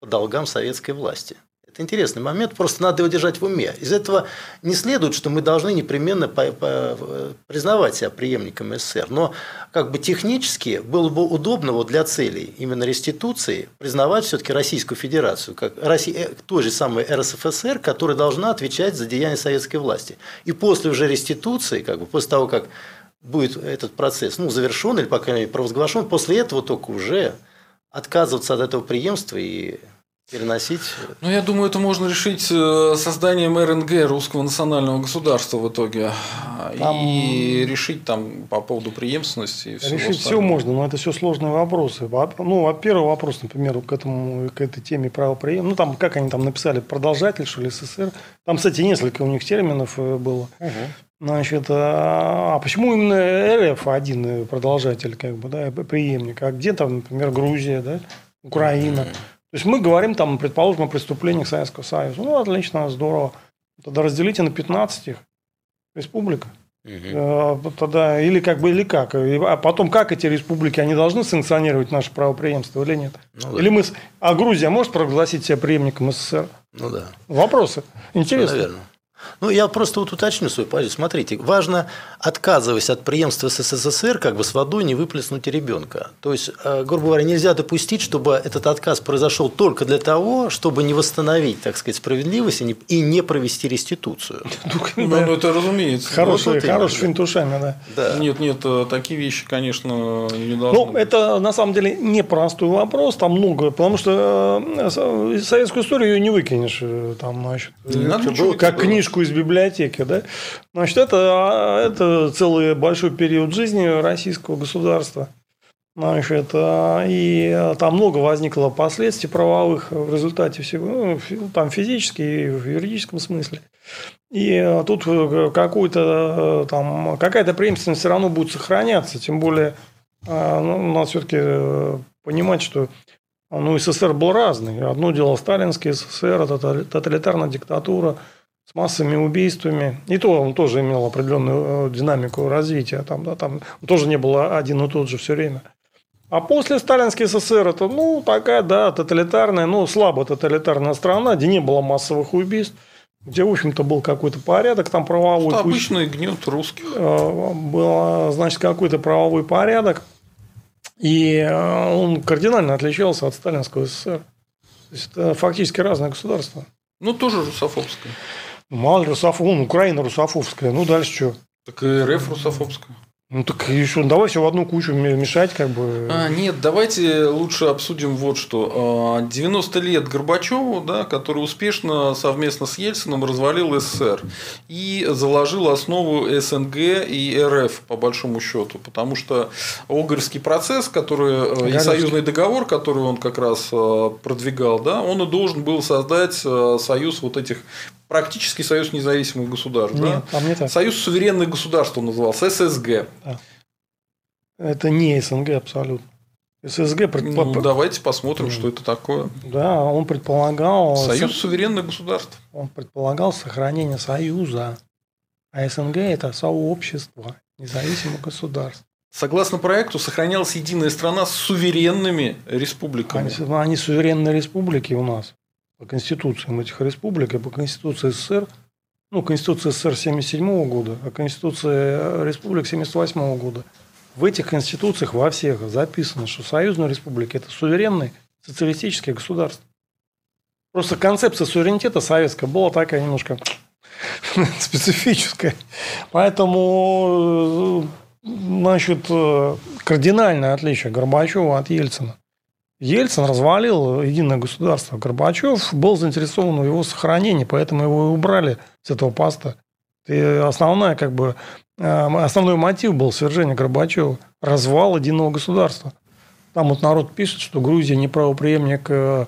по долгам советской власти. Это интересный момент, просто надо его держать в уме. Из этого не следует, что мы должны непременно признавать себя преемником СССР. Но как бы технически было бы удобно вот для целей именно реституции признавать все-таки Российскую Федерацию, как той же самой РСФСР, которая должна отвечать за деяния советской власти. И после уже реституции, как бы, после того, как будет этот процесс завершен или, по крайней мере, провозглашен, после этого только уже отказываться от этого преемства и... переносить? Ну, я думаю, это можно решить созданием РНГ, Русского национального государства, в итоге. Там... И решить там по поводу преемственности. И всего решить остального. Все можно, но это все сложные вопросы. Ну, первый вопрос, например, к этой теме правопреемства. Ну, там, как они там написали, продолжатель, что ли, СССР. Там, кстати, несколько у них терминов было. Угу. Значит, а почему именно РФ один продолжатель, как бы, да, преемник? А где там, например, Грузия, да, Украина? Угу. То есть, мы говорим, там, предположим, о преступлениях Советского Союза. Ну, отлично, здорово. Тогда разделите на 15 их. Республика. Угу. Тогда, или как бы, или как. А потом, как эти республики, они должны санкционировать наше правопреемство или нет? Ну, да. Или мы... А Грузия может прогласить себя преемником СССР? Ну, да. Вопросы. Интересно. Ну, наверное. Ну, я просто вот уточню свою позицию. Смотрите, важно, отказываясь от преемства с СССР, как бы с водой не выплеснуть ребенка. То есть, грубо говоря, нельзя допустить, чтобы этот отказ произошел только для того, чтобы не восстановить, так сказать, справедливость и не провести реституцию. Ну, это разумеется. Хорошие финтушами, да. Нет, такие вещи, конечно, не должны быть. Ну, это, на самом деле, непростой вопрос, там много, потому что советскую историю ее не выкинешь, там, значит, как книжку из библиотеки, да? Значит, это целый большой период жизни российского государства. Значит, и там много возникло последствий правовых в результате всего, там физически и в юридическом смысле. И тут какая-то преемственность все равно будет сохраняться, тем более надо все-таки понимать, что СССР был разный. Одно дело сталинский СССР, тоталитарная диктатура, с массовыми убийствами. И то он тоже имел определенную динамику развития. Там тоже не было один и тот же все время. А после сталинский СССР это, такая, да, тоталитарная, но слабо тоталитарная страна, где не было массовых убийств, где, в общем-то, был какой-то порядок там правовой. Это обычный гнет русских. Был, значит, какой-то правовой порядок. И он кардинально отличался от сталинского СССР. То есть, это фактически разное государство. Ну, тоже русофобское. Мало ли русофов, Украина русофобская, дальше что? Так и РФ русофобская. Ну, так еще давай все в одну кучу мешать, как бы. Нет, давайте лучше обсудим вот что. 90 лет Горбачеву, да, который успешно совместно с Ельцином развалил СССР и заложил основу СНГ и РФ, по большому счету. Потому что Огревский процесс, который и союзный договор, который он как раз продвигал, да, он и должен был создать союз вот этих. Практически союз независимых государств. Нет, да? Там не так. Союз суверенных государств он назывался, ССГ. Да. Это не СНГ абсолютно. ССГ предполагал... Ну, давайте посмотрим, что это такое. Да, он предполагал... Союз суверенных государств. Он предполагал сохранение союза. А СНГ – это сообщество независимых государств. Согласно проекту, сохранялась единая страна с суверенными республиками. Они суверенные республики у нас. По конституциям этих республик и по конституции СССР, конституция СССР 1977 года, а конституция республик 1978 года. В этих конституциях во всех записано, что союзные республики – это суверенные социалистические государства. Просто концепция суверенитета советская была такая немножко специфическая. Поэтому, значит, кардинальное отличие Горбачева от Ельцина. Ельцин развалил единое государство. Горбачев был заинтересован в его сохранении, поэтому его и убрали с этого поста. И основной мотив был свержения Горбачева – развал единого государства. Там вот народ пишет, что Грузия не правопреемник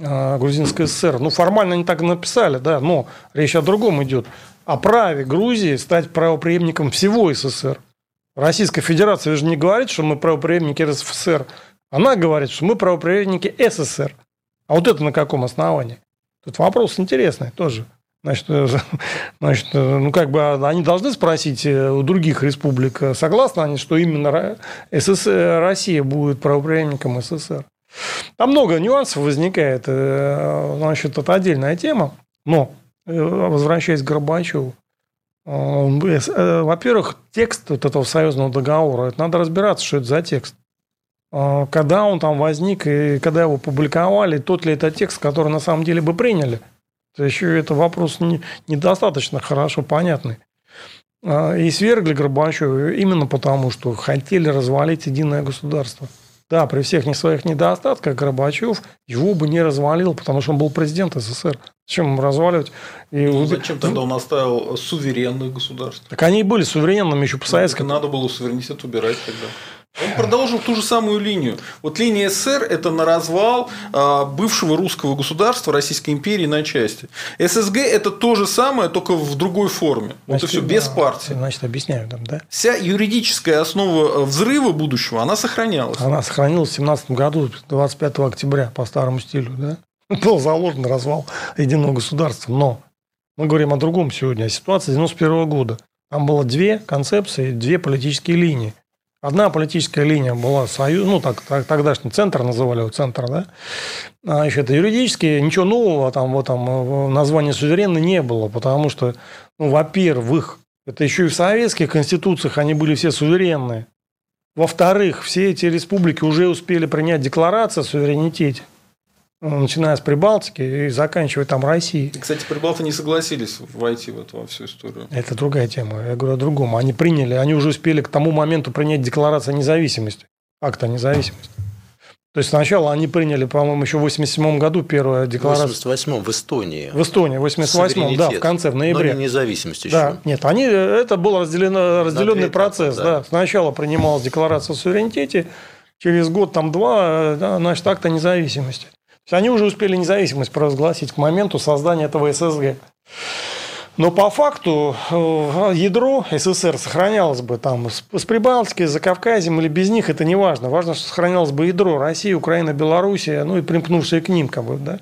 Грузинской ССР. Формально они так написали, да, но речь о другом идет. О праве Грузии стать правопреемником всего СССР. Российская Федерация же не говорит, что мы правопреемники РСФСР. Она говорит, что мы правопреемники СССР. А вот это на каком основании? Тут вопрос интересный тоже. Значит, ну, как бы они должны спросить у других республик, согласны они, что именно Россия будет правопреемником СССР. Там много нюансов возникает. Значит, это отдельная тема. Но, возвращаясь к Горбачеву, во-первых, текст вот этого союзного договора, это надо разбираться, что это за текст. Когда он там возник и когда его публиковали, тот ли это текст, который на самом деле бы приняли. То еще это вопрос недостаточно хорошо понятный. И свергли Горбачева именно потому, что хотели развалить единое государство. Да, при всех своих недостатках Горбачев его бы не развалил, потому что он был президент СССР. Зачем ему разваливать? И ну, зачем тогда он оставил суверенных государств? Так они и были суверенными еще по советскому. Надо было суверенитет убирать тогда. Он продолжил ту же самую линию. Вот линия СССР – это на развал бывшего русского государства, Российской империи на части. ССГ – это то же самое, только в другой форме. Значит, это все без партии. Значит, объясняю там, да? Вся юридическая основа взрыва будущего, она сохранялась. Она сохранилась в 1917 году, 25 октября, по старому стилю. Да? Был заложен развал единого государства. Но мы говорим о другом сегодня, о ситуации 1991 года. Там было две концепции, две политические линии. Одна политическая линия была союз, ну, так, тогдашний центр, называли его центр, да. А еще это юридически, ничего нового там, вот, там названия суверенны не было, потому что, ну, во-первых, это еще и в советских конституциях они были все суверенные. Во-вторых, все эти республики уже успели принять декларацию о суверенитете, начиная с Прибалтики и заканчивая там Россией. И, кстати, прибалты не согласились войти в эту во всю историю. Это другая тема. Я говорю о другом. Они приняли, они уже успели к тому моменту принять декларацию о независимости, акт о независимости. То есть сначала они приняли, по-моему, еще в 1987 году первую декларацию. В 1988 в Эстонии. В Эстонии, в 1988, да, в конце, в ноябре. Но не независимость еще. Да, нет, они, это был разделенный процесс. Да. Да. Сначала принималась декларация о суверенитете, через год, там два, да, значит, акт о независимости. Они уже успели независимость провозгласить к моменту создания этого ССГ. Но по факту ядро СССР сохранялось бы там с Прибалтики, с Закавказьем или без них, это не важно. Важно, что сохранялось бы ядро России, Украина, Белоруссия, ну и примкнувшие к ним, как бы, да.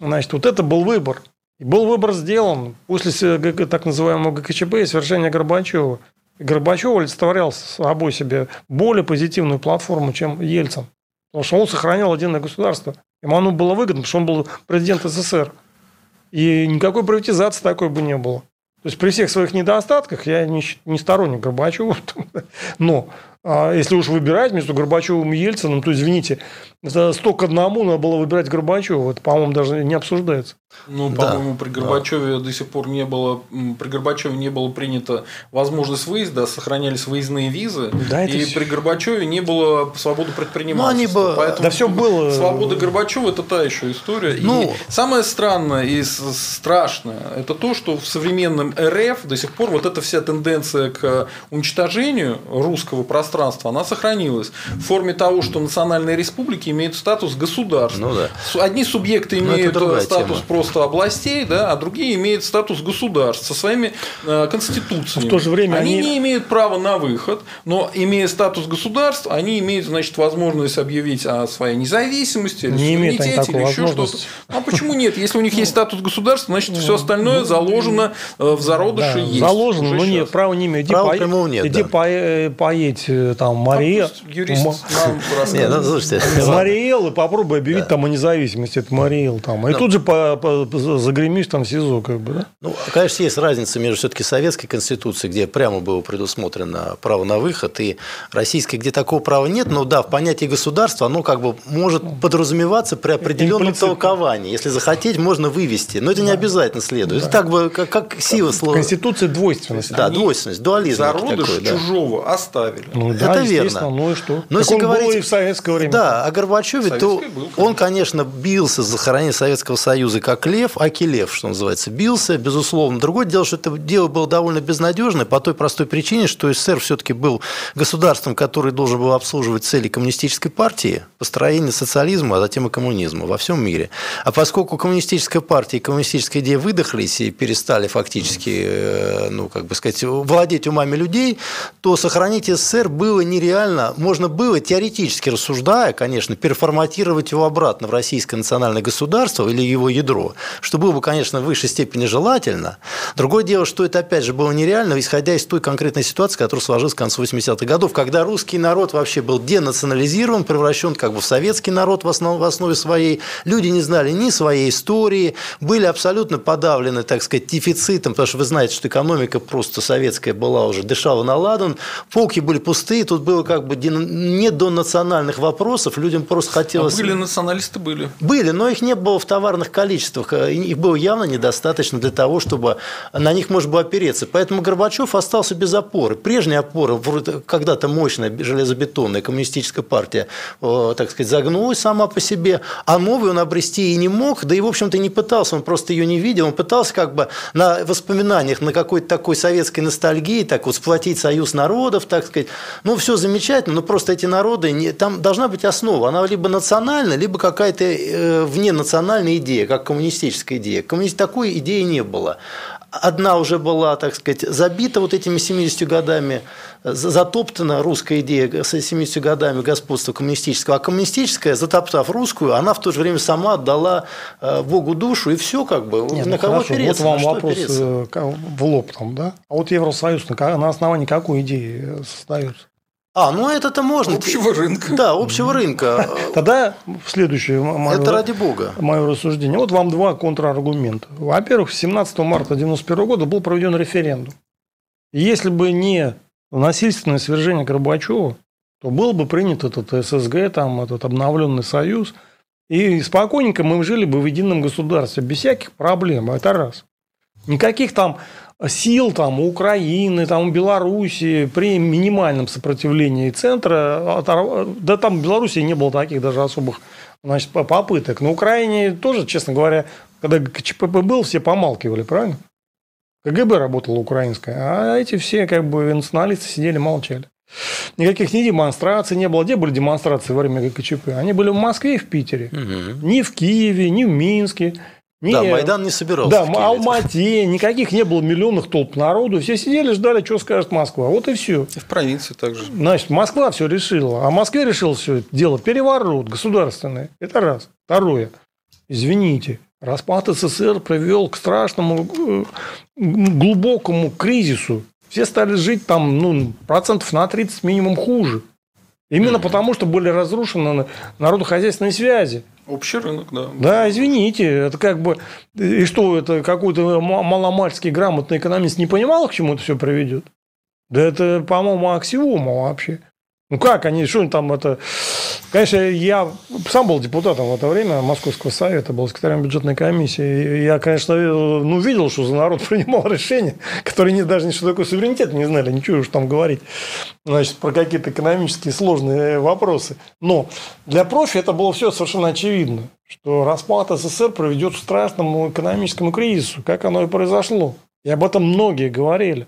Значит, вот это был выбор. И был выбор сделан после так называемого ГКЧП и свержения Горбачева. Горбачев олицетворял собой себе более позитивную платформу, чем Ельцин. Потому что он сохранял единое государство. Ему оно было выгодно, потому что он был президент СССР. И никакой приватизации такой бы не было. То есть, при всех своих недостатках, я не сторонник Горбачева, но если уж выбирать между Горбачевым и Ельциным, то, извините, сто к одному надо было выбирать Горбачева. Это, по-моему, даже не обсуждается. Ну, да. По-моему, при Горбачеве до сих пор не было... При Горбачеве не было принято возможность выезда, сохранялись выездные визы. Да, и при Горбачеве не было свободы предпринимательства. Ну, они бы... Поэтому да, все было... Свобода Горбачева – это та еще история. Ну... И самое странное и страшное – это то, что в современном РФ до сих пор вот эта вся тенденция к уничтожению русского пространства, она сохранилась в форме того, что национальные республики имеют статус государства. Ну, да. Одни субъекты имеют статус просто областей, да, а другие имеют статус государств со своими конституциями. В то же время они не имеют права на выход, но имея статус государств, они имеют, значит, возможность объявить о своей независимости, не суверенитете или еще что-то. А почему нет? Если у них есть статус государства, значит, все остальное заложено в зародыше, да, есть. Заложено, но нет, права не имеют. Иди поедь там Мария. Мариэл и попробуй объявить там о независимости. Это Мариэл там. И тут же загремишь там в СИЗО, как бы, да? Ну, конечно, есть разница между все-таки советской конституцией, где прямо было предусмотрено право на выход, и российской, где такого права нет, но да, в понятии государства оно как бы может подразумеваться при определенном толковании. Если захотеть, можно вывести, но это не обязательно следует. Да. Это как бы как сила слова. Конституция двойственность. Да, двойственность, дуализм. Зародыш такой, чужого оставили. Ну, да, это верно. Ну и что? Но если говорить, и в советское время. Да, о Горбачеве, то он, конечно, бился за сохранение Советского Союза как лев, аки лев, что называется, бился, безусловно. Другое дело, что это дело было довольно безнадежное по той простой причине, что СССР все-таки был государством, которое должен был обслуживать цели коммунистической партии, построение социализма, а затем и коммунизма во всем мире. А поскольку коммунистическая партия и коммунистическая идея выдохлись и перестали фактически, ну, как бы сказать, владеть умами людей, то сохранить СССР было было нереально, можно было, теоретически рассуждая, конечно, переформатировать его обратно в российское национальное государство или его ядро, что было бы, конечно, в высшей степени желательно. Другое дело, что это, опять же, было нереально, исходя из той конкретной ситуации, которая сложилась к концу 80-х годов, когда русский народ вообще был денационализирован, превращен как бы в советский народ в основе своей. Люди не знали ни своей истории, были абсолютно подавлены, так сказать, дефицитом, потому что вы знаете, что экономика просто советская была уже, дышала на ладан, полки были пустые, тут было как бы не до национальных вопросов, людям просто хотелось... Но были националисты, были. Были, но их не было в товарных количествах, их было явно недостаточно для того, чтобы на них можно было опереться. Поэтому Горбачев остался без опоры. Прежняя опора, когда-то мощная железобетонная коммунистическая партия, так сказать, загнулась сама по себе, а новую он обрести и не мог, да и, в общем-то, не пытался, он просто ее не видел, он пытался как бы на воспоминаниях, на какой-то такой советской ностальгии, так вот, сплотить союз народов, так сказать, ну, все замечательно, но просто эти народы, там должна быть основа, она либо национальная, либо какая-то вненациональная идея, как коммунистическая идея. Такой идеи не было. Одна уже была, так сказать, забита вот этими 70 годами, затоптана русская идея с 70 годами господства коммунистического, а коммунистическая, затоптав русскую, она в то же время сама отдала Богу душу, и все как бы. Нет, на кого опереться, вот вам вопрос опереться? В лоб там, да? А вот Евросоюз на основании какой идеи создается? А, ну это-то можно. Общего рынка. Да, общего рынка. Тогда следующее мое рассуждение. Вот вам два контраргумента. Во-первых, 17 марта 1991 года был проведен референдум. Если бы не насильственное свержение Горбачева, то был бы принят этот ССГ, там, этот обновленный союз. И спокойненько мы жили бы в едином государстве, без всяких проблем. Это раз. Никаких там сил там, у Украины, там, у Белоруссии при минимальном сопротивлении центра, да там в Белоруссии не было таких даже особых, значит, попыток. На Украине тоже, честно говоря, когда КЧПП был, все помалкивали, правильно? КГБ работало украинское, а эти все как бы националисты сидели, молчали. Никаких ни демонстраций не было. Где были демонстрации во время КЧП? Они были в Москве и в Питере. Угу. Ни в Киеве, ни в Минске. Да, Майдан не собирался. Да, в Алмате, никаких не было миллионных толп народу. Все сидели, ждали, что скажет Москва. Вот и все. И в провинции также. Значит, Москва все решила. А Москве решил все это дело переворот государственный. Это раз. Второе. Извините, распад СССР привел к страшному, глубокому кризису. Все стали жить там, ну, процентов на 30 минимум хуже. Именно потому, что были разрушены народохозяйственные связи. Общий рынок, да. Да, извините, это как бы... И что, это какой-то маломальский грамотный экономист не понимал, к чему это все приведет? Да это, по-моему, аксиома вообще. Ну, как они, что там это... Конечно, я сам был депутатом в это время Московского совета, был секретарем бюджетной комиссии. Я, конечно, ну, видел, что за народ принимал решения, которые даже ничего такое суверенитет не знали, ничего уж там говорить. Значит, про какие-то экономические сложные вопросы. Но для профи это было все совершенно очевидно, что распад СССР приведет к страшному экономическому кризису, как оно и произошло. И об этом многие говорили.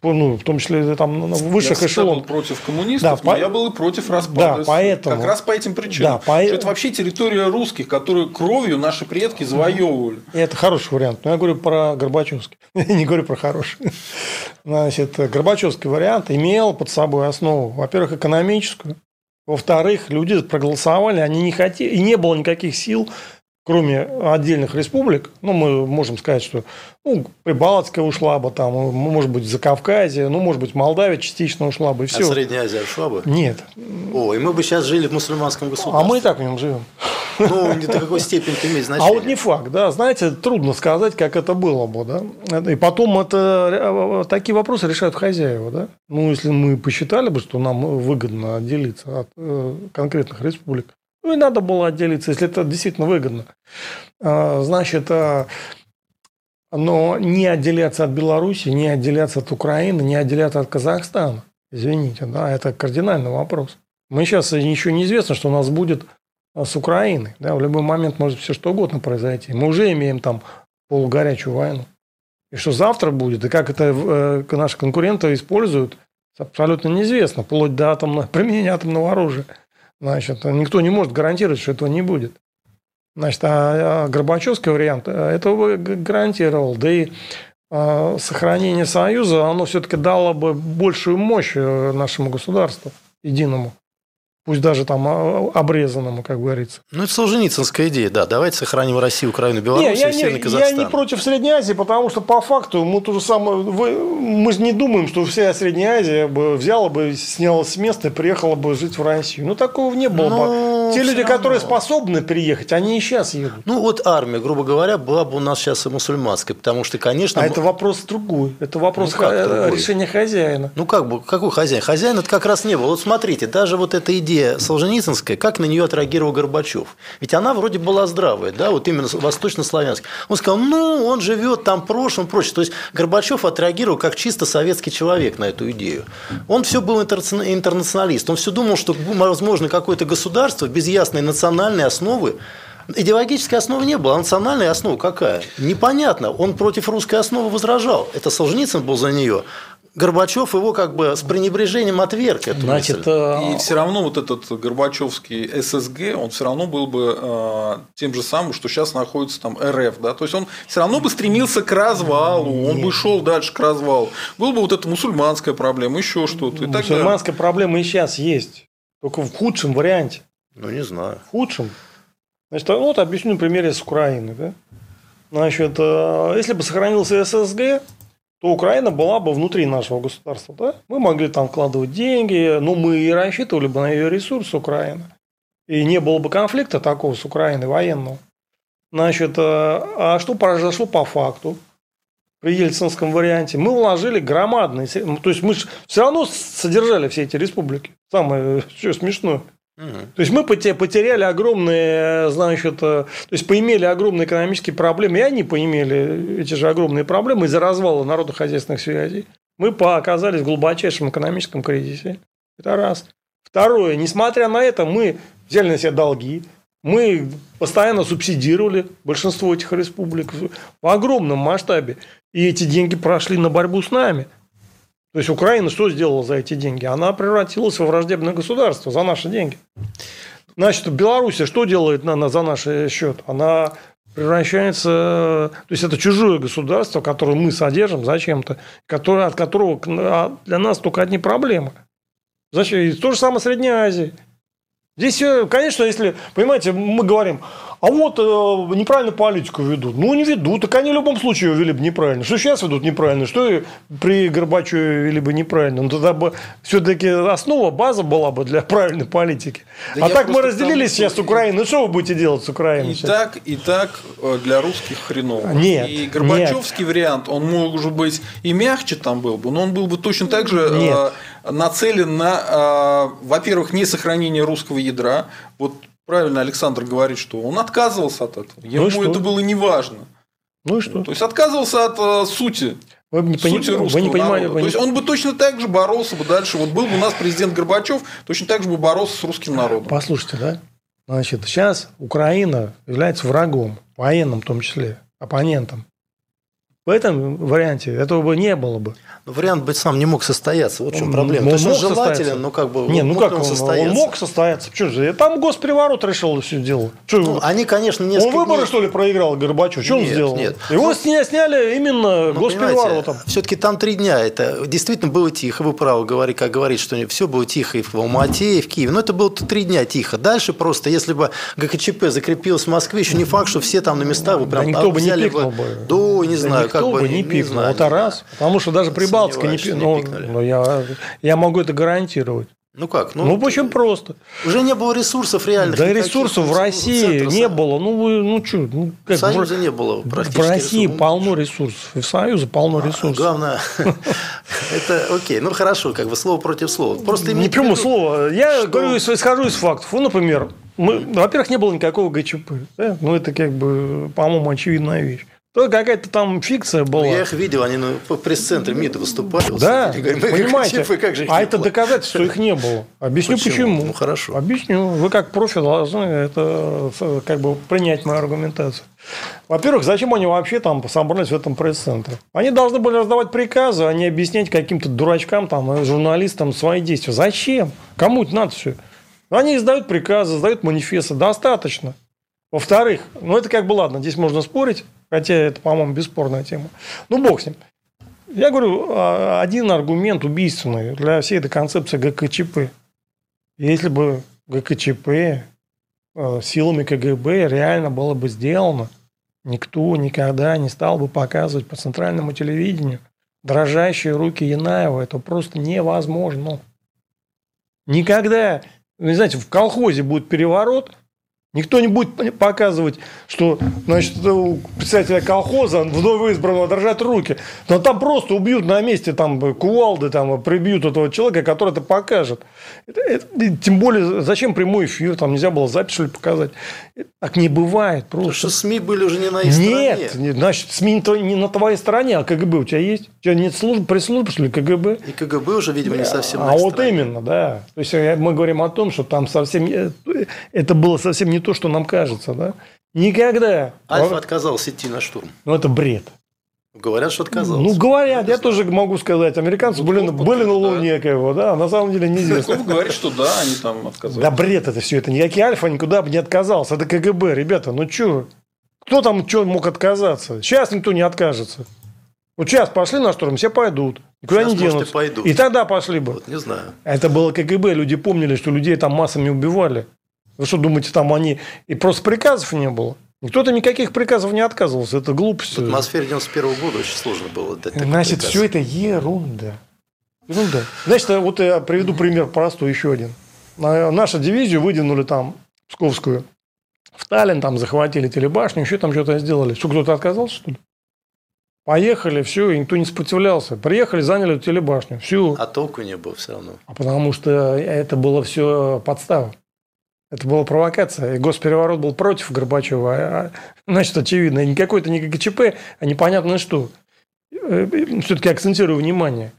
Ну, в том числе там, в высших эшелонах. Я был против коммунистов, да, но я был и против распада. Да, поэтому... Как раз по этим причинам. Да, это вообще территория русских, которую кровью наши предки завоевывали. Это хороший вариант. Но я говорю про Горбачевский. Не говорю про хороший. Значит, Горбачевский вариант имел под собой основу, во-первых, экономическую. Во-вторых, люди проголосовали, они не хотели, и не было никаких сил, кроме отдельных республик, ну, мы можем сказать, что, ну, Прибалтика ушла бы, там, может быть, Закавказье, ну, может быть, Молдавия частично ушла бы, и все. А Средняя Азия ушла бы? Нет. О, и мы бы сейчас жили в мусульманском государстве. А мы и так в нем живем. Ну, не до какой степени это имеет значение. А вот не факт, да, знаете, трудно сказать, как это было бы, да. И потом это, такие вопросы решают хозяева, да. Ну, если мы посчитали бы, что нам выгодно отделиться от конкретных республик, ну, и надо было отделиться, если это действительно выгодно. Значит, но не отделяться от Беларуси, не отделяться от Украины, не отделяться от Казахстана. Извините, да, это кардинальный вопрос. Мы сейчас еще неизвестно, что у нас будет с Украиной. Да, в любой момент может все что угодно произойти. Мы уже имеем там полугорячую войну. И что завтра будет, и как это наши конкуренты используют, абсолютно неизвестно. Вплоть до применения атомного оружия. Значит, никто не может гарантировать, что этого не будет. Значит, а Горбачевский вариант этого гарантировал. Да и сохранение Союза, оно все-таки дало бы большую мощь нашему государству единому. Пусть даже там обрезанному, как говорится. Ну, это солженицынская идея, да. Давайте сохраним Россию, Украину, Белоруссию и Северный Казахстан. Я не против Средней Азии, потому что по факту мы то же самое... Мы не думаем, что вся Средняя Азия бы взяла бы, снялась с места и приехала бы жить в Россию. Ну, такого не было бы. Те люди, которые способны приехать, они и сейчас едут. Ну, вот армия, грубо говоря, была бы у нас сейчас и мусульманской, потому что, конечно... это вопрос другой. Это вопрос решения хозяина. Ну, как бы, какой хозяин? Хозяина это как раз не было. Вот смотрите, даже вот эта идея солженицынская, как на нее отреагировал Горбачев? Ведь она вроде была здравая, да, вот именно восточнославянская. Он сказал, ну, он живет там прошлым, прочее. То есть Горбачев отреагировал как чисто советский человек на эту идею. Он все был интернационалист, он все думал, что возможно какое-то государство без ясной национальной основы. Идеологической основы не было, а национальная основа какая? Непонятно. Он против русской основы возражал. Это Солженицын был за нее. Горбачев его как бы с пренебрежением отверг эту мысль. И все равно вот этот горбачевский ССГ, он все равно был бы тем же самым, что сейчас находится там РФ. Да? То есть он все равно бы стремился к развалу, он бы шел дальше к развалу. Была бы вот эта мусульманская проблема, еще что-то. Мусульманская проблема и сейчас есть, только в худшем варианте. Ну, не знаю. В худшем. Значит, вот объясню на примере с Украины. Да? Значит, если бы сохранился ССГ, то Украина была бы внутри нашего государства. Да? Мы могли там вкладывать деньги, но мы и рассчитывали бы на ее ресурс Украины. И не было бы конфликта такого с Украиной военного. Значит, а что произошло по факту? При ельцинском варианте мы вложили громадные... То есть мы все равно содержали все эти республики. Самое все смешное. То есть мы потеряли огромные, значит, то есть поимели огромные экономические проблемы, и они поимели эти же огромные проблемы из-за развала народно-хозяйственных связей. Мы оказались в глубочайшем экономическом кризисе. Это раз. Второе, несмотря на это, мы взяли на себя долги, мы постоянно субсидировали большинство этих республик в огромном масштабе, и эти деньги прошли на борьбу с нами. То есть Украина что сделала за эти деньги? Она превратилась во враждебное государство за наши деньги. Значит, Белоруссия что делает за наш счет? Она превращается... То есть это чужое государство, которое мы содержим зачем-то, от которого для нас только одни проблемы. Зачем? И то же самое Средняя Азия. Здесь, конечно, если, понимаете, мы говорим, а вот неправильно политику ведут. Ну, не ведут, так они в любом случае вели бы неправильно. Что сейчас ведут неправильно, что при Горбачеве вели бы неправильно. Ну, тогда бы все-таки основа, база была бы для правильной политики. Да а так мы разделились сейчас с Украиной. Ну, что вы будете делать с Украиной? И так для русских хреново. Нет, и горбачевский вариант, он, может быть, и мягче там был бы, но он был бы точно так же... нацелен на, во-первых, не сохранение русского ядра. Вот правильно Александр говорит, что он отказывался от этого. Ему это было неважно. Ну и что? То есть отказывался от сути. Вы не понимаете. То есть он бы точно так же боролся бы дальше. Вот был бы у нас президент Горбачев, точно так же бы боролся с русским народом. Послушайте, да? Значит, сейчас Украина является врагом, военным в том числе, оппонентом. В этом варианте этого бы не было бы. Но вариант бы сам не мог состояться. Вот в чем проблема. Он желателен, но как бы не, ну как он состояться? Он мог состояться. Почему же? Там госпереворот решил все дело. Ну, они, конечно, несколько... Он выборы, что ли, проиграл Горбачев? Что он сделал? Нет. Его сняли именно госпереворотом. Все-таки там 3 дня. Это действительно было тихо. Вы правы, как говорит, что все было тихо и в Алмате, и в Киеве. Но это было 3 дня тихо. Дальше просто, если бы ГКЧП закрепилось в Москве, еще не факт, что все там на местах бы прям взяли бы... Да, не знаю, как... бы не пикнул. Вот раз. Потому что даже Прибалтика не пикнула. Ну, я могу это гарантировать. Ну как? Ну очень просто. Уже не было ресурсов реальных. Да и ресурсов в России не было. Ну что? Союза не было практически. В России полно ресурсов. И в Союзе полно ресурсов. Главное, это окей. Ну хорошо, как бы слово против слова. Просто не прямо слово. Я говорю, исхожу из фактов. Ну, например, во-первых, не было никакого ГЧП. Ну, это как бы, по-моему, очевидная вещь. То какая-то там фикция была. Ну, я их видел, они по пресс-центре МИДа выступали. Да, понимаете, а это доказать, что их не было. Объясню, почему. Ну, хорошо. Объясню. Вы как профи должны это, как бы, принять мою аргументацию. Во-первых, зачем они вообще там собрались в этом пресс-центре? Они должны были раздавать приказы, а не объяснять каким-то дурачкам, там, журналистам свои действия. Зачем? Кому это надо все? Они издают приказы, издают манифесты. Достаточно. Во-вторых, ну это как бы ладно, здесь можно спорить. Хотя это, по-моему, бесспорная тема. Ну, бог с ним. Я говорю, один аргумент убийственный для всей этой концепции ГКЧП. Если бы ГКЧП силами КГБ реально было бы сделано, никто никогда не стал бы показывать по центральному телевидению дрожащие руки Янаева. Это просто невозможно. Никогда, ну, знаете, в колхозе будет переворот, никто не будет показывать, что, значит, у председателя колхоза вновь избранного дрожат руки. Но там просто убьют на месте там, кувалды, там, прибьют этого человека, который это покажет. Тем более, зачем прямой эфир? Там нельзя было запись, что ли, показать. Так не бывает просто. Потому что СМИ были уже не на их стороне. Нет, значит, СМИ не на твоей стороне, а КГБ у тебя есть? У тебя нет службы, пресс-службы, что ли, КГБ? И КГБ уже, видимо, не совсем на их стороне. А вот именно, да. То есть, мы говорим о том, что там совсем... Это было совсем не то, что нам кажется, да? Никогда. Альфа отказался идти на штурм. Ну, это бред. Говорят, что отказался. Ну, говорят, я тоже могу сказать. Американцы были на Луне, да, на самом деле неизвестно. Гудков говорит, что да, они там отказались. Да бред это все, это никакий Альфа никуда бы не отказался. Это КГБ, ребята, ну что? Кто там что мог отказаться? Сейчас никто не откажется. Вот сейчас пошли на штурм, все пойдут. Никуда не денутся. И тогда пошли бы. Вот, не знаю. Это было КГБ, люди помнили, что людей там массами убивали. Вы что, думаете, там они... И просто приказов не было. Никто-то никаких приказов не отказывался. Это глупость. В атмосфере 91-го года очень сложно было дать такой приказ. Значит, все это ерунда. Ерунда. Значит, вот я приведу пример простой еще один. Нашу дивизию выдвинули там, Псковскую, в Таллин, там захватили телебашню, еще там что-то сделали. Что, кто-то отказался, что ли? Поехали, все, и никто не сопротивлялся. Приехали, заняли телебашню. Все. А толку не было все равно. А потому что это было все подстава. Это была провокация. И госпереворот был против Горбачева. Значит, очевидно, не какой-то не ГКЧП, а непонятно что. Все-таки акцентирую внимание.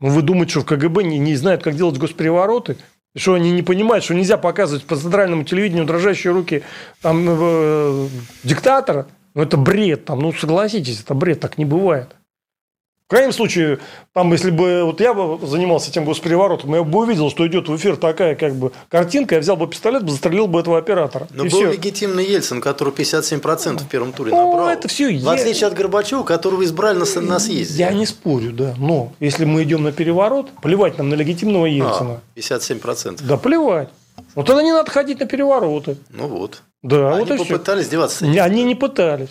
Вы думаете, что в КГБ не знают, как делать госперевороты? Что они не понимают, что нельзя показывать по центральному телевидению дрожащие руки там, диктатора? Ну, это бред. Там, ну, согласитесь, это бред. Так не бывает. В крайнем случае, там, если бы вот я бы занимался этим госпереворотом, я бы увидел, что идет в эфир такая как бы картинка, я взял бы пистолет, застрелил бы этого оператора. Но был все. Легитимный Ельцин, который 57% в первом туре набрал. Это все в отличие от Горбачева, которого избрали на съезде. Я не спорю, да. Но если мы идем на переворот, плевать нам на легитимного Ельцина. 57%. Да плевать. Ну, тогда не надо ходить на перевороты. Ну, вот. Да, они вот попытались деваться. Они не пытались.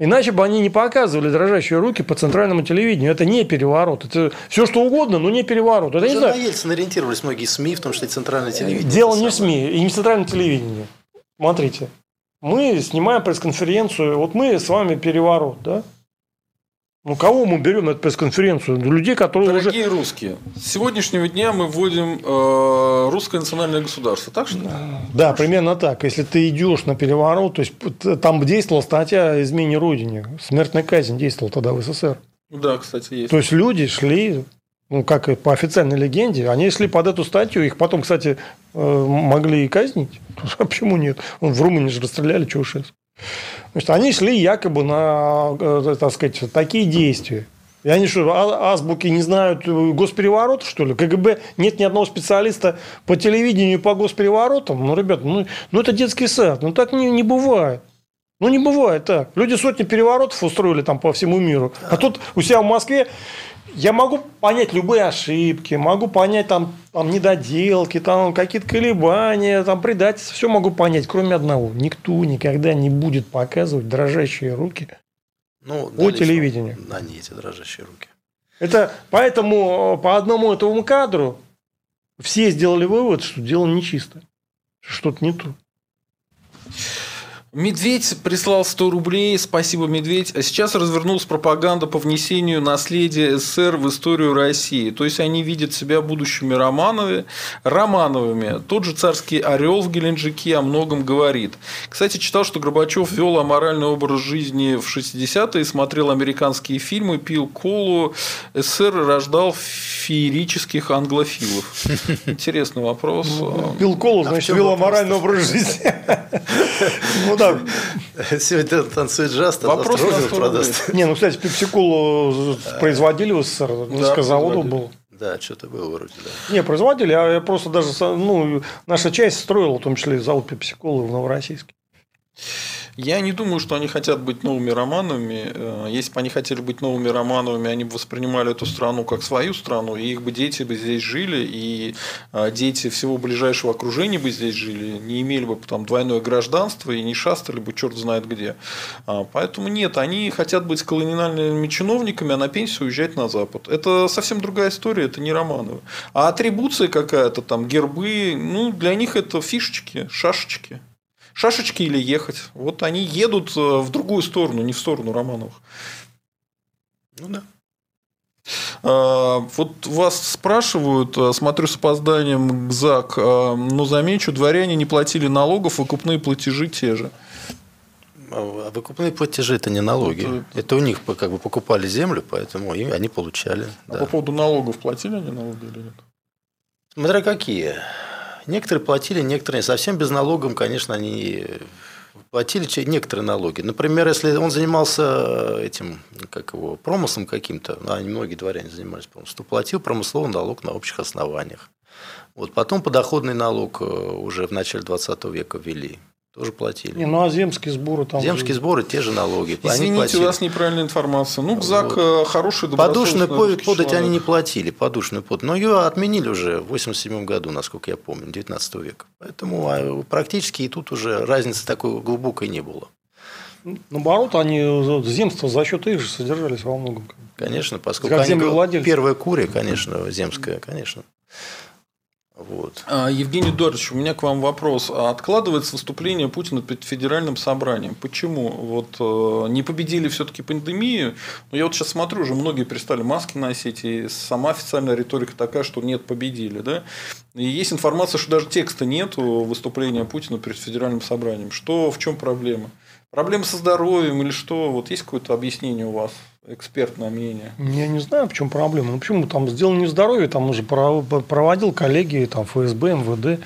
Иначе бы они не показывали дрожащие руки по центральному телевидению. Это не переворот. Это все что угодно, но не переворот. Это не на Ельцина ориентировались многие СМИ, в том числе и центральное телевидение. Дело не в СМИ и не в центральном телевидении. Смотрите. Мы снимаем пресс-конференцию. Вот мы с вами переворот, да? Ну, кого мы берем на эту пресс-конференцию? Людей, которые уже... Дорогие русские, с сегодняшнего дня мы вводим русское национальное государство, так что ли? Да, примерно так. Если ты идешь на переворот, то есть там действовала статья «Измени Родине», смертная казнь действовала тогда в СССР. Да, кстати, есть. То есть люди шли, ну, как и по официальной легенде, они шли под эту статью, их потом, кстати, могли и казнить. А почему нет? В Румынии же расстреляли Чаушеску. Значит, они шли якобы на, так сказать, такие действия. И они что, азбуки не знают госпереворотов, что ли? КГБ нет ни одного специалиста по телевидению по госпереворотам. Ну, ребята, ну это детский сад. Ну, так не бывает. Ну, не бывает так. Люди сотни переворотов устроили там по всему миру. А тут у себя в Москве я могу понять любые ошибки, могу понять там недоделки, там какие-то колебания, там предательства. Все могу понять, кроме одного. Никто никогда не будет показывать дрожащие руки по телевидению. Да, не эти дрожащие руки. Это поэтому по одному этому кадру все сделали вывод, что дело нечисто, что-то не то. Медведь прислал 100 рублей. Спасибо, Медведь. А сейчас развернулась пропаганда по внесению наследия СССР в историю России. То есть, они видят себя будущими Романовыми. Тот же царский орел в Геленджике о многом говорит. Кстати, читал, что Горбачев вел аморальный образ жизни в 60-е, смотрел американские фильмы, пил колу. СССР рождал феерических англофилов. Интересный вопрос. Пил колу, значит, вел аморальный образ жизни. Да. Сегодня танцует джаз, а завтра продаст. Не, ну, кстати, пепсиколу производили в СССР, несколько заводов было. Да, что-то было вроде, да. Не, производили, а я просто даже, наша часть строила, в том числе, завод пепсиколы в Новороссийске. Я не думаю, что они хотят быть новыми Романовыми. Если бы они хотели быть новыми Романовыми, они бы воспринимали эту страну как свою страну, и их бы дети бы здесь жили, и дети всего ближайшего окружения бы здесь жили, не имели бы там двойное гражданство и не шастали бы черт знает где. Поэтому нет, они хотят быть колониальными чиновниками, а на пенсию уезжать на Запад. Это совсем другая история, это не Романовы. А атрибуция какая-то там, гербы, ну для них это фишечки, шашечки. Шашечки или ехать. Вот они едут в другую сторону, не в сторону Романовых. Ну да. Вот вас спрашивают, смотрю с опозданием ГЗАК, но замечу, дворяне не платили налогов, выкупные платежи те же. А выкупные платежи – это не налоги. Это у них как бы покупали землю, поэтому они получали. А да. По поводу налогов платили они налоги или нет? Смотря какие. Некоторые платили, некоторые не. Совсем без налогов, конечно, они платили некоторые налоги. Например, если он занимался этим, как его, промыслом каким-то, а многие дворяне занимались промыслом, то платил промысловый налог на общих основаниях. Вот. Потом подоходный налог уже в начале 20 века ввели. Тоже платили. Не, ну а земские сборы там. Земские сборы те же налоги. Извините, у вас неправильная информация. Ну, ГЗАК вот. Хороший добросовестный. Подушную подать они не платили, подушную подать. Но ее отменили уже в 1987 году, насколько я помню, 19 века. Поэтому практически и тут уже разницы такой глубокой не было. Наоборот, они земство за счет их же содержались во многом. Конечно, поскольку как они первая курия, конечно, земская, конечно. Вот. Евгений Эдуардович, у меня к вам вопрос. Откладывается выступление Путина перед федеральным собранием. Почему? Вот не победили все-таки пандемию. Но я вот сейчас смотрю, уже многие перестали маски носить, и сама официальная риторика такая, что нет, победили. Да? И есть информация, что даже текста нет выступления Путина перед федеральным собранием. Что, в чем проблема? Проблема со здоровьем или что? Вот есть какое-то объяснение у вас? Экспертное мнение. Я не знаю, в чем проблема. Ну, почему там сделано не в здоровье, там уже проводил коллеги там, ФСБ, МВД,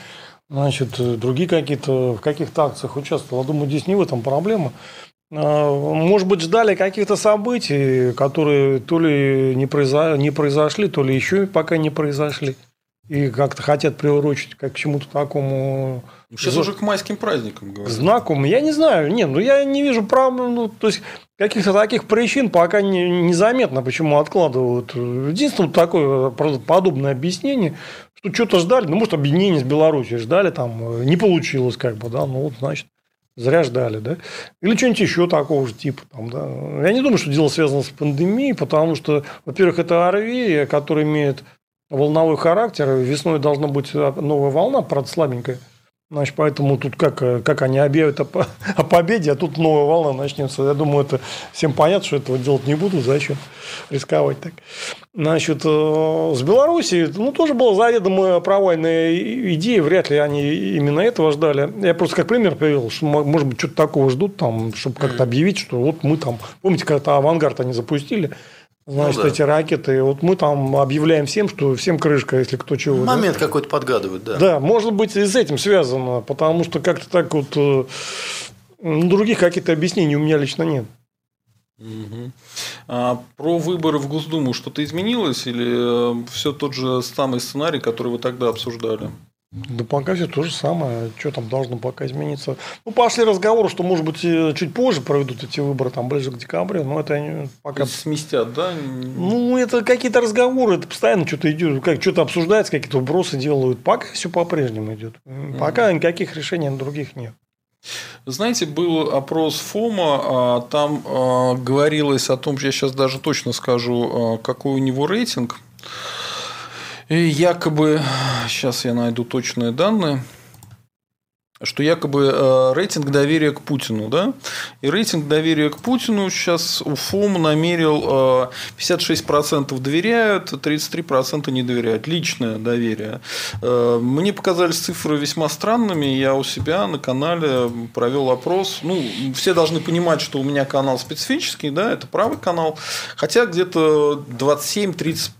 значит, другие какие-то в каких-то акциях участвовал. Я думаю, здесь не в этом проблема. Может быть, ждали каких-то событий, которые то ли не произошли, то ли еще пока не произошли. И как-то хотят приурочить как к чему-то такому... Сейчас уже к майским праздникам говорят. К знакам. Я не знаю. Нет, ну я не вижу проблем. Ну, то есть, каких-то таких причин пока незаметно, почему откладывают. Единственное, такое подобное объяснение, что что-то ждали. Ну, может, объединение с Белоруссией ждали, там не получилось, как бы, да, ну вот, значит, зря ждали, да. Или что-нибудь еще такого же типа. Там, да. Я не думаю, что дело связано с пандемией, потому что, во-первых, это ОРВИ, который имеет волновой характер, весной должна быть новая волна, правда, слабенькая. Значит, поэтому тут как они объявят о победе, а тут новая волна начнется. Я думаю, это всем понятно, что этого делать не буду. Зачем рисковать так? Значит, с Белоруссией ну, тоже была заведомо провальная идея. Вряд ли они именно этого ждали. Я просто как пример привел, что, может быть, что-то такого ждут, там, чтобы как-то объявить, что вот мы там... Помните, когда «Авангард» они запустили? Значит, ну, да. Эти ракеты. Вот мы там объявляем всем, что всем крышка, если кто чего. Момент да? Какой-то подгадывают, да. Да, может быть, и с этим связано, потому что как-то так вот... Других каких-то объяснений у меня лично нет. Угу. А про выборы в Госдуму что-то изменилось или все тот же самый сценарий, который вы тогда обсуждали? Да пока все то же самое. Что там должно пока измениться? Ну, пошли разговоры, что, может быть, чуть позже проведут эти выборы, там, ближе к декабрю. Но это они пока... Сместят, да? Ну, это какие-то разговоры. Это постоянно что-то идет. Что-то обсуждается, какие-то вбросы делают. Пока все по-прежнему идет. Пока никаких решений других нет. Знаете, был опрос ФОМа. Там говорилось о том, я сейчас даже точно скажу, какой у него рейтинг. И якобы, сейчас я найду точные данные, что якобы рейтинг доверия к Путину, да? И рейтинг доверия к Путину сейчас у ФОМ намерил 56% доверяют, 33% не доверяют. Личное доверие. Мне показались цифры весьма странными. Я у себя на канале провел опрос. Ну, все должны понимать, что у меня канал специфический, да, это правый канал. Хотя где-то 27-30%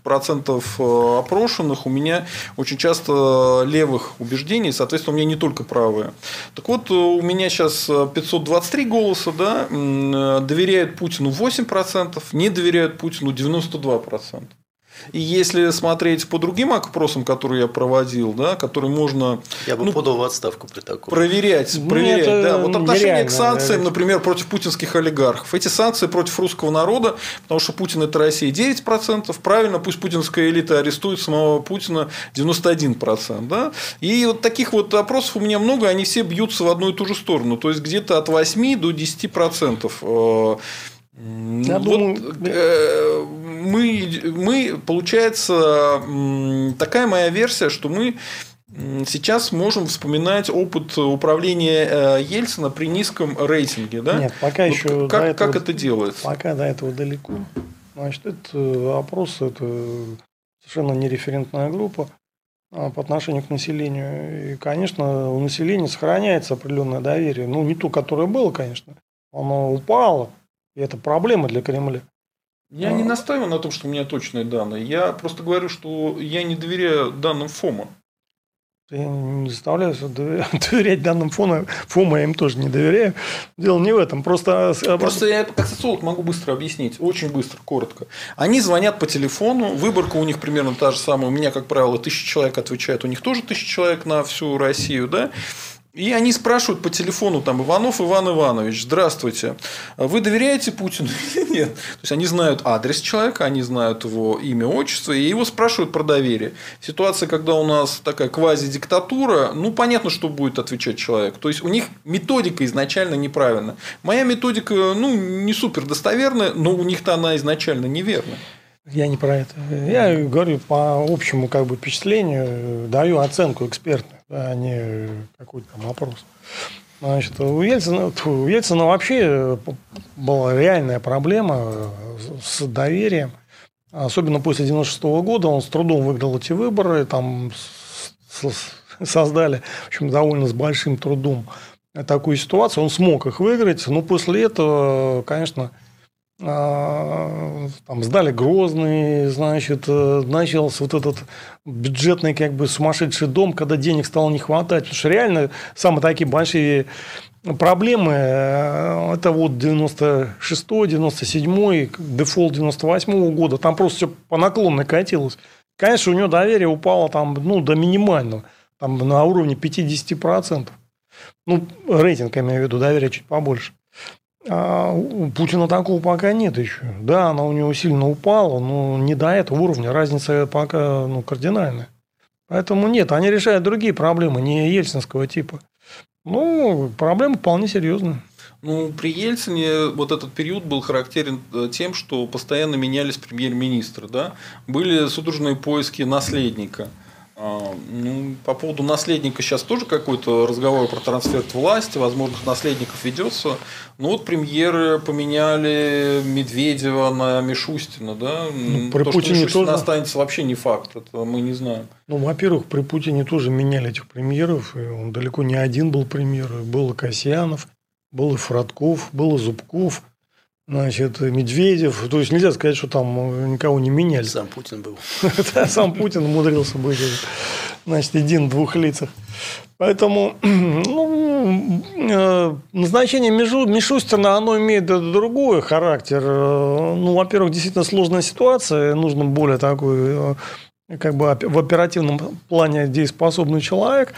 опрошенных у меня очень часто левых убеждений, соответственно, у меня не только правые. Так вот, у меня сейчас 523 голоса, да, доверяют Путину 8%, не доверяют Путину 92%. И если смотреть по другим опросам, которые я проводил, да, которые можно... Я бы подал в отставку при таком. Проверять. Нет, да. Вот отношение нереально, к санкциям, да, например, против путинских олигархов. Эти санкции против русского народа, потому что Путин – это Россия 9%. Правильно, пусть путинская элита арестует самого Путина 91%. Да? И вот таких вот опросов у меня много, они все бьются в одну и ту же сторону. То есть, где-то от 8 до 10%. Я вот, думаю... мы, получается, такая моя версия, что мы сейчас можем вспоминать опыт управления Ельцина при низком рейтинге. Да? Нет, пока вот еще как это делается? Пока до этого далеко. Значит, это опрос, это совершенно не референтная группа по отношению к населению. И, конечно, у населения сохраняется определенное доверие. Ну, не то, которое было, конечно. Оно упало. И это проблема для Кремля. Я не настаиваю на том, что у меня точные данные. Я просто говорю, что я не доверяю данным ФОМа. Я не заставляю доверять данным ФОМа, я им тоже не доверяю. Дело не в этом. Просто я как социолог могу быстро объяснить. Очень быстро, коротко. Они звонят по телефону. Выборка у них примерно та же самая. У меня, как правило, 1000 человек отвечает. У них тоже 1000 человек на всю Россию. Да? И они спрашивают по телефону, там, Иванов Иван Иванович, здравствуйте, вы доверяете Путину или нет? То есть, они знают адрес человека, они знают его имя, отчество, и его спрашивают про доверие. Ситуация, когда у нас такая квази-диктатура, ну, понятно, что будет отвечать человек. То есть, у них методика изначально неправильна. Моя методика, ну, не супер достоверная, но у них-то она изначально неверна. Я не про это. Я говорю по общему как бы впечатлению, даю оценку экспертную, а не какой-то там опрос. Значит, у Ельцина вообще была реальная проблема с доверием. Особенно после 1996 года он с трудом выиграл эти выборы, там создали, в общем, довольно с большим трудом такую ситуацию. Он смог их выиграть, но после этого, конечно... Там сдали Грозный, значит, начался вот этот бюджетный как бы сумасшедший дом, когда денег стало не хватать. Потому что реально самые такие большие проблемы – это вот 96-й, 97-й, дефолт 98-го года. Там просто все по наклонной катилось. Конечно, у него доверие упало там, ну, до минимального, там, на уровне 50%. Ну, рейтинг, я имею в виду, доверие чуть побольше. А у Путина такого пока нет еще. Да, она у него сильно упала, но не до этого уровня. Разница пока, ну, кардинальная. Поэтому нет, они решают другие проблемы, не ельцинского типа. Ну, проблема вполне серьезная. Ну, при Ельцине вот этот период был характерен тем, что постоянно менялись премьер-министры. Да? Были судорожные поиски наследника. Ну, по поводу наследника сейчас тоже какой-то разговор про трансфер власти, возможных наследников ведется. Ну, вот премьеры поменяли Медведева на Мишустина. Да? Ну, при Путине что Мишустина тоже... останется, вообще не факт. Это мы не знаем. Ну, во-первых, при Путине тоже меняли этих премьеров. И он далеко не один был премьер. Был Касьянов, был Фродков, был Зубков. Значит, Медведев. То есть, нельзя сказать, что там никого не меняли. Сам Путин был. Сам Путин умудрился быть, значит, един в двух лицах. Поэтому назначение Мишустина, оно имеет другой характер. Ну, во-первых, действительно сложная ситуация. Нужно более такой, как бы, в оперативном плане дееспособный человек.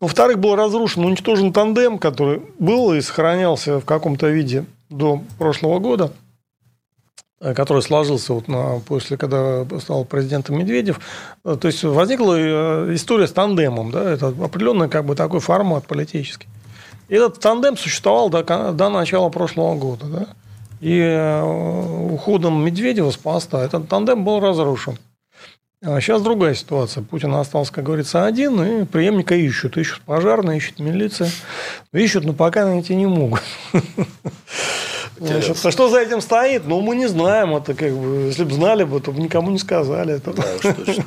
Во-вторых, был разрушен, уничтожен тандем, который был и сохранялся в каком-то виде до прошлого года, который сложился вот после, когда стал президентом Медведев. То есть, возникла история с тандемом. Да? Это определенный, как бы, такой формат политический. И этот тандем существовал до начала прошлого года. Да? И уходом Медведева с поста этот тандем был разрушен. А сейчас другая ситуация. Путин остался, как говорится, один, и преемника ищут. Ищут пожарные, ищут милиция. Ищут, но пока найти не могут. Значит, а что за этим стоит? Ну, мы не знаем. Это, как бы, если бы знали, то бы никому не сказали. Это... Да, уж точно.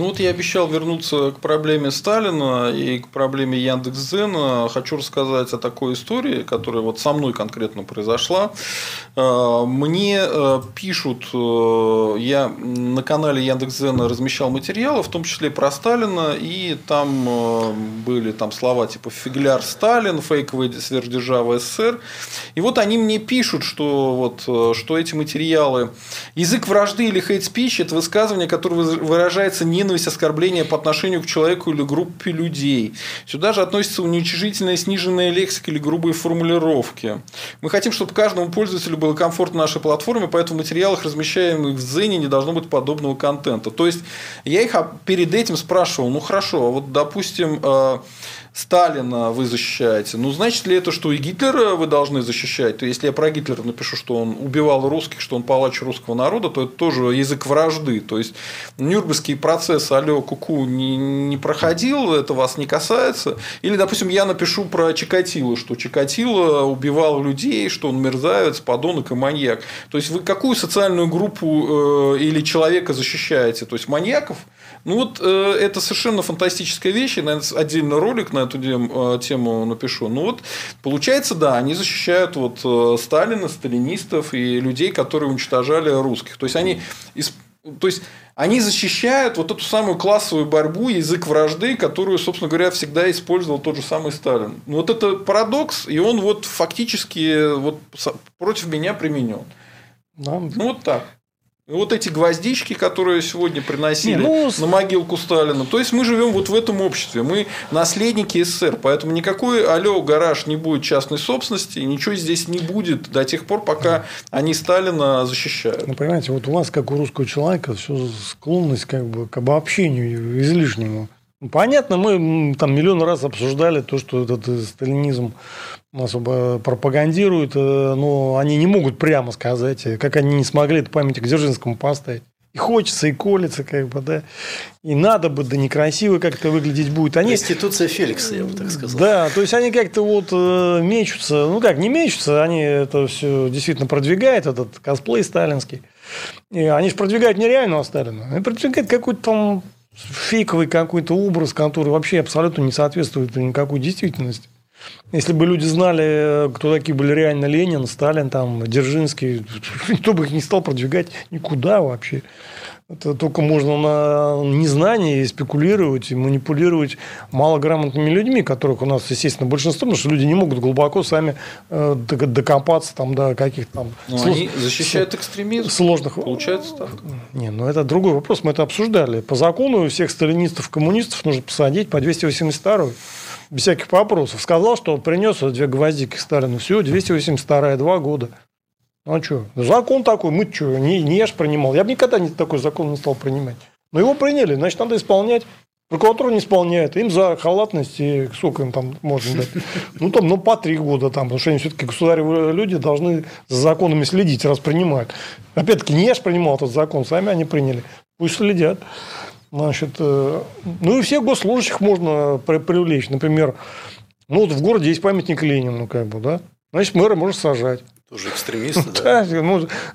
Ну вот я обещал вернуться к проблеме Сталина и к проблеме Яндекс.Дзена. Хочу рассказать о такой истории, которая вот со мной конкретно произошла. Мне пишут, я на канале Яндекс.Дзена размещал материалы, в том числе про Сталина, и там были там слова типа «фигляр Сталин», «фейковая сверхдержава СССР». И вот они мне пишут, что эти материалы «язык вражды» или «хейт-спич» – это высказывание, которое выражается ненависть, оскорбление по отношению к человеку или группе людей. Сюда же относится уничижительная, сниженная лексика или грубые формулировки. Мы хотим, чтобы каждому пользователю было комфортно на нашей платформе, поэтому в материалах, размещаемых в Дзене, не должно быть подобного контента. То есть, я их перед этим спрашивал, ну хорошо, вот допустим, Сталина вы защищаете, ну значит ли это, что и Гитлера вы должны защищать? То есть, если я про Гитлера напишу, что он убивал русских, что он палач русского народа, то это тоже язык вражды. То есть, Нюрнбергский процесс алё куку не проходил, это вас не касается. Или, допустим, я напишу про Чикатило, что Чикатило убивал людей, что он мерзавец, подонок и маньяк. То есть, вы какую социальную группу или человека защищаете? То есть, маньяков? Ну вот это совершенно фантастическая вещь, и, наверное, отдельный ролик на эту тему напишу. Ну вот, получается, да, они защищают вот Сталина, сталинистов и людей, которые уничтожали русских. То есть они защищают вот эту самую классовую борьбу, язык вражды, которую, собственно говоря, всегда использовал тот же самый Сталин. Вот это парадокс, и он вот фактически вот против меня применен. Ну вот так. Вот эти гвоздички, которые сегодня приносили на могилку Сталина. То есть, мы живем вот в этом обществе. Мы наследники СССР. Поэтому никакой алё, гараж не будет частной собственности. Ничего здесь не будет до тех пор, пока они Сталина защищают. Ну, понимаете, вот у вас, как у русского человека, все склонность к обобщению излишнему. Понятно, мы там миллион раз обсуждали то, что этот сталинизм особо пропагандирует, но они не могут прямо сказать, как они не смогли эту память к Дзержинскому поставить. И хочется, и колется, да. И надо бы, да некрасиво как-то выглядеть будет. Они... Институция Феликса, я бы так сказал. Да, то есть, они как-то вот мечутся. Ну, как, не мечутся, они это все действительно продвигают, этот косплей сталинский. И они же продвигают не реального Сталина, они продвигают какой-то там фейковый какой-то образ, который вообще абсолютно не соответствует никакой действительности. Если бы люди знали, кто такие были реально Ленин, Сталин, там, Дзержинский, никто бы их не стал продвигать никуда вообще. Это только можно на незнании спекулировать и манипулировать малограмотными людьми, которых у нас, естественно, большинство, потому что люди не могут глубоко сами докопаться там, до каких-то там... Они защищают экстремизм. Сложных... Получается так. Не, ну это другой вопрос, мы это обсуждали. По закону всех сталинистов и коммунистов нужно посадить по 282-й. Без всяких вопросов. Сказал, что принес две гвоздики Сталину. Все, 282-я, 2 года. Ну, а что? Закон такой. Мы что, не я ж принимал. Я бы никогда такой закон не стал принимать. Но его приняли. Значит, надо исполнять. Прокуратура не исполняет. Им за халатность и сколько им там можно дать? Ну, там, по 3 года. Там, потому что они все-таки государевые люди должны за законами следить, раз принимают. Опять-таки, не я ж принимал этот закон. Сами они приняли. Пусть следят. Значит, ну, и всех госслужащих можно привлечь. Например, ну, вот в городе есть памятник Ленину, да? Значит, мэра можно сажать. Тоже экстремист, да?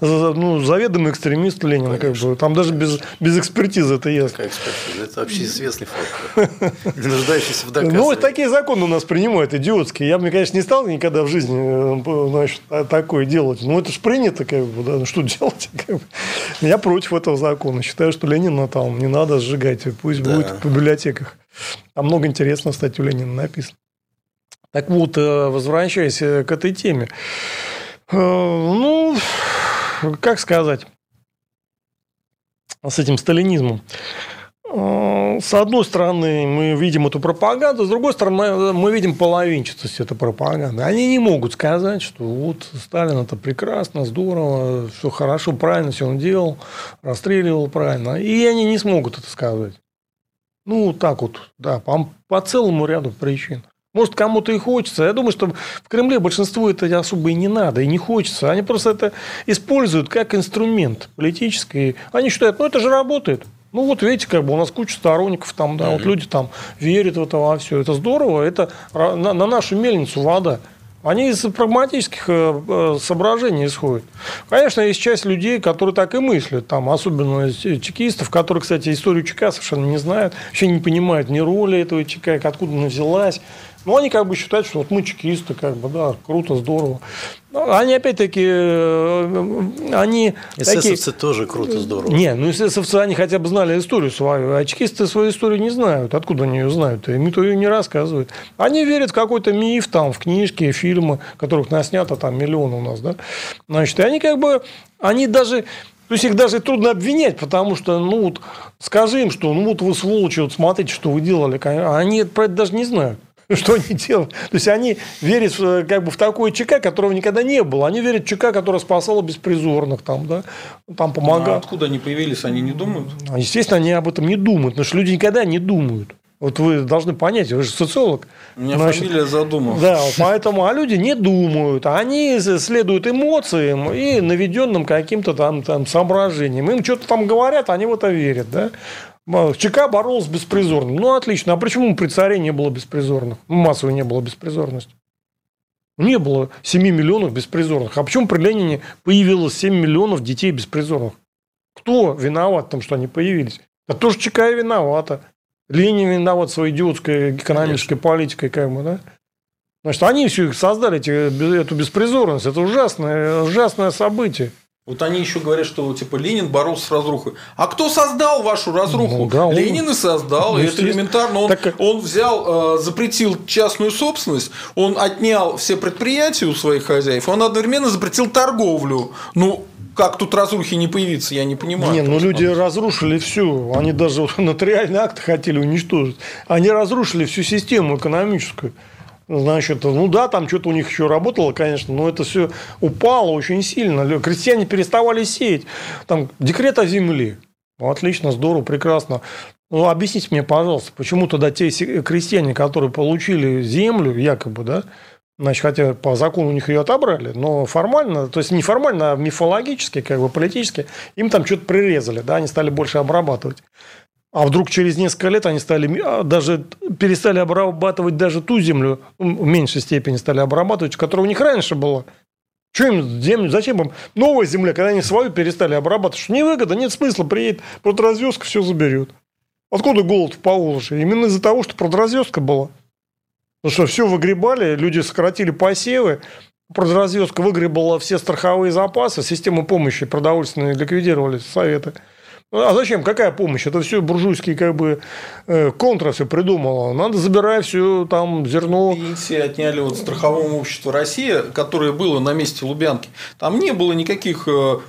Ну, заведомый экстремист Ленина, Там даже без экспертизы это ясно. Какая экспертиза? Это общеизвестный факт, не нуждающийся в доказе. Ну, вот такие законы у нас принимают, идиотские. Я бы, конечно, не стал никогда в жизни, значит, такое делать. Ну, это же принято, да? Ну, что делать? Я против этого закона. Считаю, что Ленина там не надо сжигать. Пусть будет в библиотеках. Там много интересного, кстати, у Ленина написано. Так вот, возвращаясь к этой теме. Ну, как сказать, с этим сталинизмом. С одной стороны, мы видим эту пропаганду, с другой стороны, мы видим половинчатость этой пропаганды. Они не могут сказать, что вот Сталин это прекрасно, здорово, все хорошо, правильно все он делал, расстреливал правильно. И они не смогут это сказать. Ну, так вот, да, по целому ряду причин. Может, кому-то и хочется. Я думаю, что в Кремле большинству это особо и не надо, и не хочется. Они просто это используют как инструмент политический. Они считают, это же работает. Ну, вот видите, у нас куча сторонников, вот люди там верят в это во все. Это здорово, это на нашу мельницу вода. Они из прагматических соображений исходят. Конечно, есть часть людей, которые так и мыслят, там, особенно чекистов, которые, кстати, историю ЧК совершенно не знают, вообще не понимают ни роли этого ЧК, откуда она взялась. Но они как бы считают, что вот мы чекисты, как бы, да, круто, здорово. Они опять-таки... Эсэсовцы тоже круто, здорово. Не, ну эсэсовцы, они хотя бы знали историю свою, а чекисты свою историю не знают. Откуда они ее знают? Им никто ее не рассказывает. Они верят в какой-то миф, там, в книжки, фильмы, которых наснято там миллион у нас, да? Значит, и они как бы... Они даже... То есть, их даже трудно обвинять, потому что, ну, вот, скажи им, что, ну, вот вы, сволочи, вот смотрите, что вы делали. Они про это даже не знают. Что они делают? То есть, они верят как бы в такое ЧК, которого никогда не было. Они верят в ЧК, которое спасало беспризорных, там, да? Там помогало. А откуда они появились, они не думают? Естественно, они об этом не думают, потому что люди никогда не думают. Вот вы должны понять, вы же социолог. У меня фамилия Задумов. Да, поэтому, а люди не думают, они следуют эмоциям и наведенным каким-то там соображениям. Им что-то там говорят, они в это верят, да? ЧК боролся с беспризорным. Ну, отлично. А почему при царе не было беспризорных? Массово не было беспризорности. Не было 7 миллионов беспризорных. А почему при Ленине появилось 7 миллионов детей беспризорных? Кто виноват в том, что они появились? А то же ЧК и виновата. Ленин виноват своей идиотской экономической политикой, как бы, да? Значит, они все их создали, эту беспризорность. Это ужасное, ужасное событие. Вот они еще говорят, что типа Ленин боролся с разрухой. А кто создал вашу разруху? Ну, да, Ленин и создал. Ну, и это элементарно. Он взял, запретил частную собственность, он отнял все предприятия у своих хозяев, он одновременно запретил торговлю. Ну, как тут разрухи не появиться, я не понимаю. Не, ну люди разрушили все. Они даже нотариальные акты хотели уничтожить. Они разрушили всю систему экономическую. Значит, ну да, там что-то у них еще работало, конечно, но это все упало очень сильно. Крестьяне переставали сеять. Там декрет о земле. Отлично, здорово, прекрасно. Ну, объясните мне, пожалуйста, почему тогда те крестьяне, которые получили землю, якобы, да, значит, хотя по закону у них ее отобрали, но формально, то есть не формально, а мифологически, как бы политически, им там что-то прирезали, да, они стали больше обрабатывать. А вдруг через несколько лет они стали даже перестали обрабатывать даже ту землю, в меньшей степени стали обрабатывать, которая у них раньше была. Что им землю, зачем им новая земля, когда они свою перестали обрабатывать? Что невыгодно, нет смысла, приедет продразвездка, все заберет. Откуда голод в Поволжье? Именно из-за того, что продразвездка была. Потому что все выгребали, люди сократили посевы. Продразвездка выгребала все страховые запасы, систему помощи продовольственной ликвидировали советы. А зачем? Какая помощь? Это все буржуйские как бы контра все придумало. Надо забирать все там зерно. Пенсии отняли от страхового общества России, которое было на месте Лубянки. Там не было никаких до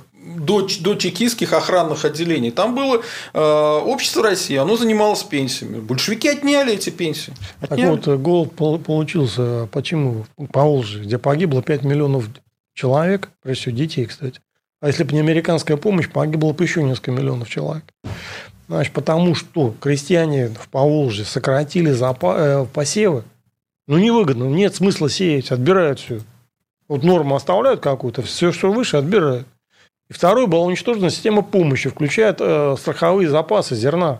чекистских охранных отделений. Там было общество России, оно занималось пенсиями. Большевики отняли эти пенсии. Отняли. Так вот, голод получился. Почему? В Поволжье, где погибло 5 миллионов человек, прежде всего детей, кстати. А если бы не американская помощь, погибло бы еще несколько миллионов человек. Значит, потому что крестьяне в Поволжье сократили посевы. Ну, невыгодно, нет смысла сеять, отбирают все. Вот норму оставляют какую-то, все, что выше, отбирают. И второе, была уничтожена система помощи, включая страховые запасы зерна.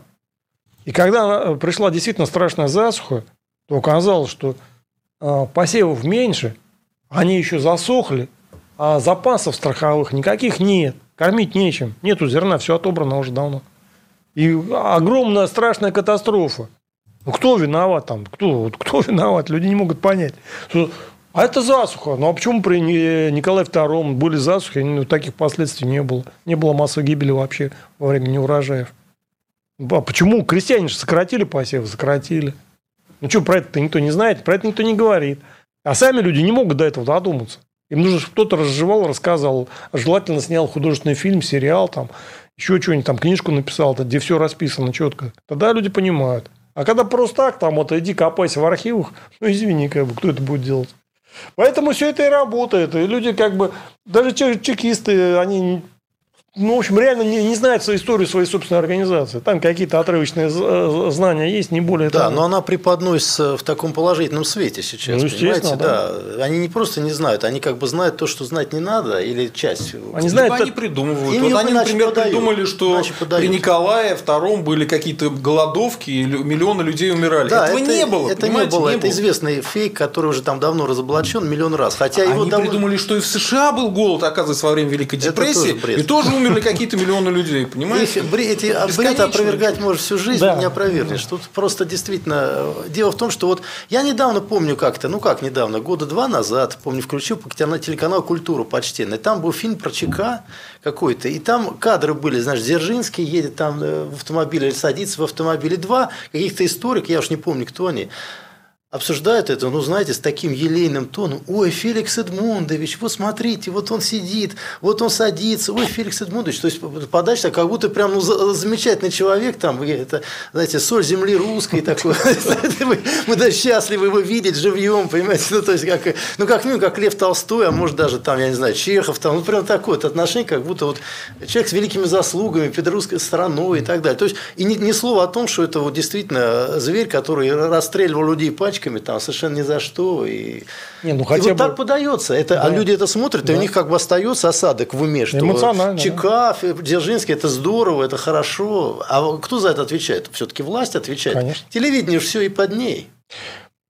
И когда пришла действительно страшная засуха, то оказалось, что посевов меньше, они еще засохли. А запасов страховых никаких нет. Кормить нечем. Нету зерна, все отобрано уже давно. И огромная страшная катастрофа. Ну, кто виноват там? Кто виноват? Люди не могут понять. А это засуха. Ну, а почему при Николае II были засухи, ну, таких последствий не было? Не было массовой гибели вообще во время неурожаев. А почему? Крестьяне же сократили посевы, сократили. Ну, что, про это никто не знает, про это никто не говорит. А сами люди не могут до этого додуматься. Им нужно, чтобы кто-то разжевал, рассказал, желательно снял художественный фильм, сериал, там, еще что-нибудь, там, книжку написал, где все расписано четко. Тогда люди понимают. А когда просто так, там, вот, иди копайся в архивах, ну, извини, как бы, кто это будет делать? Поэтому все это и работает. И люди, как бы, даже чекисты, они ну, в общем, реально не знает историю своей собственной организации. Там какие-то отрывочные знания есть, не более того. Да, но она преподносится в таком положительном свете сейчас, ну, понимаете? Да. Да. Они не просто не знают, они как бы знают то, что знать не надо, или часть. Они знают, они придумывают. Вот они, например, придумали, что при Николае II были какие-то голодовки, и миллионы людей умирали. Да, этого не было, это не было. Это известный фейк, который уже там давно разоблачен миллион раз. Хотя они его придумали, что и в США был голод, оказывается, во время Великой депрессии, и тоже умер. Какие-то миллионы людей, понимаете? Эти бред опровергать можешь всю жизнь, да. Не опровергнешь. Тут просто действительно... Дело в том, что вот я недавно помню как-то, ну как недавно, года два назад, помню, включил телеканал «Культура» почтенный. Там был фильм про ЧК какой-то, и там кадры были, значит, Дзержинский едет там в автомобиле или садится в автомобиле, два каких-то историк, я уж не помню, кто они, обсуждают это, ну, знаете, с таким елейным тоном. Ой, Феликс Эдмундович, вот смотрите, вот он сидит, вот он садится. Ой, Феликс Эдмундович. То есть, подача, как будто прям ну, замечательный человек, там, это, знаете, соль земли русской такой. Мы даже счастливы его видеть живьем, понимаете. Ну, то есть, как Лев Толстой, а может, даже там, я не знаю, Чехов, там, ну, прям такое отношение, как будто вот человек с великими заслугами, перед русской страной и так далее. То есть, и ни слова о том, что это вот действительно зверь, который расстреливал людей пачками, там совершенно ни за что. И, хотя и вот бы... так подается. Это, да. А люди это смотрят, да. И у них как бы остается осадок в уме, что ЧК, да. Дзержинский, это здорово, это хорошо. А кто за это отвечает? Все-таки власть отвечает. Конечно. Телевидение все и под ней.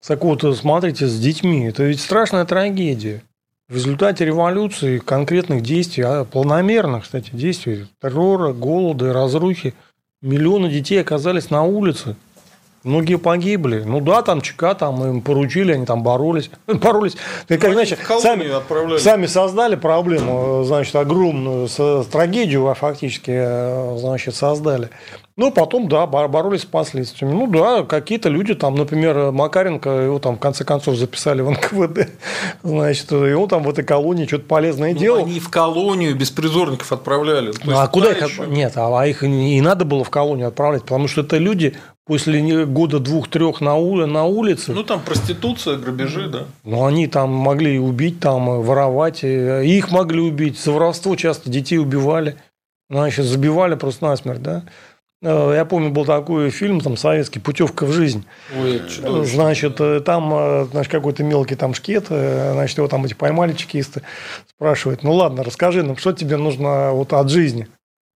Так вот, смотрите, с детьми. Это ведь страшная трагедия. В результате революции, конкретных действий, планомерных, кстати, действий, террора, голода, разрухи, миллионы детей оказались на улице. Многие погибли. Ну да, там ЧК, там им поручили, они там боролись. Так, значит, сами создали проблему, значит, огромную трагедию фактически, значит, создали. Ну, потом, да, боролись с последствиями. Ну, да, какие-то люди, там, например, Макаренко, его там, в конце концов, записали в НКВД, значит, и он там в этой колонии что-то полезное делал. Они в колонию беспризорников отправляли. А куда их отправляли? Нет, а их и надо было в колонию отправлять, потому что это люди после года 2-3 на улице. Ну, там проституция, грабежи, да. Ну, они там могли убить, там, воровать, и их могли убить. За воровство часто детей убивали, значит, забивали просто насмерть, да. Я помню, был такой фильм там, советский «Путевка в жизнь». Ой, значит, там какой-то мелкий там шкет, значит, его там эти поймали чекисты, спрашивают, ну ладно, расскажи нам, что тебе нужно вот от жизни?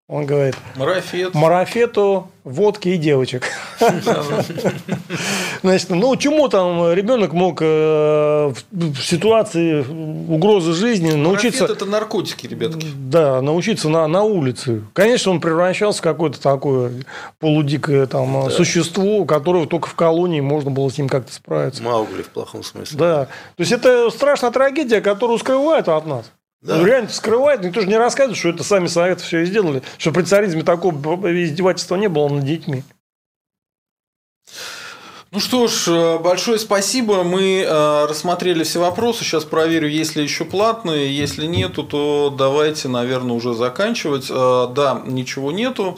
Он говорит, марафету, водки и девочек. Значит, ну, чему там ребенок мог в ситуации угрозы жизни научиться... Марафет – это наркотики, ребятки. Да, научиться на улице. Конечно, он превращался в какое-то такое полудикое там, да. Существо, которое только в колонии можно было с ним как-то справиться. Маугли в плохом смысле. Да. То есть, это страшная трагедия, которую скрывают от нас. Да. Ну, реально скрывает, никто же не рассказывает, что это сами Советы все и сделали, что при царизме такого издевательства не было над детьми. Ну что ж, большое спасибо. Мы рассмотрели все вопросы. Сейчас проверю, есть ли еще платные. Если нету, то давайте, наверное, уже заканчивать. Да, ничего нету.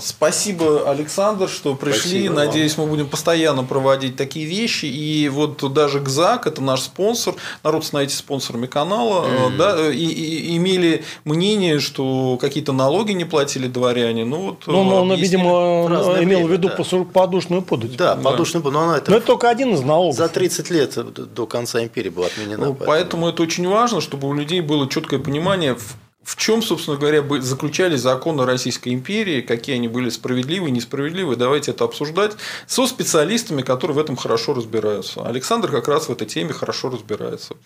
Спасибо, Александр, что пришли. Спасибо, надеюсь, мы будем постоянно проводить такие вещи. И вот даже ГЗАК, это наш спонсор. Народ, становитесь спонсорами канала. Да, и имели мнение, что какие-то налоги не платили дворяне. Ну, вот, он, видимо, имел в виду подушную подать. Да. Подушный, но это только один из налогов. За 30 лет до конца империи была отменена. Ну, поэтому это очень важно, чтобы у людей было четкое понимание, в чем, собственно говоря, заключались законы Российской империи, какие они были справедливые, несправедливые. Давайте это обсуждать со специалистами, которые в этом хорошо разбираются. Александр как раз в этой теме хорошо разбирается.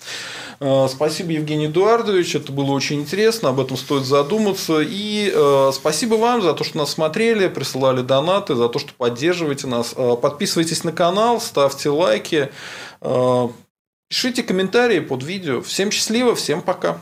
Спасибо, Евгений Эдуардович. Это было очень интересно. Об этом стоит задуматься. И спасибо вам за то, что нас смотрели, присылали донаты, за то, что поддерживаете нас. Подписывайтесь на канал, ставьте лайки, пишите комментарии под видео. Всем счастливо, всем пока.